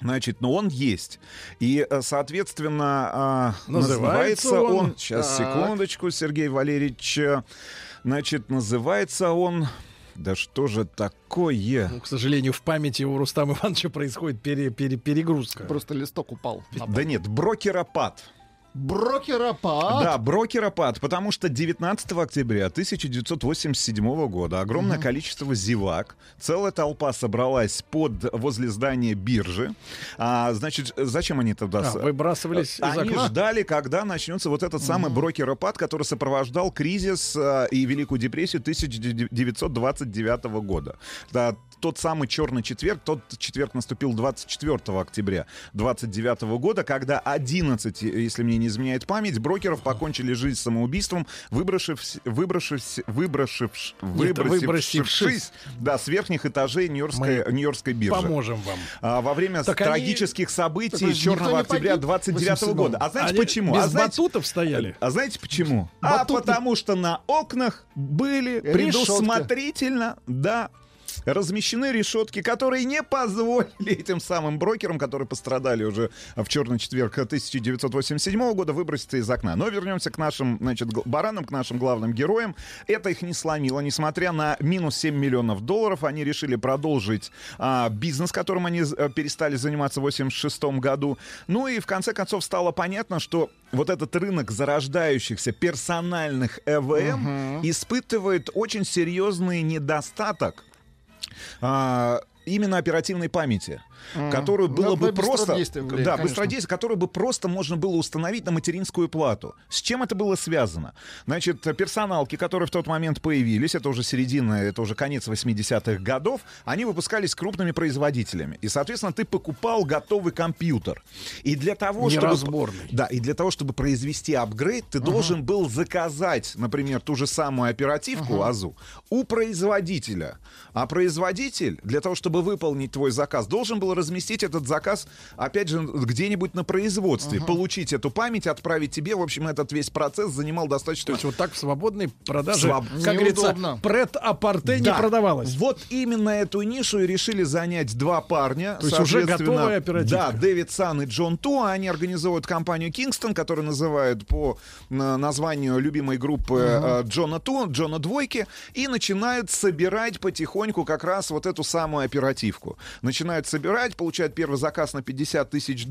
Значит, но он есть. И, соответственно, называется он... Сейчас, так. Секундочку, Сергей Валерьевич. Значит, называется он... Да что же такое? Ну, к сожалению, в памяти у Рустама Ивановича происходит перегрузка. Просто листок упал. Да нет, брокеропад. Брокеропад? Да, брокеропад, потому что 19 октября 1987 года огромное количество зевак, целая толпа собралась возле здания биржи. Значит, зачем они тогда... выбрасывались из окна? Они ждали, когда начнется вот этот самый брокеропад, который сопровождал кризис и Великую депрессию 1929 года. Да, тот самый черный четверг, тот четверг наступил 24 октября 1929 года, когда 11, если мне не изменяет память, брокеров покончили жизнь самоубийством, выбросившись с верхних этажей Нью-Йоркской биржи. Поможем вам. Во время трагических событий Черного октября 29 года. А знаете почему? Без батутов стояли. А знаете почему? Потому что на окнах были предусмотрительно, размещены решетки, которые не позволили этим самым брокерам, которые пострадали уже в черный четверг 1987 года, выброситься из окна. Но вернемся к нашим, значит, баранам, к нашим главным героям. Это их не сломило. Несмотря на минус 7 миллионов долларов, они решили продолжить бизнес, которым они перестали заниматься в 1986 году. Ну и в конце концов стало понятно, что вот этот рынок зарождающихся персональных ЭВМ испытывает очень серьезный недостаток. Именно оперативной памяти, которую было бы просто, быстродействие, которую бы просто можно было установить на материнскую плату. С чем это было связано? Значит, персоналки, которые в тот момент появились, это уже середина, это уже конец 80-х годов, они выпускались крупными производителями. И, соответственно, ты покупал готовый компьютер. И для того, чтобы произвести апгрейд, ты должен был заказать, например, ту же самую оперативку АЗУ у производителя. А производитель, для того, чтобы выполнить твой заказ, должен был разместить этот заказ, опять же, где-нибудь на производстве, получить эту память, отправить тебе. В общем, этот весь процесс занимал достаточно... То есть вот так в свободной продаже, как говорится, прет-апорте не продавалось. Вот именно эту нишу и решили занять два парня. То есть уже готовая оперативка. Да, Дэвид Сан и Джон Ту, они организовывают компанию Kingston, которую называют по названию любимой группы Джона Ту, Джона Двойки, и начинают собирать потихоньку как раз вот эту самую оперативку. Начинают собирать, получают первый заказ на $50 тысяч.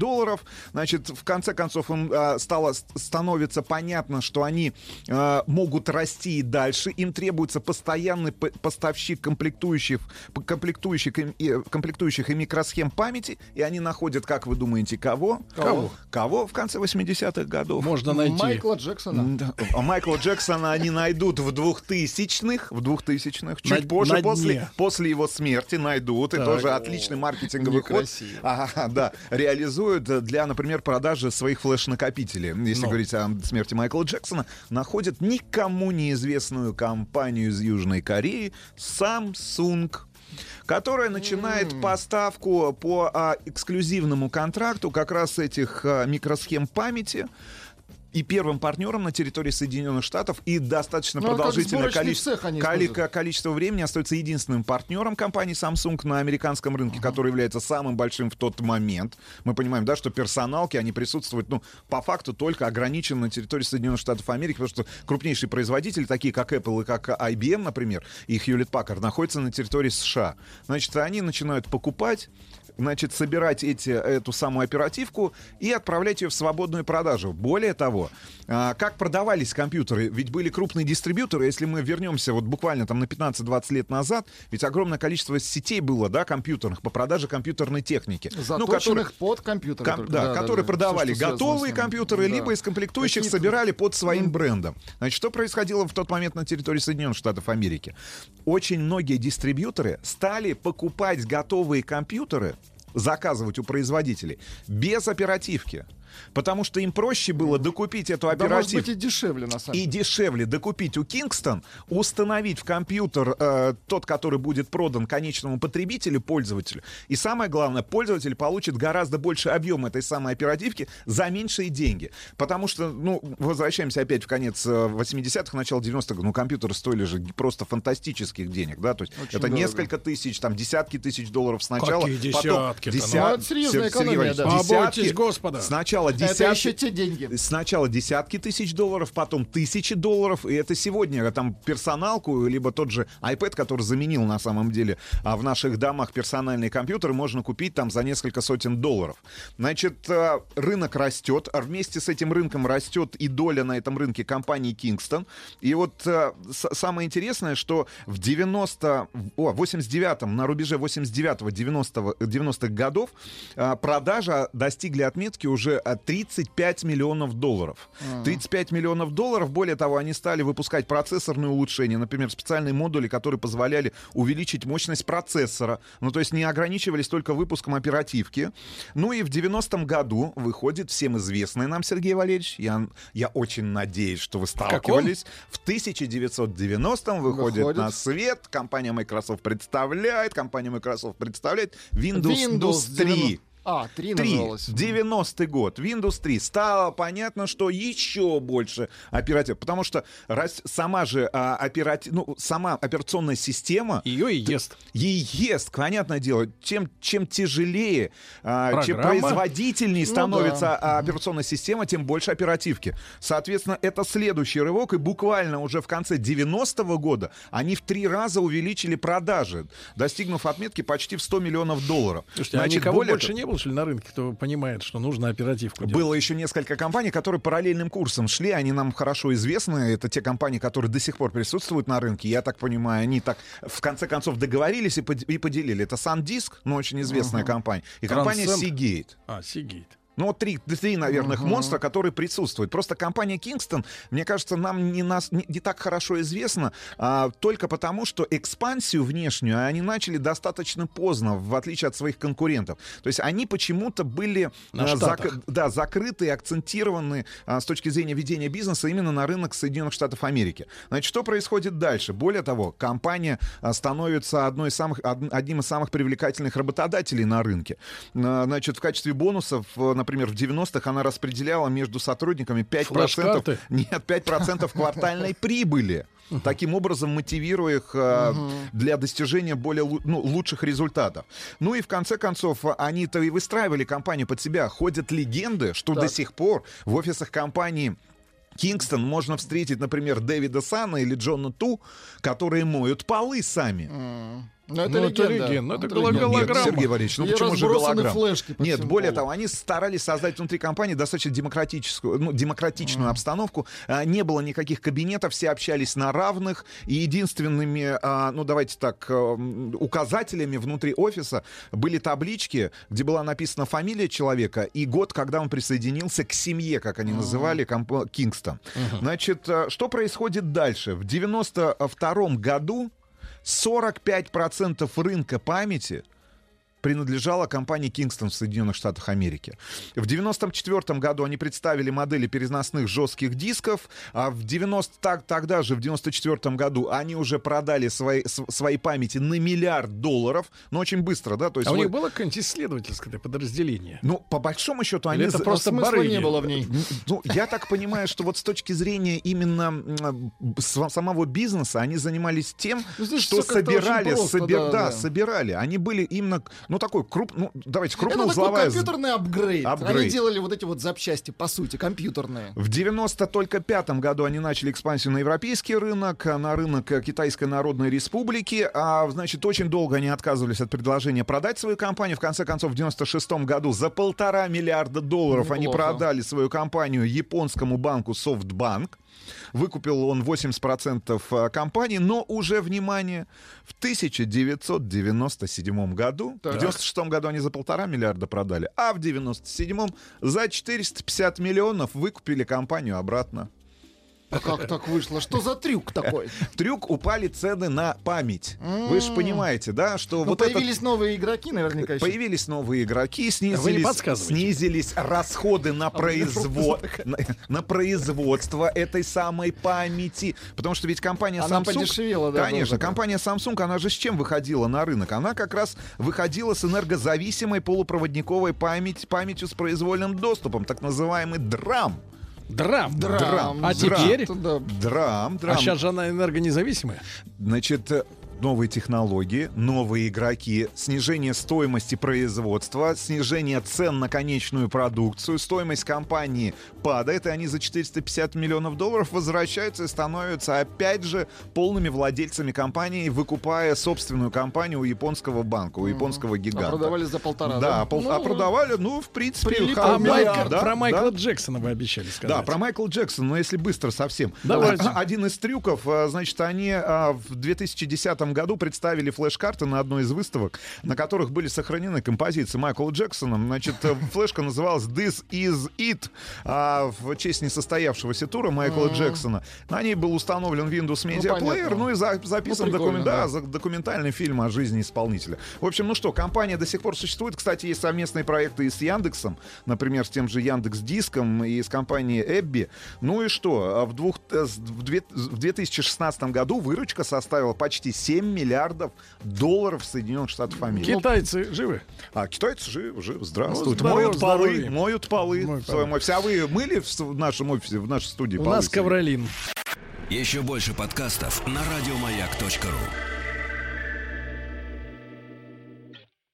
Значит, в конце концов им становится понятно, что они могут расти и дальше. Им требуется постоянный поставщик комплектующих и микросхем памяти. И они находят, как вы думаете, кого? Кого в конце 80-х годов? Можно найти. Майкла Джексона. Майкла Джексона они найдут в 2000-х, чуть позже, после его смерти найдут, и тоже отличный маркетинговый ход реализуют для, например, продажи своих флеш-накопителей. Если говорить о смерти Майкла Джексона, находят никому неизвестную компанию из Южной Кореи Samsung, которая начинает поставку по эксклюзивному контракту как раз этих микросхем памяти. И первым партнером на территории Соединенных Штатов и достаточно продолжительное количество времени остается единственным партнером компании Samsung на американском рынке, который является самым большим в тот момент. Мы понимаем, да, что персоналки, они присутствуют, ну, по факту только ограничены на территории Соединенных Штатов Америки, потому что крупнейшие производители, такие как Apple и как IBM, например, и Hewlett-Packard, находятся на территории США. Значит, они начинают покупать значит, собирать эту самую оперативку и отправлять ее в свободную продажу. Более того, как продавались компьютеры, ведь были крупные дистрибьюторы, если мы вернемся вот буквально там на 15-20 лет назад, ведь огромное количество сетей было, да, компьютерных, по продаже компьютерной техники. Заточенных под компьютеры. Которые продавали готовые компьютеры, либо из комплектующих собирали под своим брендом. Значит, что происходило в тот момент на территории Соединенных Штатов Америки? Очень многие дистрибьюторы стали покупать готовые компьютеры, заказывать у производителей без оперативки. Потому что им проще было докупить эту оперативку. Да, может быть, и дешевле, на самом деле. И дешевле докупить у Kingston, установить в компьютер тот, который будет продан конечному потребителю, пользователю. И самое главное, пользователь получит гораздо больше объем этой самой оперативки за меньшие деньги. Потому что, ну, возвращаемся опять в конец 80-х, начало 90-х, ну, компьютеры стоили же просто фантастических денег, да, то есть очень это дорого. Несколько тысяч, там, десятки тысяч долларов сначала. Какие десятки-то? Серьезная экономия, да. Побойтесь Господа. Сначала сначала десятки тысяч долларов, потом тысячи долларов. И это сегодня там персоналку, либо тот же iPad, который заменил на самом деле в наших домах персональные компьютеры, можно купить там за несколько сотен долларов. Значит, рынок растет, а вместе с этим рынком растет и доля на этом рынке компании Kingston. И вот самое интересное, что в 89-м, на рубеже 89-90-х годов продажи достигли отметки уже 35 миллионов долларов. 35 миллионов долларов. Более того, они стали выпускать процессорные улучшения. Например, специальные модули, которые позволяли увеличить мощность процессора. Ну, то есть не ограничивались только выпуском оперативки. Ну и в 90-м году выходит всем известный нам Сергей Валерьевич. Я очень надеюсь, что вы сталкивались. В 1990-м выходит на свет. Компания Microsoft представляет Windows 3. 90-й год, Windows 3. Стало понятно, что еще больше оператив. Потому что сама операционная система... Ее и ест. Понятное дело. Чем тяжелее, чем производительнее становится операционная система, тем больше оперативки. Соответственно, это следующий рывок. И буквально уже в конце 90-го года они в 3 раза увеличили продажи, достигнув отметки почти в 100 миллионов долларов. Слушайте, значит, никого больше не было? Если на рынке, кто понимает, что нужно оперативку делать. Было еще несколько компаний, которые параллельным курсом шли, они нам хорошо известны, это те компании, которые до сих пор присутствуют на рынке, я так понимаю, они так в конце концов договорились и поделили. Это SanDisk, но очень известная компания, и компания Seagate. Seagate. Ну, вот три, наверное, монстра, которые присутствуют. Просто компания Kingston, мне кажется, нам не так хорошо известна, только потому, что экспансию внешнюю они начали достаточно поздно, в отличие от своих конкурентов. То есть они почему-то были закрыты и акцентированы с точки зрения ведения бизнеса именно на рынок Соединенных Штатов Америки. Значит, что происходит дальше? Более того, компания становится одним из самых привлекательных работодателей на рынке. Значит, в качестве бонусов, например, в 90-х она распределяла между сотрудниками 5% квартальной прибыли, таким образом мотивируя их для достижения более лучших результатов. Ну и в конце концов они-то и выстраивали компанию под себя. Ходят легенды, что до сих пор в офисах компании Kingston можно встретить, например, Дэвида Сана или Джона Ту, которые моют полы сами. Но это легенда. Это голограмма. Сергей Валерьевич, почему же голограмма? Нет, более того, они старались создать внутри компании достаточно демократичную обстановку. Не было никаких кабинетов, все общались на равных. И единственными, указателями внутри офиса были таблички, где была написана фамилия человека и год, когда он присоединился к семье, как они называли, Kingston. Значит, что происходит дальше? В 92-м году 45% рынка памяти принадлежала компании Kingston в Соединенных Штатах Америки. В 1994 году они представили модели переносных жестких дисков, а в 1994 году они уже продали свои памяти на $1 миллиард, но очень быстро, да? То есть у них было какое-нибудь исследовательское подразделение? Ну, по большому счету, или они... Это просто смысла не было в ней. Ну, я так понимаю, что вот с точки зрения именно самого бизнеса, они занимались тем, что собирали. Они были именно... ну такой крупный, давайте крупный узловая... Это такой компьютерный апгрейд. Они делали вот эти вот запчасти, по сути, компьютерные. В 95-м году они начали экспансию на европейский рынок, на рынок Китайской Народной Республики. А, значит, очень долго они отказывались от предложения продать свою компанию. В конце концов, в 96-м году за $1,5 миллиарда они продали свою компанию японскому банку SoftBank. Выкупил он 80% компании, но уже, внимание, в 1997 году, так. В 96 году они за $1,5 миллиарда продали, а в 97-м за 450 миллионов выкупили компанию обратно. А как так вышло? Что за трюк такой? Трюк, упали цены на память. Вы же понимаете, да, что вот появились новые игроки, наверняка. Появились новые игроки, снизились расходы на производство этой самой памяти. Потому что ведь компания Samsung... Она подешевела, да? Конечно, компания Samsung, она же с чем выходила на рынок? Она как раз выходила с энергозависимой полупроводниковой памятью с произвольным доступом, так называемый DRAM. Драм. А теперь? Драм. А сейчас же она энергонезависимая. Значит, новые технологии, новые игроки, снижение стоимости производства, снижение цен на конечную продукцию, стоимость компании падает, и они за $450 миллионов возвращаются и становятся опять же полными владельцами компании, выкупая собственную компанию у японского банка, у японского гиганта. А продавали за $1,5. Да, продавали, ну, в принципе... Про Майкла Джексона вы обещали сказать. Да, про Майкла Джексона, но если быстро совсем. Давайте. Один из трюков, значит, они в 2010 году представили флеш-карты на одной из выставок, на которых были сохранены композиции Майкла Джексона. Значит, флешка называлась «This is it», в честь несостоявшегося тура Майкла Джексона. На ней был установлен Windows Media Player, и записан документальный фильм о жизни исполнителя. В общем, ну что, компания до сих пор существует. Кстати, есть совместные проекты и с Яндексом, например, с тем же Яндекс.Диском и с компанией Эбби. Ну и что? В 2016 году выручка составила почти $7 миллиардов в Соединенных Штатах Америки. Китайцы живы? А китайцы живы. Здравствуйте. Моют полы. Вся вы мыли в нашем офисе, в нашей студии? У нас ковролин. Еще больше подкастов на радиомаяк.ру.